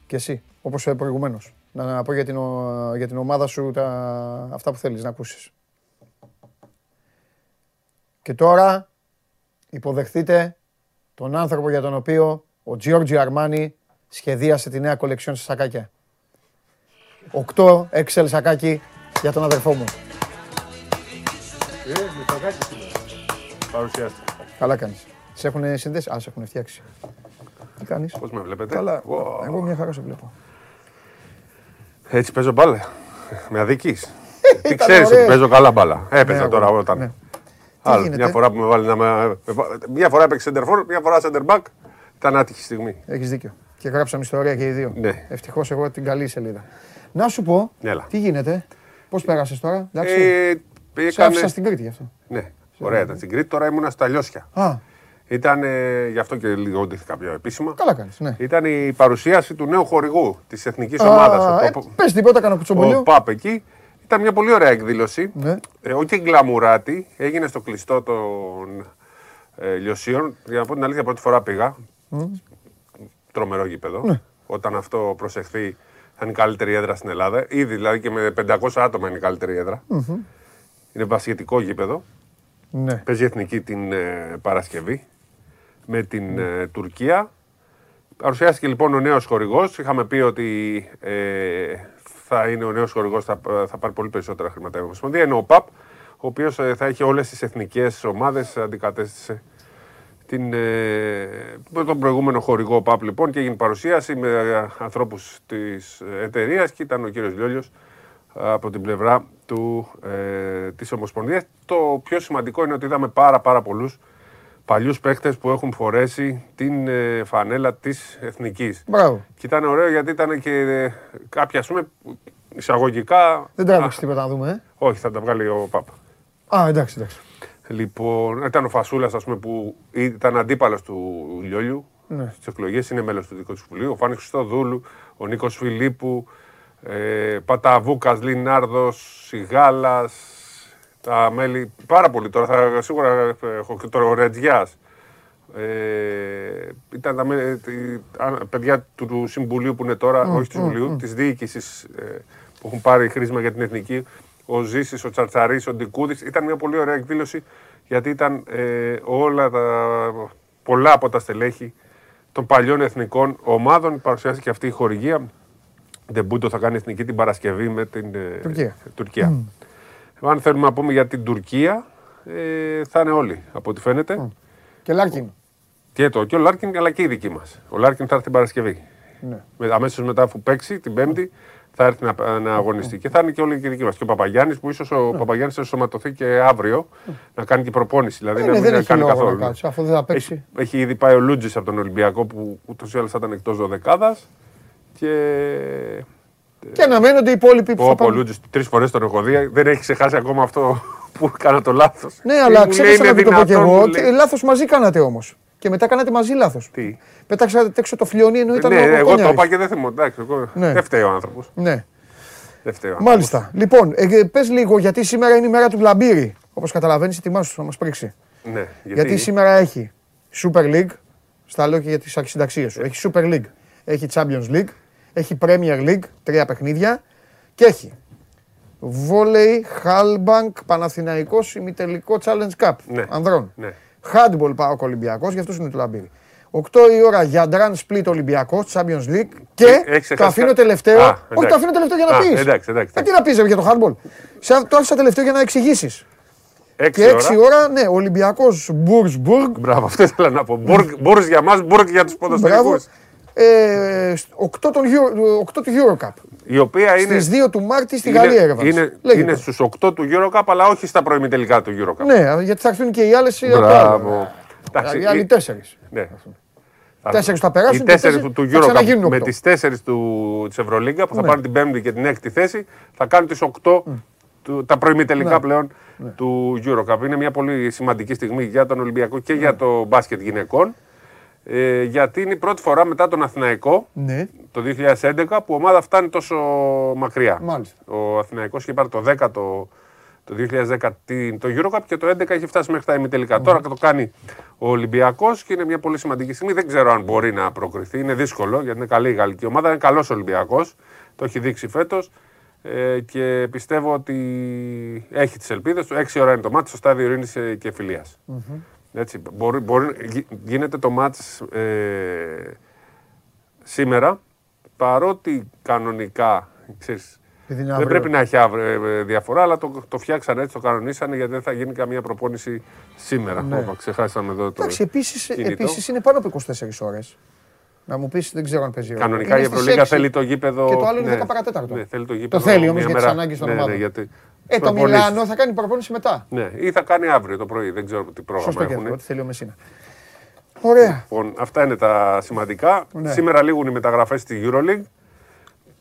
Και εσύ, όπως προηγουμένως. Να πω για την ομάδα σου αυτά που θέλεις να ακούσεις. Και τώρα υποδεχτείτε τον άνθρωπο για τον οποίο ο Giorgio Armani σχεδίασε τη νέα κολεξιόν σε σακάκια. 8 XL σακάκι για τον αδερφό μου. Παρουσιάστε. Καλά κάνεις. Σε έχουν συνδέσει. Α, σε έχουν φτιάξει. Τι κάνεις. Πώς με βλέπετε. Καλά. Wow. Εγώ μια χαρά σε βλέπω. Έτσι παίζω μπάλα. Με αδικείς. Τι ξέρεις ότι παίζω καλά μπάλα. Έπαιζα ναι, τώρα όταν. Ναι. Άλλο, μια φορά που με βάλει να με... Μια φορά έπαιξε center back, μια φορά center back. Ήταν άτυχη στιγμή. Έχεις δίκιο. Και γράψαμε ιστορία και οι δύο. Ναι. Ευτυχώς εγώ την καλή σελίδα. Να σου πω, έλα. Τι γίνεται, πώς πέρασες τώρα, εντάξει. Σε άφησα στην Κρήτη γι' αυτό. Ναι, ωραία ήταν στην Κρήτη, τώρα ήμουνα στα Λιώσια. Ήταν, γι' αυτό και λίγο οντήθηκα πιο επίσημα. Καλά κάνεις, ναι. Ήταν η παρουσίαση του νέου χορηγού της εθνικής ομάδας. Πες τίποτα, κάνω κουτσομπολιό. Ο ΠΑΠ εκεί. Ήταν μια πολύ ωραία εκδήλωση. Ναι. Όχι γκλαμουράτη, έγινε στο κλειστό των Λιωσίων. Για να πω την αλήθεια, πρώτη φορά πήγα. Τρομερό γήπεδο. Ναι. Όταν αυτό προσεχθεί, θα είναι η καλύτερη έδρα στην Ελλάδα. Ήδη δηλαδή και με 500 άτομα είναι η καλύτερη έδρα. Mm-hmm. Είναι μπασκετικό γήπεδο. Ναι. Παίζει εθνική την Παρασκευή με την Τουρκία. Παρουσιάστηκε λοιπόν ο νέος χορηγός. Είχαμε πει ότι θα είναι ο νέος χορηγός, θα πάρει πολύ περισσότερα χρήματα η Ομοσπονδία. Είναι ο ΠΑΠ, ο οποίος θα έχει όλες τις εθνικές ομάδες, αντικατέστησε τον προηγούμενο χορηγό ΠΑΠ λοιπόν και έγινε παρουσίαση με ανθρώπους της εταιρείας και ήταν ο κύριος Λιόλιος από την πλευρά της Ομοσπονδίας. Το πιο σημαντικό είναι ότι είδαμε πάρα πολλούς παλιούς παίχτες που έχουν φορέσει την φανέλα της Εθνικής. Μπράβο. Και ήταν ωραίο γιατί ήταν και κάποια ας πούμε εισαγωγικά... Δεν τράβηξε τίποτα να δούμε. Όχι, θα τα βγάλει ο ΠΑΠ. Α, εντάξει. Λοιπόν, ήταν ο Φασούλας ας πούμε, που ήταν αντίπαλος του Λιόλιου στις εκλογές, είναι μέλος του Δυτικού Συμβουλίου. Ο Φάνης Χριστοδούλου, ο Νίκος Φιλίππου, Παταβούκας, Λινάρδος, Σιγάλας, τα μέλη. Πάρα πολύ τώρα, σίγουρα έχω και τώρα ο Ρετζιάς. Ήταν τα μέλη, παιδιά του Συμβουλίου που είναι τώρα, όχι του Συμβουλίου, της διοίκησης που έχουν πάρει χρήσμα για την Εθνική. Ο Ζήσης, ο Τσαρτσαρίς, ο Ντικούδης. Ήταν μια πολύ ωραία εκδήλωση γιατί ήταν πολλά από τα στελέχη των παλιών εθνικών ομάδων. Παρουσιάστηκε αυτή η χορηγία. Ντεμπούτο θα κάνει εθνική την Παρασκευή με την Τουρκία. Αν θέλουμε να πούμε για την Τουρκία, θα είναι όλοι από ό,τι φαίνεται. Και Λάρκιν. Και ο Λάρκιν, αλλά και η δική μας. Ο Λάρκιν θα έρθει την Παρασκευή. Ναι. Αμέσως μετά, αφού παίξει την Πέμπτη. Θα έρθει να αγωνιστεί και θα είναι και όλοι οι δικοί μας. Και ο Παπαγιάννης, που ίσως ο Παπαγιάννης θα σωματωθεί και αύριο να κάνει και προπόνηση. Δηλαδή να μην κάνει καθόλου. Αφού δεν θα παίξει. Έχει ήδη πάει ο Λούτζης από τον Ολυμπιακό που ούτως ή άλλως θα ήταν εκτός δωδεκάδας. Και αναμένονται οι υπόλοιποι που θα πάνε. Ο Λούτζης 3 φορές τον έχω δει, δεν έχει ξεχάσει ακόμα αυτό που έκανα το λάθος. Ναι, αλλά ξέρετε να μην το πω κι εγώ. Λάθος μαζί κάνατε όμως. Και μετά κάνατε μαζί λάθος. Τι. Πέταξατε έξω το φλιονί ενώ ήταν. Ναι, εγώ το είπα και δεν θυμώ. Δεν φταίει ο άνθρωπος. Ναι. Μάλιστα. Λοιπόν, πες λίγο γιατί σήμερα είναι η μέρα του Βλαμπύρη. Όπως καταλαβαίνεις, ετοιμάσου να μας πρίξει. Ναι. Γιατί σήμερα έχει Super League. Στα λέω και για τις συνταξίες σου. Έχει Super League. Έχει Champions League. Έχει Premier League. 3 παιχνίδια. Και έχει βόλεϊ, Χάλμπανκ, Παναθηναϊκός, ημιτελικό Challenge Cup ανδρών. Handball ΠΑΟΚ Ολυμπιακός, γι' αυτό είναι το Λαμπύρι. 8 η ώρα για Dran Split Ολυμπιακός, Champions League και το αφήνω τελευταίο. Όχι, το αφήνω τελευταίο για να πεις. Εντάξει. Τι να πεις για το handball. Το άφησα τελευταίο για να εξηγήσεις. 6 και 6 ώρα, ναι, Ολυμπιακός Μπουργκ. Μπράβο, αυτό ήθελα να πω. Μπουργκ για μας, Μπουργκ για τους ποδοσφαιριστές. 8 του EuroCup. Η οποία είναι. Στις 2 του Μάρτη στη Γαλλία έρευνα. Είναι στους 8 του EuroCup, αλλά όχι στα προημιτελικά του EuroCup. Ναι, γιατί θα έρθουν και οι άλλες. Μπράβο. Οι άλλοι 4. Ναι. 4 θα περάσουν. Οι 4 του EuroCup με τις 4 της Ευρωλίγκα που θα πάρουν την 5η και την 6η θέση θα κάνουν τις 8 τα προημιτελικά πλέον του EuroCup. Είναι μια πολύ σημαντική στιγμή για τον Ολυμπιακό και για το μπάσκετ γυναικών. Γιατί είναι η πρώτη φορά μετά τον Αθηναϊκό το 2011 που η ομάδα φτάνει τόσο μακριά. Μάλιστα. Ο Αθηναϊκός είχε πάρει το 10 το 2010 το EuroCup και το 2011 είχε φτάσει μέχρι τα ημιτελικά. Τώρα το κάνει ο Ολυμπιακός και είναι μια πολύ σημαντική στιγμή. Δεν ξέρω αν μπορεί να προκριθεί. Είναι δύσκολο γιατί είναι καλή η γαλλική ομάδα. Είναι καλός Ολυμπιακός. Το έχει δείξει φέτος. Και πιστεύω ότι έχει τις ελπίδες του. 6 ώρα είναι το μάτι στο στάδιο Ειρήνης και Φιλίας. Έτσι, γίνεται το μάτς σήμερα, παρότι κανονικά, ξέρεις, δεν πρέπει να έχει διαφορά, αλλά το φτιάξανε έτσι, το κανονίσανε, γιατί δεν θα γίνει καμία προπόνηση σήμερα. Ναι. Ξεχάσαμε εδώ το κινητό. Επίσης είναι πάνω από 24 ώρες. Να μου πεις, δεν ξέρω αν παίζει. Κανονικά η Ευρωλίγκα θέλει το γήπεδο. Και το άλλο είναι 14. Ναι, θέλει το γήπεδο. Το θέλει όμως για τις ανάγκες των ομάδων. Το Μιλάνο θα κάνει προπόνηση μετά. Ναι, ή θα κάνει αύριο το πρωί. Δεν ξέρω τι πρόγραμμα έχουν. Σωστό και αυτό, τι θέλει ο Μεσίνα. Ωραία. Λοιπόν, αυτά είναι τα σημαντικά. Ναι. Σήμερα λήγουν οι μεταγραφές στη EuroLeague.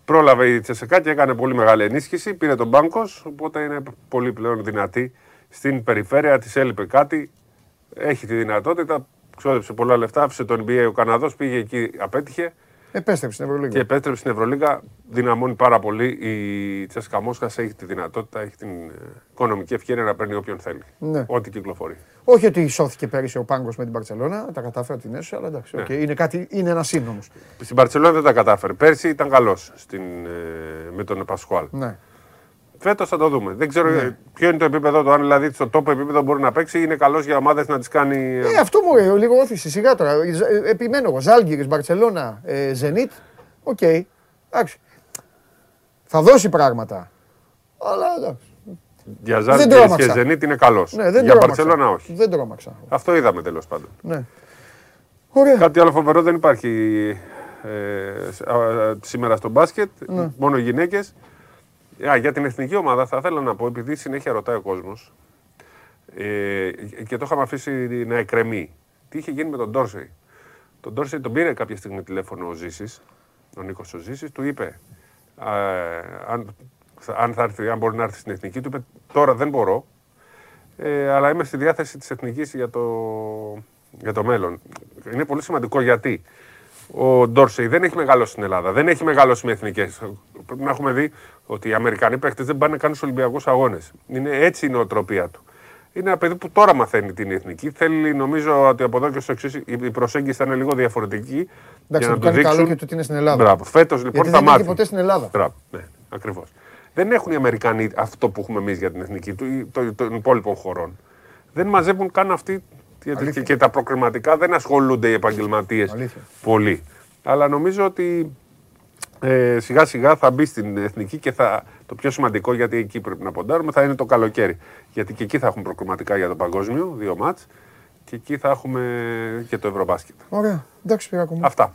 Πρόλαβε η Τσεσεκά και έκανε πολύ μεγάλη ενίσχυση. Πήρε τον Μπάνκος, οπότε είναι πολύ πλέον δυνατή στην περιφέρεια. Της έλειπε κάτι. Έχει τη δυνατότητα. Ξόδεψε πολλά λεφτά, άφησε το NBA ο Καναδός, πήγε εκεί, απέτυχε. Επέστρεψε στην Ευρωλίγκα. Και επέστρεψε στην Ευρωλίγκα, δυναμώνει πάρα πολύ. Η Τσέσκα Μόσχας έχει τη δυνατότητα, έχει την οικονομική ευκαιρία να παίρνει όποιον θέλει. Ναι. Ό,τι κυκλοφορεί. Όχι ότι σώθηκε πέρυσι ο Πάγκος με την Μπαρτσελώνα, τα κατάφερε την έσω, αλλά εντάξει. Ναι. Okay, είναι ένα σύνομο. Στην Μπαρτσελώνα δεν τα κατάφερε. Πέρσι ήταν καλός με τον Πασχουάλ. Ναι. Φέτος θα το δούμε. Δεν ξέρω ποιο είναι το επίπεδο του. Αν δηλαδή στο τόπο επίπεδο μπορεί να παίξει, είναι καλός για ομάδες να τις κάνει. Αυτό μου λέει λίγο όθηση σιγά τώρα. Επιμένω εγώ. Ζάλγκιρις, Μπαρτσελώνα, Ζενίτ. Οκ. Εντάξει. Θα δώσει πράγματα. Αλλά εντάξει. Για Ζάλγκη και Ζενίτ είναι καλό. Ναι, για Μπαρσελόνα όχι. Δεν τρόμαξα. Αυτό είδαμε τέλος πάντων. Ναι. Ωραία. Κάτι άλλο φοβερό δεν υπάρχει σήμερα στο μπάσκετ. Ναι. Μόνο γυναίκες. Για την εθνική ομάδα θα ήθελα να πω, επειδή συνέχεια ρωτάει ο κόσμος και το είχαμε αφήσει να εκκρεμεί. Τι είχε γίνει με τον Ντόρσεϊ. Τον Ντόρσεϊ τον πήρε κάποια στιγμή τηλέφωνο ο Ζήσης, ο Νίκος ο Ζήσης, του είπε αν μπορεί να έρθει στην εθνική, του είπε τώρα δεν μπορώ, αλλά είμαι στη διάθεση της εθνικής για το μέλλον. Είναι πολύ σημαντικό γιατί ο Ντόρσεϊ δεν έχει μεγαλώσει στην Ελλάδα, δεν έχει μεγαλώσει με εθνικές. Πρέπει να έχουμε δει ότι οι Αμερικανοί παίκτες δεν πάνε καν στους Ολυμπιακούς αγώνες. Έτσι είναι η νοοτροπία του. Είναι ένα παιδί που τώρα μαθαίνει την εθνική. Θέλει, νομίζω ότι από εδώ και στο εξής η προσέγγιση θα είναι λίγο διαφορετική. Εντάξει, για να του δείξουν. Καλό και το ότι είναι στην Ελλάδα. Μπράβο. Φέτος λοιπόν γιατί θα μάθει. Δεν είναι ποτέ στην Ελλάδα. Μπράβο. Ναι, ακριβώς. Δεν έχουν οι Αμερικανοί αυτό που έχουμε εμείς για την εθνική των υπόλοιπων χωρών. Δεν μαζεύουν καν αυτοί. Και τα προκριματικά δεν ασχολούνται οι επαγγελματίες πολύ. Αλλά νομίζω ότι σιγά σιγά θα μπει στην εθνική και το πιο σημαντικό, γιατί εκεί πρέπει να ποντάρουμε, θα είναι το καλοκαίρι. Γιατί και εκεί θα έχουμε προκριματικά για το παγκόσμιο, 2 μάτς, και εκεί θα έχουμε και το Ευρωμπάσκετ. Ωραία. Εντάξει, Πυράκο μου. Αυτά.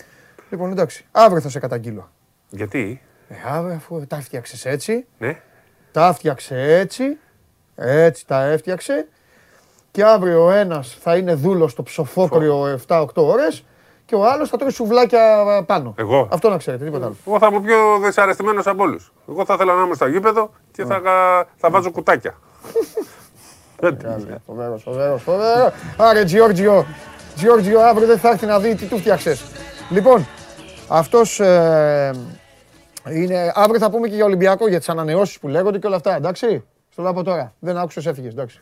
Λοιπόν, εντάξει. Αύριο θα σε καταγγείλω. Γιατί? Αύριο, αφού τα έφτιαξες έτσι. Ναι. Τα έφτιαξε έτσι. Έτσι τα έφτιαξε. Και αύριο ο ένας θα είναι δούλος στο ψοφόκριο 7-8 ώρες και ο άλλος θα τρώει σουβλάκια πάνω. Εγώ. Αυτό να ξέρετε, τίποτα άλλο. Εγώ θα είμαι πιο δυσαρεστημένος από όλους. Εγώ θα ήθελα να είμαι στο γήπεδο και θα βάζω κουτάκια. Φοβερός, φοβερός, φοβερός. Άρε Γιώργιο, Γιώργιο αύριο δεν θα έρθει να δει τι του φτιάξες. Λοιπόν, αυτός είναι. Αύριο θα πούμε και για Ολυμπιακό, για τις ανανεώσεις που λέγονται και όλα αυτά. Εντάξει. Στο λέω από τώρα. Δεν άκουσες, έφυγες. Εντάξει.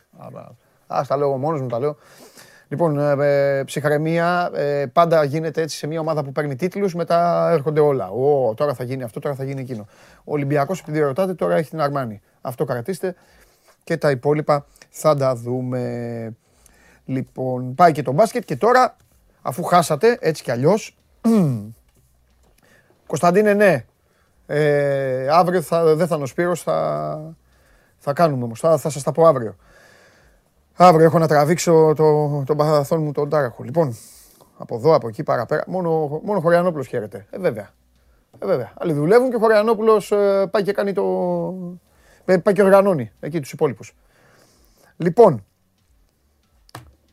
Α, τα λέω μόνος μου, τα λέω. Λοιπόν, ψυχραιμία, πάντα γίνεται έτσι σε μια ομάδα που παίρνει τίτλους, μετά έρχονται όλα. Τώρα θα γίνει αυτό, τώρα θα γίνει εκείνο. Ο Ολυμπιακός, επειδή ρωτάτε, τώρα έχει την Αρμάνη. Αυτό κρατήστε και τα υπόλοιπα θα τα δούμε. Λοιπόν, πάει και το μπάσκετ και τώρα, αφού χάσατε, έτσι κι αλλιώς. Κωνσταντίνε, ναι, αύριο δεν θα είναι ο Σπύρος, θα κάνουμε όμως, θα σας τα πω αύριο. Αύριο έχω να τραβήξω τον παθαθόν μου τον Τάραχο. Λοιπόν, από εδώ, από εκεί, παραπέρα. Μόνο Χωριανόπουλος χαίρεται. Βέβαια. Βέβαια. Άλλοι δουλεύουν και ο Χωριανόπουλος πάει και κάνει πάει και οργανώνει εκεί τους υπόλοιπους. Λοιπόν,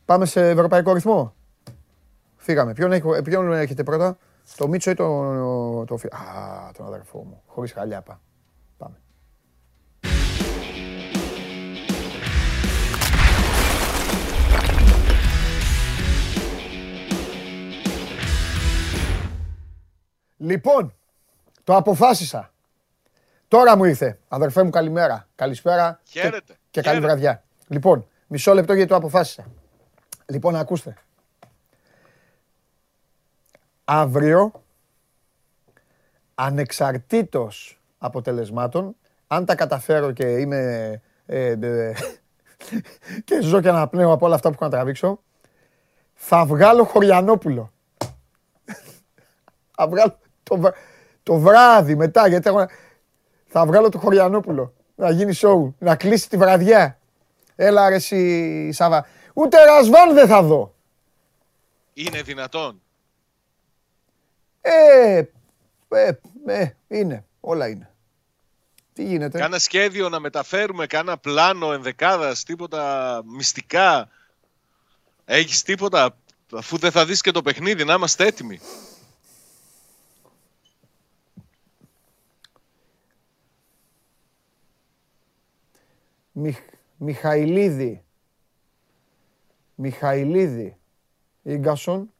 πάμε σε ευρωπαϊκό ρυθμό. Φύγαμε. Ποιον έχετε πρώτα, το Μίτσο ή τον αδερφό μου, χωρίς χαλιάπα. Πάμε. Λοιπόν, το αποφάσισα. Τώρα μου ήρθε. Αδερφέ μου, καλημέρα. Καλησπέρα. Χαίρετε. Και καλή βραδιά. Λοιπόν, μισό λεπτό γιατί το αποφάσισα. Λοιπόν, ακούστε. Αύριο, ανεξαρτήτως αποτελεσμάτων, αν τα καταφέρω και είμαι και ζω και αναπνέω από όλα αυτά που έχω να τραβήξω, θα βγάλω Χωριανόπουλο. Θα βγάλω το βράδυ μετά, γιατί θα βγάλω το Χωριανόπουλο, να γίνει show, να κλείσει τη βραδιά. Έλα ρε εσύ Σάβα, ούτε Ρασβάν δεν θα δω. Είναι δυνατόν? Είναι, όλα είναι. Τι γίνεται? Κάνα σχέδιο να μεταφέρουμε, κάνα πλάνο ενδεκάδας, τίποτα μυστικά? Έχεις τίποτα, αφού δεν θα δεις και το παιχνίδι, να είμαστε έτοιμοι? Μιχαηλίδη, Ίγκασον.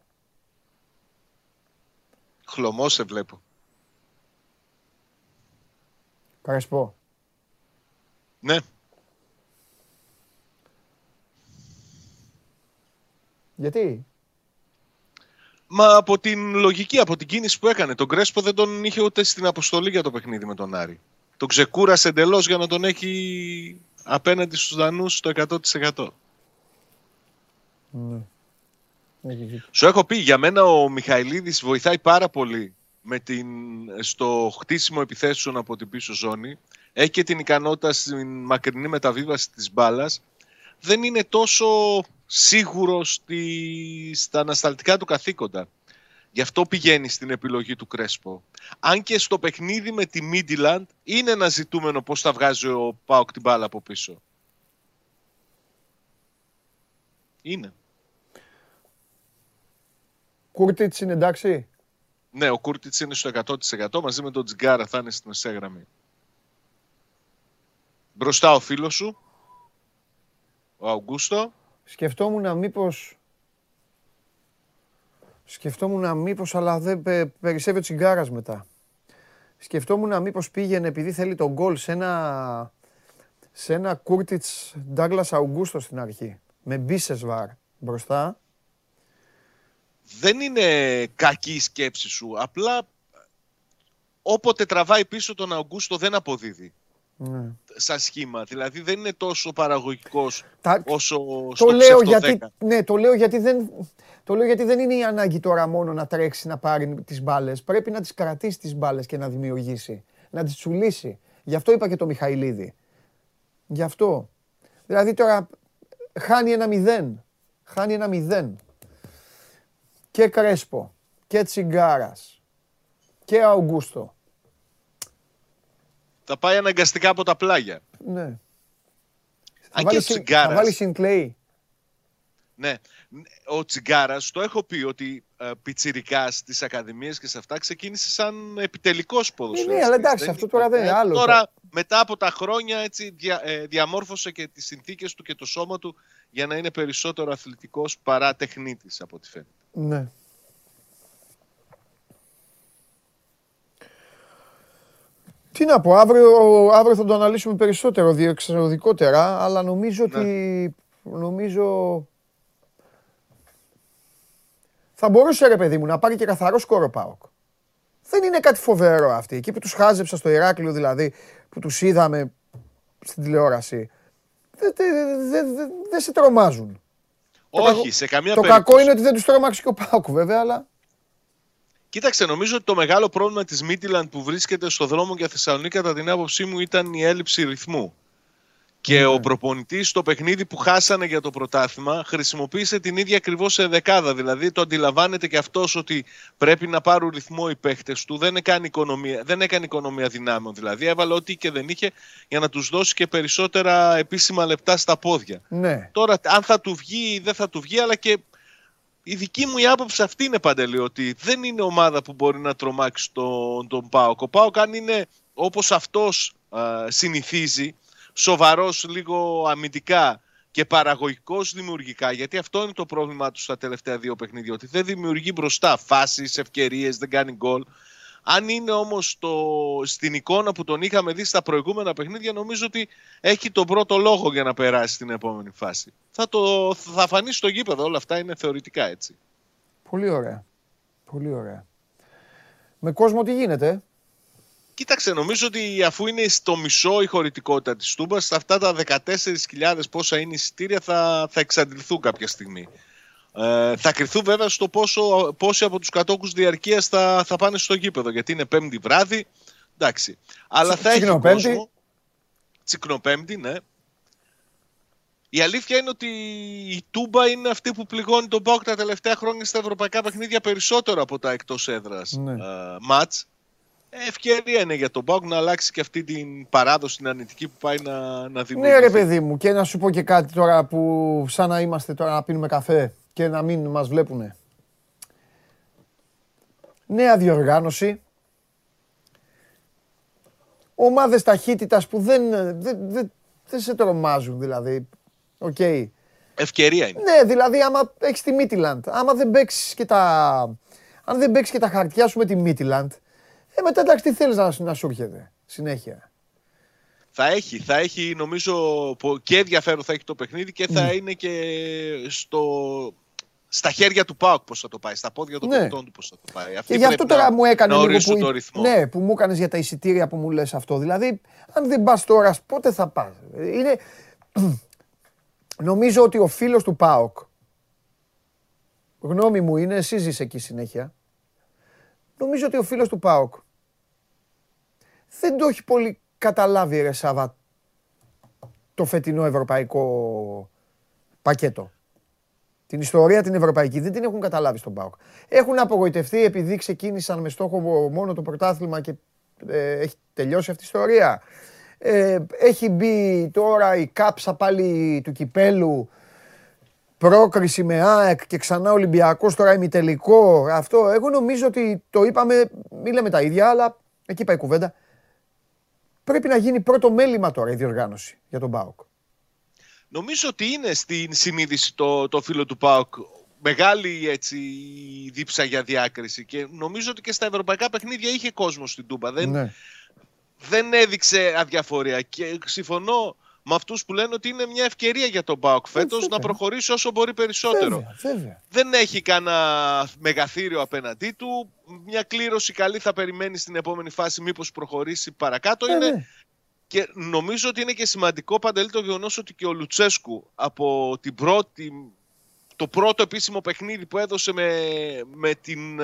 Χλωμό σε βλέπω. Καρεσπό. Ναι. Γιατί? Μα από την λογική, από την κίνηση που έκανε. Τον Κρέσπο δεν τον είχε ούτε στην αποστολή για το παιχνίδι με τον Άρη. Τον ξεκούρασε εντελώς για να τον έχει απέναντι στους Δανούς το 100%. Mm. Σου έχω πει, για μένα ο Μιχαηλίδης βοηθάει πάρα πολύ στο χτίσιμο επιθέσεων από την πίσω ζώνη. έχει και την ικανότητα στην μακρινή μεταβίβαση της μπάλας, δεν είναι τόσο σίγουρος στα ανασταλτικά του καθήκοντα. Γι' αυτό πηγαίνει στην επιλογή του Κρέσπο. Αν και στο παιχνίδι με τη Μίντιλαντ είναι ένα ζητούμενο πώς θα βγάζει ο ΠΑΟΚ την μπάλα από πίσω. Είναι. Κούρτιτς είναι εντάξει? Ναι, ο Κούρτιτς είναι στο 100%, μαζί με τον Τσιγκάρα θα είναι στη μεσαία γραμμή. Μπροστά ο φίλος σου, ο Αουγκούστο. Σκεφτόμουν μήπως, αλλά δεν περισσεύει ο Τσιγκάρας μετά. Σκεφτόμουν μήπως πήγαινε, επειδή θέλει τον γκολ, σε ένα Κούρτιτς Ντάγκλας Αουγκούστο στην αρχή. Με Μπίσεσβαρ μπροστά. Δεν είναι κακή η σκέψη σου. Απλά όποτε τραβάει πίσω τον Αουγκούστο δεν αποδίδει. Ναι. Σαν σχήμα. Δηλαδή δεν είναι τόσο παραγωγικός όσο στο ψευτό 10. Ναι, το λέω γιατί δεν είναι η ανάγκη τώρα μόνο να τρέξει να πάρει τις μπάλες. Πρέπει να τις κρατήσει τις μπάλες και να δημιουργήσει. Να τις τσουλήσει. Γι' αυτό είπα και το Μιχαηλίδη. Γι' αυτό. Δηλαδή τώρα χάνει ένα μηδέν. Και Κρέσπο, και Τσιγκάρας, και Αουγκούστο. Θα πάει αναγκαστικά από τα πλάγια. Ναι. Θα βάλει Σινκλέι. Ναι. Ο Τσιγκάρας, το έχω πει ότι πιτσιρικάς στις ακαδημίες και σε αυτά ξεκίνησε σαν επιτελικός ποδοσφαιριστής. Ναι, αλλά εντάξει, αυτό τώρα δεν είναι άλλο. Τώρα μετά από τα χρόνια έτσι, διαμόρφωσε και τις συνθήκες του και το σώμα του για να είναι περισσότερο αθλητικός παρά τεχνίτης από ό,τι φαίνεται. Ναι. Τι να πω, αύριο θα το αναλύσουμε περισσότερο, διεξοδικότερα, αλλά νομίζω ότι θα μπορούσε, ρε παιδί μου, να πάρει και καθαρό σκόρο ΠΑΟΚ. Δεν είναι κάτι φοβερό αυτή. Εκεί που τους χάζεψα στο Ηράκλειο, δηλαδή, που τους είδαμε στην τηλεόραση, δεν σε τρομάζουν. Όχι, σε καμία περίπτωση. Το κακό είναι ότι δεν τους τρομάξει και ο ΠΑΟΚ, βέβαια, αλλά... Κοίταξε, νομίζω ότι το μεγάλο πρόβλημα της Μίτιλαντ που βρίσκεται στο δρόμο για Θεσσαλονίκη, κατά την άποψή μου, ήταν η έλλειψη ρυθμού. Και ο προπονητής στο παιχνίδι που χάσανε για το πρωτάθλημα χρησιμοποίησε την ίδια ακριβώς ενδεκάδα. Δηλαδή το αντιλαμβάνεται και αυτός ότι πρέπει να πάρουν ρυθμό οι παίχτες του. Δεν έκανε οικονομία δυνάμεων. Δηλαδή έβαλε ό,τι και δεν είχε για να τους δώσει και περισσότερα επίσημα λεπτά στα πόδια. Ναι. Τώρα αν θα του βγει ή δεν θα του βγει, αλλά και η δική μου η άποψη αυτή είναι, Παντελή, ότι δεν είναι ομάδα που μπορεί να τρομάξει τον ΠΑΟΚ. Ο ΠΑΟΚ, αν είναι όπως αυτός συνηθίζει, σοβαρός, λίγο αμυντικά και παραγωγικός δημιουργικά, γιατί αυτό είναι το πρόβλημά του στα τελευταία δύο παιχνίδια, ότι δεν δημιουργεί μπροστά φάσεις, ευκαιρίες, δεν κάνει γκολ. Αν είναι όμως στην εικόνα που τον είχαμε δει στα προηγούμενα παιχνίδια, νομίζω ότι έχει τον πρώτο λόγο για να περάσει στην επόμενη φάση. Θα φανεί στο γήπεδο, όλα αυτά είναι θεωρητικά, έτσι. Πολύ ωραία. Πολύ ωραία. Με κόσμο τι γίνεται? Κοίταξε, νομίζω ότι αφού είναι στο μισό η χωρητικότητα της Τούμπας, αυτά τα 14.000 πόσα είναι εισιτήρια θα εξαντληθούν κάποια στιγμή. Θα κρυθούν βέβαια στο πόσοι από τους κατόκους διαρκείας θα πάνε στο γήπεδο, γιατί είναι πέμπτη βράδυ, εντάξει. Αλλά θα έχει κόσμο. Τσικνοπέμπτη, ναι. Η αλήθεια είναι ότι η Τούμπα είναι αυτή που πληγώνει τον ΠΑΟΚ τα τελευταία χρόνια στα ευρωπαϊκά παιχνίδια περισσότερο από τα εκτός έδρας μάτς. Ευκαιρία είναι για τον ΠΑΟΚ να αλλάξει και αυτή την παράδοση, την αρνητική που πάει να δημιουργηθεί. Ναι, ρε παιδί μου, και να σου πω και κάτι τώρα που σαν να είμαστε τώρα να πίνουμε καφέ και να μην μας βλέπουνε. Νέα διοργάνωση. Ομάδες ταχύτητας που δεν σε τρομάζουν, δηλαδή. Οκ. Ευκαιρία είναι. Ναι, δηλαδή άμα έχεις τη Μίτιλαντ, αν δεν παίξεις και τα χαρτιά σου με τη Μίτιλαντ, μετά εντάξει, τι θέλεις να σου έρχεται συνέχεια. Θα έχει νομίζω και ενδιαφέρον θα έχει το παιχνίδι και θα είναι και στα χέρια του ΠΑΟΚ πώς θα το πάει, στα πόδια των παιχτών του πώς θα το πάει. Αυτή και γι' αυτό τώρα μου έκανε λίγο το ρυθμό. Ναι, που μου έκανες για τα εισιτήρια που μου λες αυτό. Δηλαδή, αν δεν πας τώρα, πότε θα πας? Είναι... Νομίζω ότι ο φίλος του ΠΑΟΚ, γνώμη μου είναι, εσύ ζεις εκεί συνέχεια, νομίζω ότι ο φίλος του ΠΑΟΚ δεν το έχει πολύ καταλάβει, ρε Σάβα, το φετινό ευρωπαϊκό πακέτο. Την ιστορία την ευρωπαϊκή δεν την έχουν καταλάβει στον ΠΑΟΚ. Έχουν απογοητευτεί επειδή ξεκίνησαν με στόχο μόνο το πρωτάθλημα και έχει τελειώσει αυτή η ιστορία. Έχει μπει τώρα η κάψα πάλι του κυπέλου, πρόκριση με ΑΕΚ και ξανά Ολυμπιακός, τώρα ημιτελικό. Αυτό εγώ νομίζω ότι το είπαμε, μη λέμε τα ίδια, αλλά εκεί πάει η κουβέντα. Πρέπει να γίνει πρώτο μέλημα τώρα η διοργάνωση για τον ΠΑΟΚ. Νομίζω ότι είναι στην συνείδηση το φίλο του ΠΑΟΚ μεγάλη έτσι δίψα για διάκριση και νομίζω ότι και στα ευρωπαϊκά παιχνίδια είχε κόσμο στην Τούμπα. Δεν έδειξε αδιαφορία και συμφωνώ με αυτούς που λένε ότι είναι μια ευκαιρία για τον ΠΑΟΚ φέτος να προχωρήσει όσο μπορεί περισσότερο. Βέβαια. Δεν έχει κανένα μεγαθύριο απέναντί του. Μια κλήρωση καλή θα περιμένει στην επόμενη φάση μήπως προχωρήσει παρακάτω. Και νομίζω ότι είναι και σημαντικό, Παντελή, το γεγονός ότι και ο Λουτσέσκου από την το πρώτο επίσημο παιχνίδι που έδωσε με την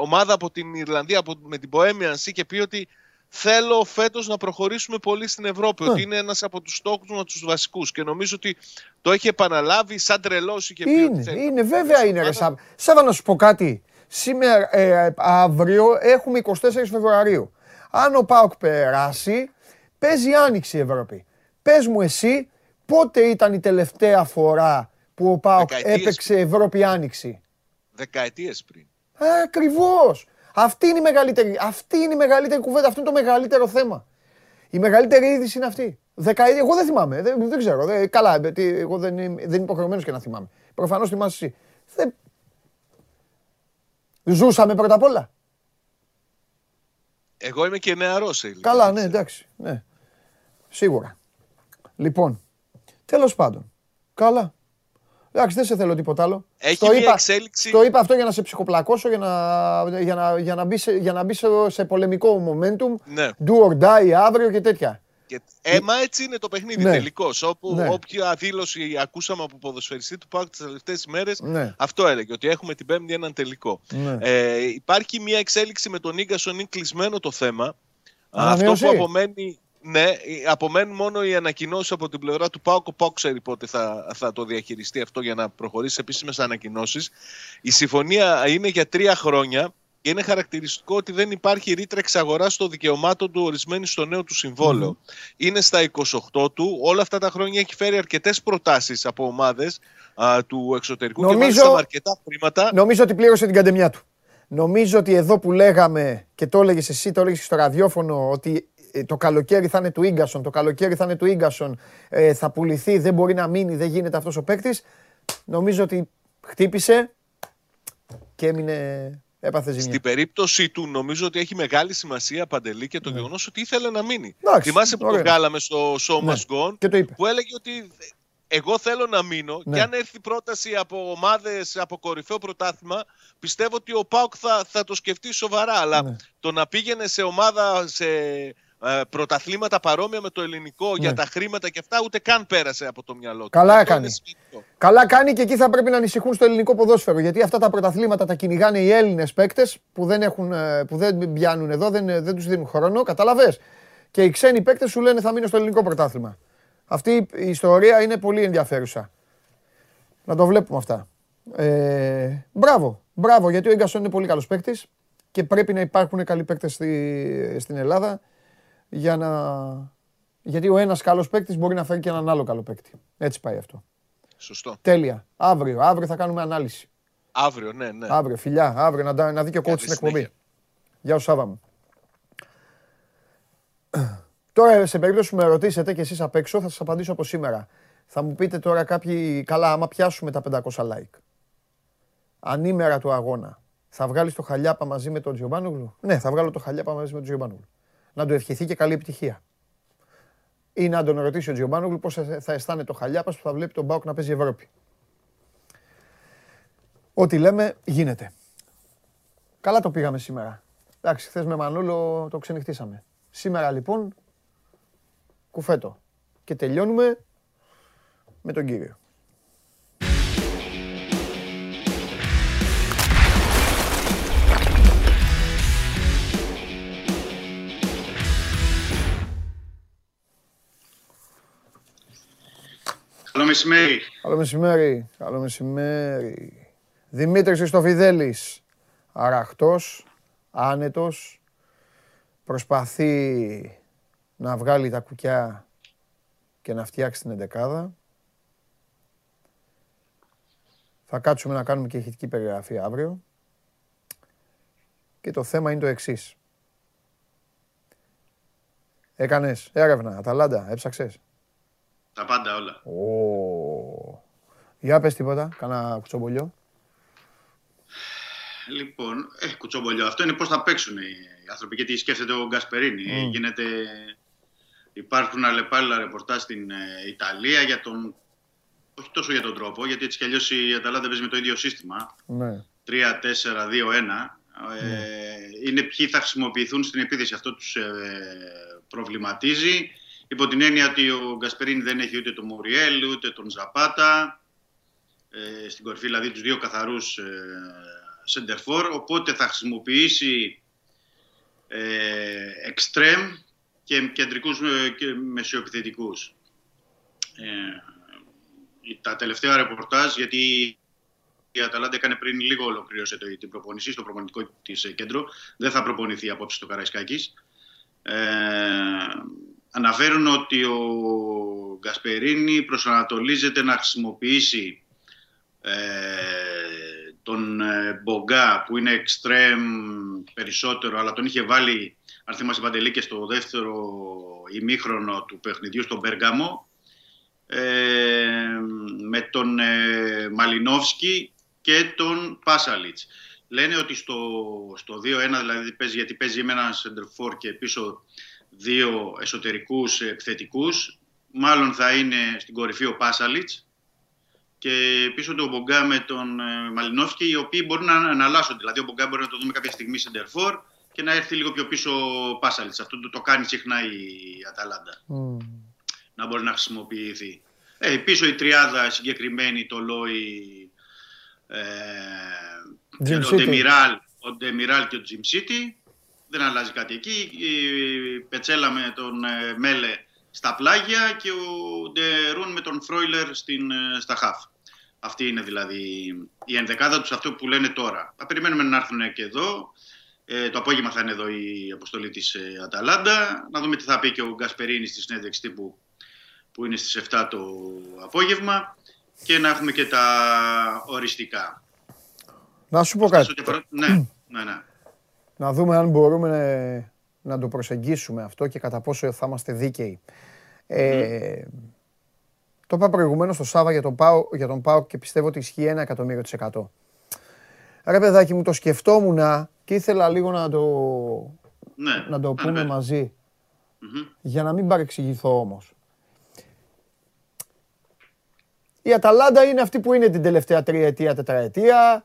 ομάδα από την Ιρλανδία, με την Bohemian, είχε πει ότι θέλω φέτος να προχωρήσουμε πολύ στην Ευρώπη, ότι είναι ένας από τους στόχους μας, τους βασικούς. Και νομίζω ότι το έχει επαναλάβει σαν τρελός, είχε πει ότι θέλει. Είναι, βέβαια είναι, ρε Σάβα. Σάβα, να σου πω κάτι. Σήμερα, αύριο, έχουμε 24 Φεβρουαρίου. Αν ο ΠΑΟΚ περάσει, παίζει άνοιξη η Ευρώπη. Πες μου εσύ, πότε ήταν η τελευταία φορά που ο ΠΑΟΚ έπαιξε Ευρώπη άνοιξη? Δεκαετίες πριν. Ακριβώς. Αυτή είναι η μεγαλύτερη κουβέντα, αυτό είναι το μεγαλύτερο θέμα. Η μεγαλύτερη είδηση είναι αυτή. Δεκαετία, εγώ δεν θυμάμαι, δεν ξέρω. Καλά, εγώ δεν είμαι υποχρεωμένος και να θυμάμαι. Προφανώς θυμάσαι εσύ. Ζούσαμε πρώτα απ' όλα. Εγώ είμαι και νεαρός. Καλά, ναι, εντάξει. Ναι. Σίγουρα. Λοιπόν, τέλος πάντων. Καλά. Εντάξει, δεν σε θέλω τίποτα άλλο. Έχει μια εξέλιξη. Το είπα αυτό για να σε ψυχοπλακώσω, για να μπει σε πολεμικό momentum. Ναι. Do or die αύριο και τέτοια. Μα έτσι είναι το παιχνίδι τελικώς. Όποια δήλωση ακούσαμε από ποδοσφαιριστή του ΠΑΟΚ τις τελευταίες μέρες, αυτό έλεγε, ότι έχουμε την Πέμπτη έναν τελικό. Υπάρχει μια εξέλιξη με τον Ίγκασον, είναι κλεισμένο το θέμα. Αυτό που απομένει... Ναι, απομένουν μόνο οι ανακοινώσεις από την πλευρά του ΠΑΟΚ. Ο ΠΑΟΚ ξέρει πότε θα το διαχειριστεί αυτό για να προχωρήσει σε επίσημες ανακοινώσεις. Η συμφωνία είναι για 3 χρόνια και είναι χαρακτηριστικό ότι δεν υπάρχει ρήτρα εξαγοράς των δικαιωμάτων του ορισμένη στο νέο του συμβόλαιο. Είναι στα 28 του. Όλα αυτά τα χρόνια έχει φέρει αρκετές προτάσεις από ομάδες του εξωτερικού και μάλιστα αρκετά χρήματα. Νομίζω ότι πλήρωσε την καντεμιά του. Νομίζω ότι εδώ που λέγαμε και το έλεγες εσύ, το έλεγες στο ραδιόφωνο, ότι το καλοκαίρι θα είναι του Ίγκασον, θα πουληθεί, δεν μπορεί να μείνει, δεν γίνεται αυτός ο παίκτης. Νομίζω ότι χτύπησε και έμεινε, έπαθε ζημιά. Στην περίπτωση του νομίζω ότι έχει μεγάλη σημασία, Παντελή, και το γεγονός ότι ήθελε να μείνει. Θυμάσαι που το βγάλαμε στο Show Must Go On, που έλεγε ότι εγώ θέλω να μείνω και αν έρθει πρόταση από ομάδες, από κορυφαίο πρωτάθλημα, πιστεύω ότι ο ΠΑΟΚ θα το σκεφτεί σοβαρά, αλλά το να πήγαινε σε ομάδα, σε πρωταθλήματα παρόμοια με το ελληνικό για τα χρήματα και αυτά, ούτε καν πέρασε από το μυαλό του. Καλά κάνει και εκεί θα πρέπει να ανησυχούν στο ελληνικό ποδόσφαιρο, γιατί αυτά τα πρωταθλήματα τα κυνηγάνε οι Έλληνες παίκτες που δεν πιάνουν εδώ, δεν τους δίνουν χρόνο, καταλαβες. Και οι ξένοι παίκτες σου λένε θα μείνω στο ελληνικό πρωτάθλημα. Αυτή η ιστορία είναι πολύ ενδιαφέρουσα. Να το βλέπουμε αυτά. Μπράβο, γιατί ο Ίγκασον είναι πολύ καλός παίκτης και πρέπει να υπάρχουν καλοί παίκτες στην Ελλάδα. Γιατί ο ένας καλός παίκτης μπορεί να φέρει και έναν άλλο καλό παίκτη. Έτσι πάει αυτό. Σωστό. Τέλεια. Αύριο θα κάνουμε ανάλυση. Αύριο, ναι. Αύριο, φιλιά. Αύριο να δει και ο coach στην εκπομπή. Γεια σου, Σάβα μου. Τώρα, σε περίπτωση που με ρωτήσετε και εσείς απ' έξω, θα σας απαντήσω από σήμερα. Θα μου πείτε τώρα κάποιοι, καλά, άμα πιάσουμε τα 500 like. Ανήμερα του αγώνα. Θα βγάλεις το Χαλιάπα μαζί με τον Τζιομπάνογλου? Ναι, θα βγάλω το Χαλιάπα μαζί με τον Τζιομπάνογλου. Να του ευχηθεί και καλή επιτυχία. Ή να τον ρωτήσει ο Τζιομπάνογλου πώς θα αισθάνεται το Χαλιάπας που θα βλέπει τον ΠΑΟΚ να παίζει Ευρώπη. Ό,τι λέμε γίνεται. Καλά το πήγαμε σήμερα. Εντάξει, χθες με Μανώλο το ξενυχτήσαμε. Σήμερα λοιπόν κουφέτο. Και τελειώνουμε με τον κύριο. μεσημέρι. Καλό μεσημέρι. Καλό μεσημέρι. Δημήτρης Χριστοφιδέλης. Αραχτός, άνετος. Προσπαθεί να βγάλει τα κουκιά και να φτιάξει την εντεκάδα. Θα κάτσουμε να κάνουμε και ηχητική περιγραφή αύριο. Και το θέμα είναι το εξής. Έκανες έρευνα, Αταλάντα, έψαξες. Τα πάντα όλα. Για πες τίποτα, κάνα κουτσομπολιό. Λοιπόν, κουτσομπολιό. Αυτό είναι πώς θα παίξουν οι άνθρωποι και τι σκέφτεται ο Γκασπερίνη. Γίνεται... Υπάρχουν αλλεπάλληλα ρεπορτάζ στην Ιταλία για τον... Όχι τόσο για τον τρόπο, γιατί έτσι κι αλλιώς η Αταλάντα παίζει με το ίδιο σύστημα. Ναι. 3-4-2-1. Είναι ποιοι θα χρησιμοποιηθούν στην επίθεση. Αυτό τους προβληματίζει. Υπό την έννοια ότι ο Γκασπερίνη δεν έχει ούτε τον Μουριέλ, ούτε τον Ζαπάτα. Στην κορυφή δηλαδή τους δύο καθαρούς σεντερφόρ. Οπότε θα χρησιμοποιήσει εξτρέμ και κεντρικούς και μεσιοεπιθετικούς. Τα τελευταία ρεπορτάζ, γιατί η Αταλάντα έκανε πριν λίγο ολοκλήρωσε την προπονησή στο προπονητικό της κέντρο. Δεν θα προπονηθεί απόψε το Καραϊσκάκης. Αναφέρουν ότι ο Γκασπερίνη προσανατολίζεται να χρησιμοποιήσει τον Μπογκά που είναι εξτρέμ περισσότερο, αλλά τον είχε βάλει, αν θυμάσαι Παντελή, και στο δεύτερο ημίχρονο του παιχνιδιού στον Πέργαμο, με τον Μαλινόφσκι και τον Πάσαλιτς. Λένε ότι στο 2-1, δηλαδή γιατί παίζει με έναν σεντερφόρ και πίσω δύο εσωτερικούς επιθετικούς, μάλλον θα είναι στην κορυφή ο Πάσαλιτς και πίσω τον Μπογκά με τον Μαλινόφσκι, οι οποίοι μπορούν να αναλλάσσονται. Δηλαδή ο Μπογκά μπορεί να το δούμε κάποια στιγμή σεντερφόρ και να έρθει λίγο πιο πίσω ο Πάσαλιτς. Αυτό το κάνει συχνά η Αταλάντα. Να μπορεί να χρησιμοποιηθεί. Πίσω η τριάδα συγκεκριμένη, το Λόι, ο Ντεμιράλ και ο Τζιμ Σίτι. Δεν αλλάζει κάτι εκεί. Η Πετσέλα με τον Μέλε στα πλάγια και ο Ντερούν με τον Φρόιλερ στα χαφ. Αυτή είναι δηλαδή η ενδεκάδα τους, αυτό που λένε τώρα. Θα περιμένουμε να έρθουν και εδώ. Το απόγευμα θα είναι εδώ η αποστολή της Αταλάντα. Να δούμε τι θα πει και ο Γκασπερίνη στη συνέντευξη τύπου που είναι στις 7 το απόγευμα και να έχουμε και τα οριστικά. Να σου πω κάτι. Ναι. Να δούμε αν μπορούμε να το προσεγγίσουμε αυτό και κατά πόσο θα είμαστε δίκαιοι. Το είπα προηγουμένως στο Σάβα για τον ΠΑΟΚ και πιστεύω ότι ισχύει 1.000.000%. Ρε παιδάκι μου, το σκεφτόμουν και ήθελα λίγο να το πούμε μαζί. Για να μην παρεξηγηθώ όμως. Η Αταλάντα είναι αυτή που είναι την τελευταία τριετία, τετραετία.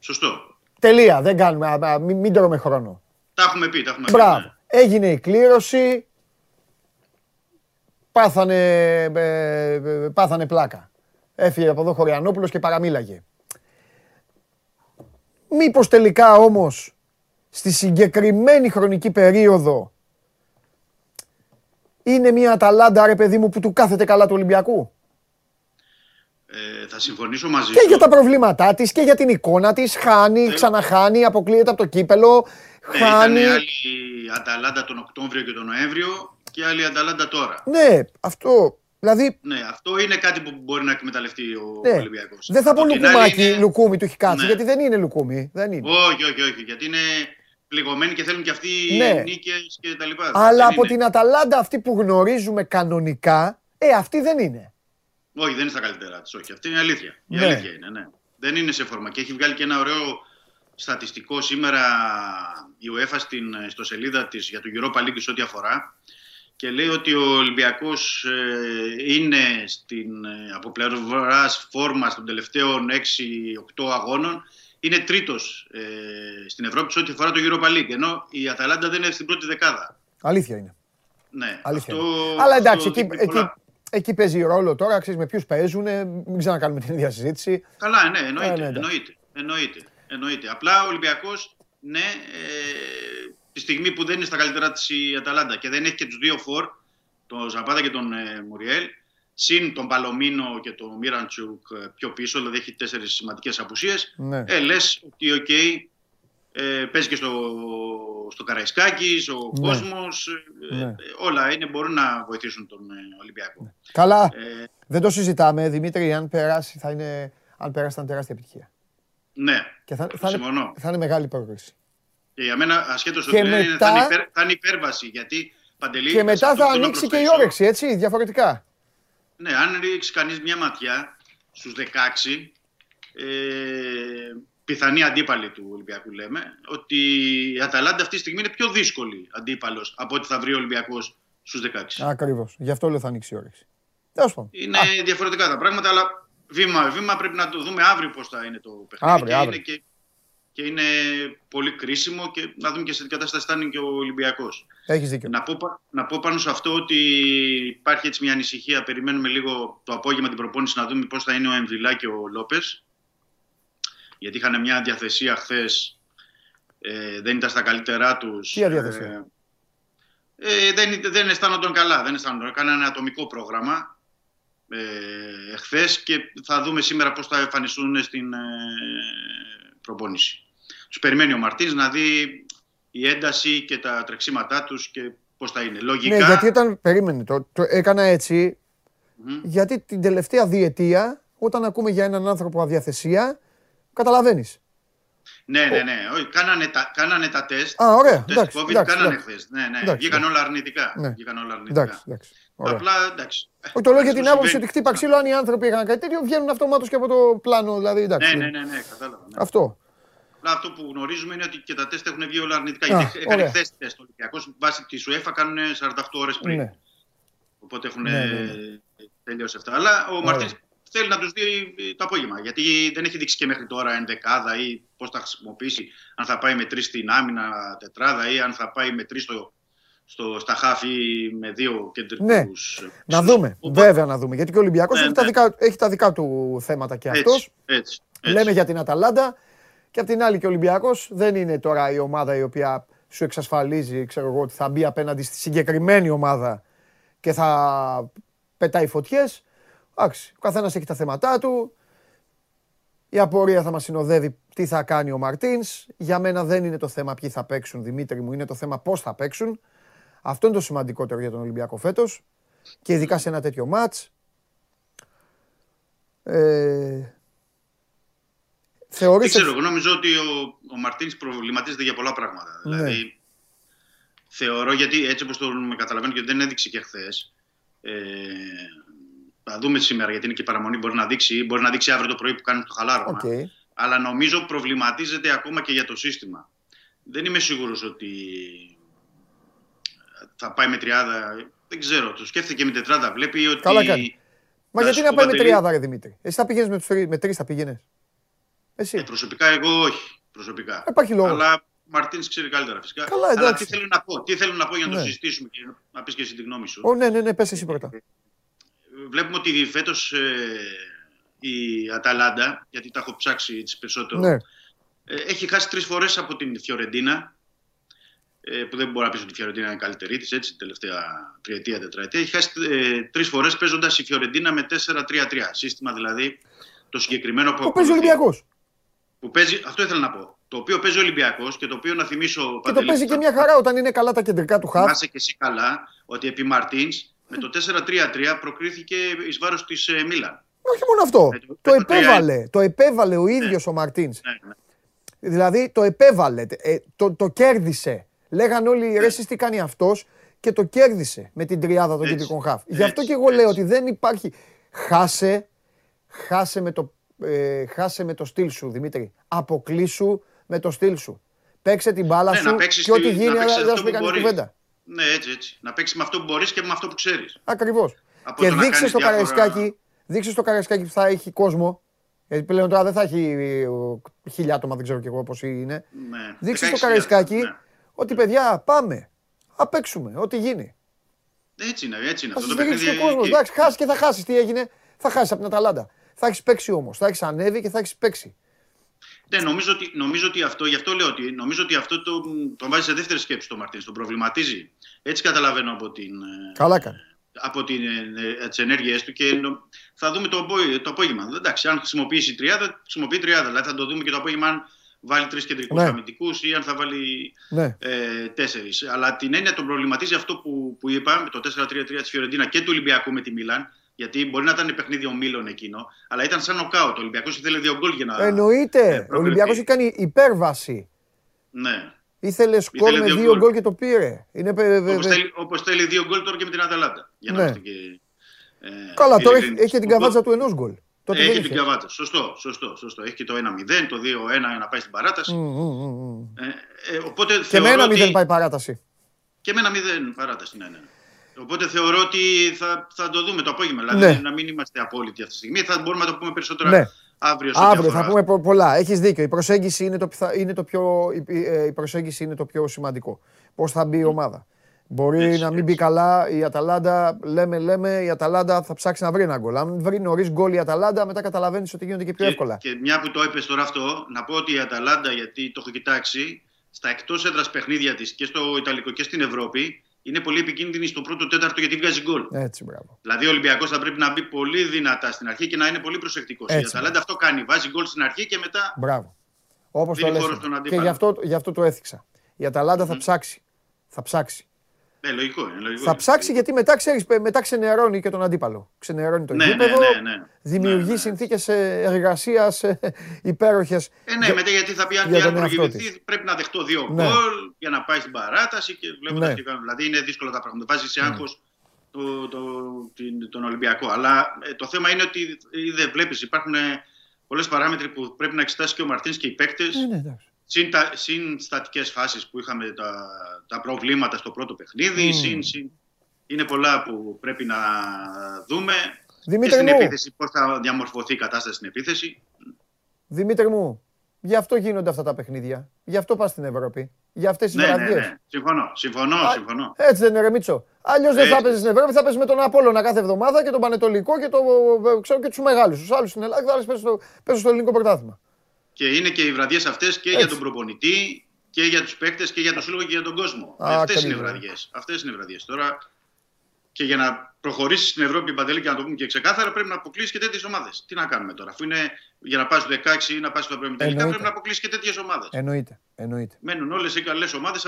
Σωστό. Τελεία, δεν κάνουμε, μην τρώμε χρόνο. Τα έχουμε πει, Μπράβο, ναι. Έγινε η κλήρωση, πάθανε πλάκα. Έφυγε από εδώ Χωριανόπουλος και παραμίλαγε. Μήπως τελικά όμως, στη συγκεκριμένη χρονική περίοδο, είναι μια Αταλάντα, ρε παιδί μου, που του κάθεται καλά του Ολυμπιακού. Θα συμφωνήσω μαζί σου. Και για τα προβλήματά της και για την εικόνα της. Χάνει, ξαναχάνει, αποκλείεται από το κύπελο. Χάνει. Ήταν άλλη Αταλάντα τον Οκτώβριο και τον Νοέμβριο και άλλη Αταλάντα τώρα. Ναι, αυτό. Δηλαδή... Ναι, αυτό είναι κάτι που μπορεί να εκμεταλλευτεί ο Ολυμπιακός. Δεν θα πω λουκουμάκι, είναι... λουκούμι του έχει κάτσει, γιατί δεν είναι λουκούμι. Όχι, γιατί είναι πληγωμένοι και θέλουν και αυτοί νίκες και τα λοιπά. Αλλά από την Αταλάντα αυτή που γνωρίζουμε κανονικά, αυτή δεν είναι. Όχι, δεν είναι στα καλύτερα της, όχι. Αυτή είναι η αλήθεια. Η αλήθεια είναι, ναι. Δεν είναι σε φόρμα. Και έχει βγάλει και ένα ωραίο στατιστικό σήμερα η UEFA στην ιστοσελίδα της για το Europa League σε ό,τι αφορά. Και λέει ότι ο Ολυμπιακός είναι από πλευράς φόρμας των τελευταίων 6-8 αγώνων, είναι τρίτος στην Ευρώπη σε ό,τι αφορά το Europa League. Ενώ η Αταλάντα δεν είναι στην πρώτη δεκάδα. Αλήθεια είναι. Ναι. Αλήθεια είναι. Αλλά εντάξει, εκεί παίζει ρόλο τώρα, ξέρεις με ποιους παίζουν, μην ξανακάνουμε την ίδια συζήτηση. Καλά, ναι, εννοείται. Απλά ο Ολυμπιακός, ναι, τη στιγμή που δεν είναι στα καλύτερά της η Αταλάντα και δεν έχει και τους δύο φορ, τον Ζαπάτα και τον Μουριέλ, συν τον Παλωμίνο και τον Μίραντσουκ πιο πίσω, δηλαδή έχει 4 σημαντικές απουσίες, ναι. Λες ότι okay, παίζει και στο Καραϊσκάκη, ο ναι. κόσμος, ναι. Όλα είναι, μπορούν να βοηθήσουν τον Ολυμπιακό. Ναι. Καλά, δεν το συζητάμε, Δημήτρη, αν περάσει θα είναι τεράστια επιτυχία. Ναι, και θα είναι μεγάλη πρόκληση. Και για μένα, ασχέτως ότι θα είναι υπέρβαση, γιατί Παντελή... Και μετά θα ανοίξει και η όρεξη, έτσι, διαφορετικά. Ναι, αν ρίξει κανείς μια ματιά στους 16, πιθανή αντίπαλη του Ολυμπιακού λέμε, ότι η Αταλάντα αυτή τη στιγμή είναι πιο δύσκολη αντίπαλος από ό,τι θα βρει ο Ολυμπιακός στους 16. Ακριβώς, γι' αυτό λέω θα ανοίξει η όρεξη. Είναι διαφορετικά τα πράγματα, αλλά βήμα-βήμα πρέπει να το δούμε αύριο πώς θα είναι το παιχνίδι. Αύριο. Και είναι πολύ κρίσιμο και να δούμε και σε τι κατάσταση θα είναι και ο Ολυμπιακός. Έχεις δίκιο. Να πω πάνω σε αυτό ότι υπάρχει έτσι μια ανησυχία. Περιμένουμε λίγο το απόγευμα την προπόνηση να δούμε πώς θα είναι ο Εμβιλά και ο Λόπες. Γιατί είχαν μια διαθεσία χθες, δεν ήταν στα καλύτερά τους. Τι διαθεσία? Δεν αισθάνονταν καλά. Κάνανε ένα ατομικό πρόγραμμα. Χθες και θα δούμε σήμερα πώς θα εμφανιστούν στην προπόνηση. Τους περιμένει ο Μαρτίνς να δει η ένταση και τα τρεξίματά τους και πώς θα είναι. Λογικά... Ναι, γιατί όταν περίμενε, το έκανα έτσι, γιατί την τελευταία διετία, όταν ακούμε για έναν άνθρωπο αδιαθεσία, καταλαβαίνεις. Ναι. Κάνανε τα τεστ. Α, ωραία. Εντάξει, COVID κάνανε χθες. Ναι. Βγήκαν όλα αρνητικά. Εντάξει. Απλά, εντάξει. Το λέω για την άποψη ότι χτύπα ξύλο, αν οι άνθρωποι είχαν κάτι τέτοιο, βγαίνουν αυτομάτως και από το πλάνο. Δηλαδή, εντάξει. Ναι, κατάλαβα. Ναι. Αυτό. Αλλά αυτό που γνωρίζουμε είναι ότι και τα τεστ έχουν βγει όλα αρνητικά. Γιατί έκανε χθες τεστ ο Ολυμπιακός, βάσει τη UEFA κάνουν 48 ώρες πριν. Ναι. Οπότε έχουν τελειώσει αυτά. Αλλά ο Μαρτίνς θέλει να τους δει το απόγευμα. Γιατί δεν έχει δείξει και μέχρι τώρα ενδεκάδα ή πώς θα χρησιμοποιήσει. Αν θα πάει με 3 στην άμυνα τετράδα ή αν θα πάει με 3 στα χάφη με 2 κεντρικούς. Ναι. Να δούμε. Βέβαια να δούμε. Γιατί και ο Ολυμπιακός έχει τα δικά του θέματα και αυτός. Έτσι. Λέμε για την Αταλάντα. Και απ' την άλλη και ο Ολυμπιακός δεν είναι τώρα η ομάδα η οποία σου εξασφαλίζει, ξέρω εγώ, ότι θα μπει απέναντι στη συγκεκριμένη ομάδα και θα πετάει φωτιές. Ο καθένας έχει τα θέματά του. Η απορία θα μας συνοδεύει τι θα κάνει ο Μαρτίνς. Για μένα δεν είναι το θέμα ποιοι θα παίξουν, Δημήτρη μου. Είναι το θέμα πώς θα παίξουν. Αυτό είναι το σημαντικότερο για τον Ολυμπιακό φέτος. Και ειδικά σε ένα τέτοιο μάτς. Δεν ξέρω, εγώ νομίζω ότι ο Μαρτίνς προβληματίζεται για πολλά πράγματα. Ναι. Δηλαδή, θεωρώ, γιατί έτσι όπως τον καταλαβαίνω και δεν έδειξε και χθες... Θα δούμε σήμερα γιατί είναι και η παραμονή, μπορεί να δείξει αύριο το πρωί που κάνουν το χαλάρωμα. Αλλά νομίζω προβληματίζεται ακόμα και για το σύστημα. Δεν είμαι σίγουρος ότι θα πάει με τριάδα. Δεν ξέρω, το σκέφτηκε με τετράδα. Βλέπει ότι... Καλά κάνει. Μα γιατί να πάει με τριάδα, ρε Δημήτρη? Εσύ θα πηγαίνεις με τρεις, θα πηγαίνεις. Προσωπικά εγώ όχι. Προσωπικά. Υπάρχει λόγος. Αλλά ο Μαρτίνς ξέρει καλύτερα φυσικά. Καλά, αλλά τι θέλω να πω για να το συζητήσουμε και να πεις και εσύ τη γνώμη σου. Ναι, πες εσύ πρώτα. Βλέπουμε ότι φέτος η Αταλάντα, γιατί τα έχω ψάξει έτσι περισσότερο, έχει χάσει 3 φορές από την Φιωρεντίνα, που δεν μπορεί να πει ότι η Φιωρεντίνα είναι καλύτερη της, έτσι, την τελευταία τριετία, τετραετία. Έχει χάσει 3 φορές παίζοντας η Φιωρεντίνα με 4-3-3. Σύστημα δηλαδή το συγκεκριμένο που παίζει ο Ολυμπιακός. Αυτό ήθελα να πω. Το οποίο παίζει ο Ολυμπιακός και το οποίο να θυμίσω. Και το παίζει και μια χαρά όταν είναι καλά τα κεντρικά του χαφ. Θυμάσαι και εσύ καλά ότι επί Μαρτίνς. Με το 4-3-3 προκρίθηκε εις βάρος της Μίλαν. Όχι μόνο αυτό. Το επέβαλε ο ίδιος ο Μαρτίνς. Ναι. Δηλαδή το επέβαλε. Το κέρδισε. Λέγαν όλοι ρε εσείς τι κάνει αυτός και το κέρδισε με την τριάδα των κεντρικών χαφ. Γι' αυτό και εγώ λέω ότι δεν υπάρχει. Χάσε με το στυλ σου, Δημήτρη. Αποκλείσου με το στυλ σου. Παίξε την μπάλα σου και ό,τι γίνει δεν σου πει κανείς κουβέντα. Ναι, έτσι. Να παίξεις με αυτό που μπορείς και με αυτό που ξέρεις. Ακριβώς. Και δείξε στο Καραϊσκάκι που θα έχει κόσμο. Γιατί πλέον τώρα δεν θα έχει 1.000 άτομα, δεν ξέρω κι εγώ πώς είναι. Ναι. Δείξε στο Καραϊσκάκι ότι παιδιά πάμε. Α παίξουμε, ό,τι γίνει. Έτσι είναι. Αυτό το παιχνίδι. Εντάξει, χάσεις και θα χάσεις. Τι έγινε, θα χάσεις από την Αταλάντα. Θα έχεις παίξει όμως, θα έχεις ανέβει και θα έχεις παίξει. Ναι, νομίζω ότι αυτό, γι' αυτό λέω ότι νομίζω ότι αυτό τον βάζει σε δεύτερη σκέψη το Μαρτίνς, τον προβληματίζει. Έτσι καταλαβαίνω από την από τις ενέργειές του και θα δούμε το απόγευμα. Εντάξει, αν χρησιμοποιήσει 30, χρησιμοποιεί 30. Δηλαδή θα το δούμε και το απόγευμα αν βάλει 3 κεντρικούς αμυντικούς ή αν θα βάλει 4. Αλλά την έννοια τον προβληματίζει αυτό που είπα, το 4-3-3 της Φιωρεντίνα και του Ολυμπιακού με τη Μίλαν. Γιατί μπορεί να ήταν παιχνίδι ομίλων εκείνο, αλλά ήταν σαν νοκάουτ. Ο Ολυμπιακός ήθελε 2 γκολ για να. Εννοείται. Ο Ολυμπιακός είχε κάνει υπέρβαση. Ναι. Ήθελε σκορ με 2 γκολ και το πήρε. Όπως θέλει 2 γκολ τώρα και με την Αταλάντα. Ναι. Καλά, τώρα έχει την καβάτσα του 1 γκολ. Έχει την καβάτσα. Σωστό. Έχει και το 1-0, το 2-1 να πάει στην παράταση. Και με 1-0 πάει παράταση. Και με 1-0 παράταση, ναι. Οπότε θεωρώ ότι θα το δούμε το απόγευμα. Δηλαδή να μην είμαστε απόλυτοι αυτή τη στιγμή. Θα μπορούμε να το πούμε περισσότερα αύριο. Αύριο θα πούμε πολλά. Έχεις δίκιο. Η προσέγγιση είναι το πιο σημαντικό. Πώς θα μπει η ομάδα. Μπορεί να μην μπει καλά η Αταλάντα. Λέμε, η Αταλάντα θα ψάξει να βρει ένα γκολ. Αν βρει νωρίς γκολ η Αταλάντα, μετά καταλαβαίνεις ότι γίνονται και πιο εύκολα. Και μια που το είπες τώρα αυτό, να πω ότι η Αταλάντα, γιατί το έχω κοιτάξει, στα εκτός έδρας παιχνίδια της και στο Ιταλικό και στην Ευρώπη. Είναι πολύ επικίνδυνη στο πρώτο τέταρτο γιατί βγάζει γκολ. Έτσι, μπράβο. Δηλαδή ο Ολυμπιακός θα πρέπει να μπει πολύ δυνατά στην αρχή και να είναι πολύ προσεκτικός. Η Αταλάντα αυτό κάνει. Βάζει γκολ στην αρχή και μετά. Μπράβο. Όπως το λες. Και γι' αυτό το έθιξα. Η Αταλάντα θα ψάξει. Λογικό είναι. Θα ψάξει γιατί μετά, ξέρεις, μετά ξενερώνει και τον αντίπαλο. Ξενερώνει τον γήπεδο. Ναι. Δημιουργεί συνθήκες εργασίας υπέροχες. Μετά γιατί θα πει αν προηγηθεί, πρέπει να δεχτώ 2 γκολ για να πάει στην παράταση και βλέποντας τι κάνουν. Δηλαδή είναι δύσκολα τα πράγματα. Βάζει σε άγχος τον Ολυμπιακό. Αλλά το θέμα είναι ότι δεν βλέπεις. Υπάρχουν πολλές παράμετροι που πρέπει να εξετάσει και ο Μαρτίνς και οι παίκτες. Συν στατικές φάσεις που είχαμε τα προβλήματα στο πρώτο παιχνίδι, είναι πολλά που πρέπει να δούμε. Δημήτρη και στην επίθεση, πώς θα διαμορφωθεί η κατάσταση στην επίθεση. Δημήτρη μου, γι' αυτό γίνονται αυτά τα παιχνίδια. Γι' αυτό πας στην Ευρώπη. Για αυτές τις βραδίες. Ναι. Συμφωνώ. Έτσι δεν είναι, ρε Μίτσο? Αλλιώς δεν θα παίζεις στην Ευρώπη, θα παίζεις με τον Απόλλωνα κάθε εβδομάδα και τον Πανετολικό και, και τους μεγάλους. Τους άλλους στην Ελλάδα και τους άλλους παίζουν στο ελληνικό πρωτάθλημα. Και είναι και οι βραδιές αυτές και για τον προπονητή και για τους παίκτες και για το σύλλογο και για τον κόσμο. Αυτές είναι οι βραδιές. Τώρα και για να προχωρήσεις στην Ευρώπη, Παντελή, και να το πούμε και ξεκάθαρα, πρέπει να αποκλείσεις και τέτοιες ομάδες. Τι να κάνουμε τώρα, αφού είναι για να πας στο 16 ή να πας στο τελικά, πρέπει να αποκλείσεις και τέτοιες ομάδες. Εννοείται. Μένουν όλες οι καλές ομάδες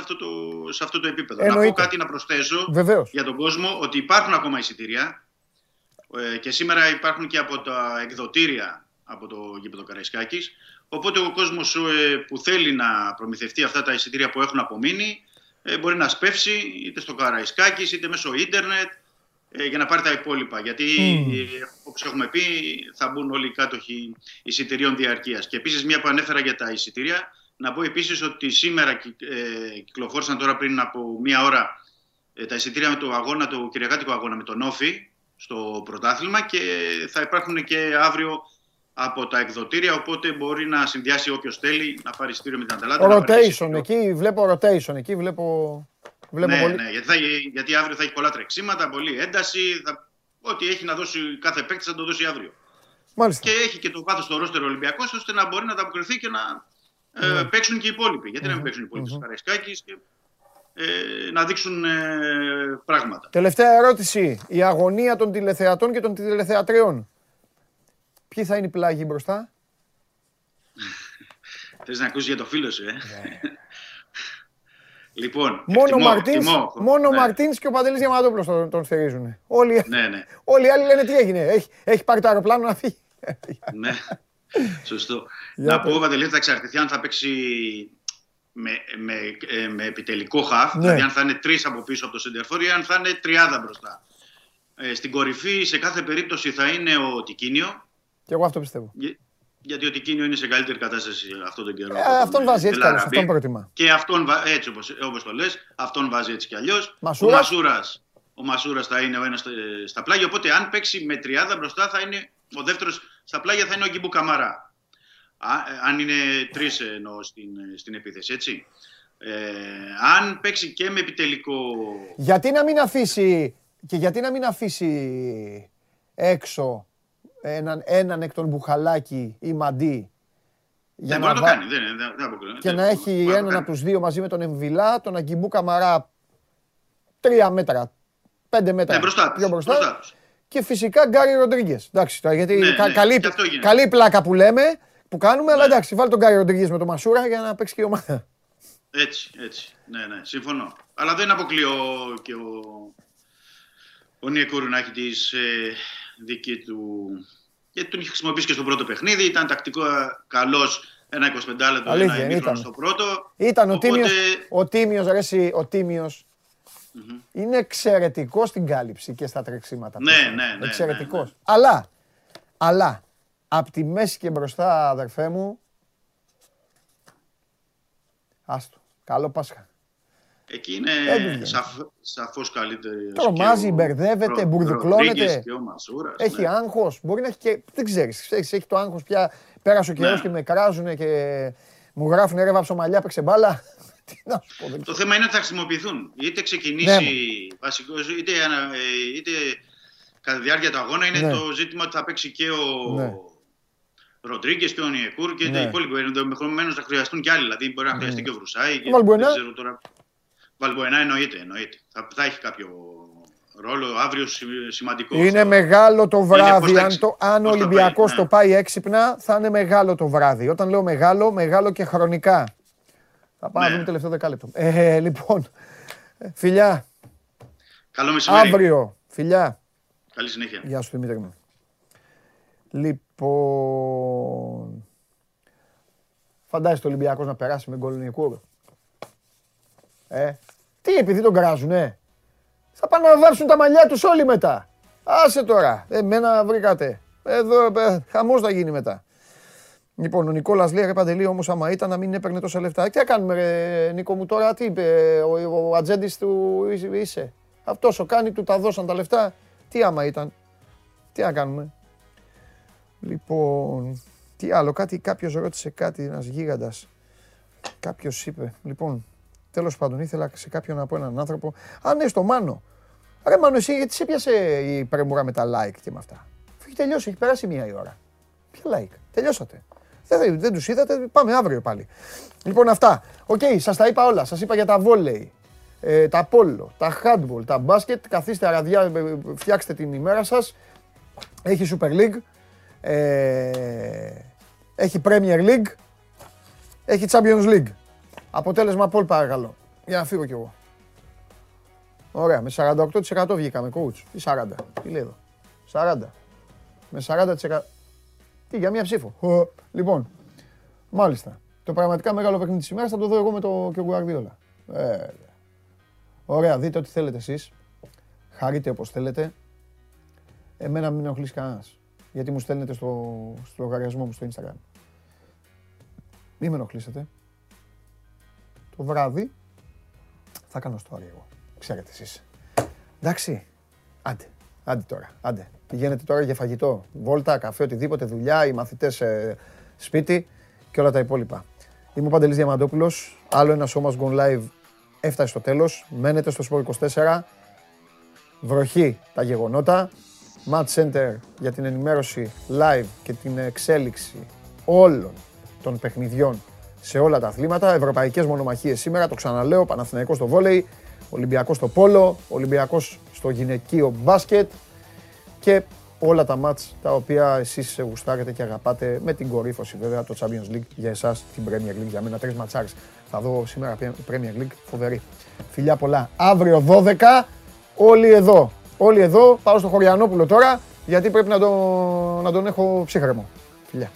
σε αυτό το επίπεδο. Εννοείται. Να πω κάτι να προσθέσω για τον κόσμο, ότι υπάρχουν ακόμα εισιτήρια και σήμερα υπάρχουν και από τα εκδοτήρια από το γήπεδο Καραϊσκάκης. Οπότε ο κόσμος που θέλει να προμηθευτεί αυτά τα εισιτήρια που έχουν απομείνει μπορεί να σπεύσει είτε στο Καραϊσκάκης είτε μέσω ίντερνετ για να πάρει τα υπόλοιπα. Γιατί όπως έχουμε πει θα μπουν όλοι οι κάτοχοι εισιτηρίων διαρκείας. Και επίσης μια που ανέφερα για τα εισιτήρια να πω επίσης ότι σήμερα κυκλοφόρησαν τώρα πριν από μια ώρα τα εισιτήρια με το κυριακάτικο αγώνα με τον Όφη στο πρωτάθλημα και θα υπάρχουν και αύριο από τα εκδοτήρια, οπότε μπορεί να συνδυάσει όποιος θέλει να πάρει εισιτήριο με την Αταλάντα. Rotation, εκεί βλέπω. Γιατί αύριο θα έχει πολλά τρεξίματα, πολλή ένταση. Ό,τι έχει να δώσει κάθε παίκτη θα το δώσει αύριο. Μάλιστα. Και έχει και το βάθος στο ρόστερ Ολυμπιακός, ώστε να μπορεί να ανταποκριθεί και να παίξουν και οι υπόλοιποι. Γιατί να μην παίξουν οι υπόλοιποι του Καραϊσκάκης και να δείξουν πράγματα. Τελευταία ερώτηση. Η αγωνία των τηλεθεατών και των τηλεθεατριών. Ποιοι θα είναι οι πλάγοι μπροστά? Θες να ακούσεις για το φίλο σου, Λοιπόν, μόνο Μαρτίνς και ο Παντελής Διαμαντόπουλος τον στηρίζουν. Όλοι οι άλλοι λένε τι έγινε. Έχει πάρει το αεροπλάνο να φύγει. Ναι, σωστό. Να πω, Παντελή, θα εξαρτηθεί αν θα παίξει με επιτελικό χαφ. Δηλαδή αν θα είναι 3 από πίσω από το σεντερφόρ ή αν θα είναι 30 μπροστά. Στην κορυφή σε κάθε περίπτωση θα είναι ο Τικίνιο. Και εγώ αυτό πιστεύω. Γιατί ο Τικίνιο είναι σε καλύτερη κατάσταση αυτόν τον καιρό. Αυτόν βάζει έτσι κι αλλιώς. Αυτόν προτιμά. Και αυτόν, έτσι όπως το λες, αυτόν βάζει έτσι κι αλλιώς. Ο Μασούρας θα είναι ο ένας στα πλάγια. Οπότε αν παίξει με 30 μπροστά θα είναι ο δεύτερος στα πλάγια, θα είναι ο Γκιμπού Καμαρά. Αν είναι 3 εννοώ στην επίθεση, έτσι. Αν παίξει και με επιτελικό. Γιατί να μην αφήσει έξω έναν εκ των Μπουχαλάκη ή Μαντί. Δεν μπορεί να το κάνει. Και να έχει έναν από τους δύο μαζί με τον Εμβιλά, τον Αγκιμπού Καμαρά 3 μέτρα 5 μέτρα πιο μπροστά. Και φυσικά Γκάρι Ροντρίγκες. Γιατί καλή πλάκα που λέμε, που κάνουμε, αλλά εντάξει, βάλει τον Γκάρι Ροντρίγκες με τον Μασούρα για να παίξει και η ομάδα. Έτσι, έτσι. Ναι, ναι, συμφωνώ. Αλλά δεν αποκλείω και ο Νιεκούρου να έχει τη δική του. Γιατί τον είχε χρησιμοποιήσει και στο πρώτο παιχνίδι, ήταν τακτικό καλός. Ένα 25 λεπτό, ένα ημίχρονο στο πρώτο. Ήταν ο Τίμιος. Είναι εξαιρετικός στην κάλυψη και στα τρεξίματα. Ναι. Εξαιρετικός. Αλλά, από τη μέση και μπροστά, αδερφέ μου, άστο, καλό Πάσχα. Εκεί είναι σαφώς καλύτερη. Τρομάζει, μπερδεύεται, μπουρδουκλώνεται. Έχει άγχος, μπορεί να έχει και, δεν ξέρεις, έχει το άγχος πια. Πέρασε ο καιρός και με κράζουνε και μου γράφουνε ρε βάψω μαλλιά, παίξε μπάλα. Τι να σου πω, δεν ξέρω. Το θέμα είναι ότι θα χρησιμοποιηθούν. Είτε ξεκινήσει βασικός, είτε κατά τη διάρκεια του αγώνα είναι το ζήτημα ότι θα παίξει και ο Ροντρίγκες και ο Νιεκούρ και τα υπόλοιπα. Ενδεχομένως θα χρειαστούν κι άλλοι. Δηλαδή μπορεί να χρειαστεί και ο Βρουσάη. Βαλμποενά εννοείται. Θα έχει κάποιο ρόλο αύριο σημαντικό. Είναι μεγάλο το βράδυ. Αν ο Ολυμπιακός το πάει έξυπνα, θα είναι μεγάλο το βράδυ. Όταν λέω μεγάλο, μεγάλο και χρονικά. Θα πάμε να δούμε τελευταίο δεκάλεπτο. Λοιπόν, φιλιά. Καλό μεσημέρι. Αύριο, φιλιά. Καλή συνέχεια. Γεια σου, Δημήτρη μου. Λοιπόν, φαντάζεσαι το Ολυμπιακός να περάσει με γκολ Νικούρο. Τι επειδή τον κράζουνε. Θα πάνε να βάψουν τα μαλλιά τους όλοι μετά. Άσε τώρα. Εμένα βρήκατε. Εδώ χαμός θα γίνει μετά. Λοιπόν, ο Νικόλας λέει, ρε Παντελή, όμως άμα ήταν να μην έπαιρνε τόσα λεφτά. Τι θα κάνουμε ρε Νίκο μου τώρα, τι είπε, ο ατζέντης του είσαι. Αυτός ο κάνει, του τα δώσαν τα λεφτά. Τι άμα ήταν. Τι να κάνουμε. Λοιπόν, τι άλλο, κάποιος ρώτησε κάτι, ένας γίγαντας. Κάποιος είπε, λοιπόν. Τέλος πάντων, ήθελα σε κάποιον να πω έναν άνθρωπο. Α, ναι, στο Μάνο. Ρε Μάνο, εσύ γιατί σε πιάσε η πρεμούρα με τα like και με αυτά. Έχει τελειώσει, έχει περάσει μία η ώρα. Ποια like, τελειώσατε. Δεν τους είδατε, πάμε αύριο πάλι. Λοιπόν, αυτά. Οκ, σας τα είπα όλα. Σας είπα για τα βόλεϊ, τα πόλο, τα handball, τα μπάσκετ. Καθίστε αραδιά, φτιάξτε την ημέρα σας. Έχει Super League. Έχει Premier League. Έχει Champions League. Αποτέλεσμα Πολ παρακαλώ, για να φύγω κι εγώ. Ωραία, με 48% βγήκαμε, coach. Τι 40, τι λέει εδώ. 40. Με 40%. Τι, για μία ψήφο. Λοιπόν, μάλιστα. Το πραγματικά μεγάλο παιχνίδι της ημέρας θα το δω εγώ με το και ο Γκουαρδιόλα. Ωραία, δείτε ό,τι θέλετε εσείς. Χαρείτε όπως θέλετε. Εμένα μην ενοχλείς κανένας. Γιατί μου στέλνετε στο λογαριασμό μου στο Instagram. Μην με ενοχλήσετε. Το βράδυ θα κάνω story εγώ. Ξέρετε εσείς. Εντάξει. Άντε τώρα. Άντε. Πηγαίνετε τώρα για φαγητό. Βόλτα, καφέ, οτιδήποτε, δουλειά, οι μαθητές σπίτι και όλα τα υπόλοιπα. Είμαι ο Παντελής Διαμαντόπουλος. Άλλο ένα Σώμας Gone Live έφτασε στο τέλος. Μένετε στο Σπορ 24. Βροχή τα γεγονότα. Match Center για την ενημέρωση live και την εξέλιξη όλων των παιχνιδιών. Σε όλα τα αθλήματα, ευρωπαϊκές μονομαχίες σήμερα, το ξαναλέω, Παναθηναϊκός στο βόλεϊ, Ολυμπιακός στο πόλο, Ολυμπιακός στο γυναικείο μπάσκετ και όλα τα μάτς τα οποία εσείς γουστάρετε και αγαπάτε με την κορύφωση βέβαια το Champions League για εσάς, την Premier League για μένα, 3 ματσάρες. Θα δω σήμερα Premier League, φοβερή. Φιλιά πολλά, αύριο 12, όλοι εδώ, πάω στο Χωριανόπουλο τώρα γιατί πρέπει να τον έχω ψύχρεμο. Φιλιά.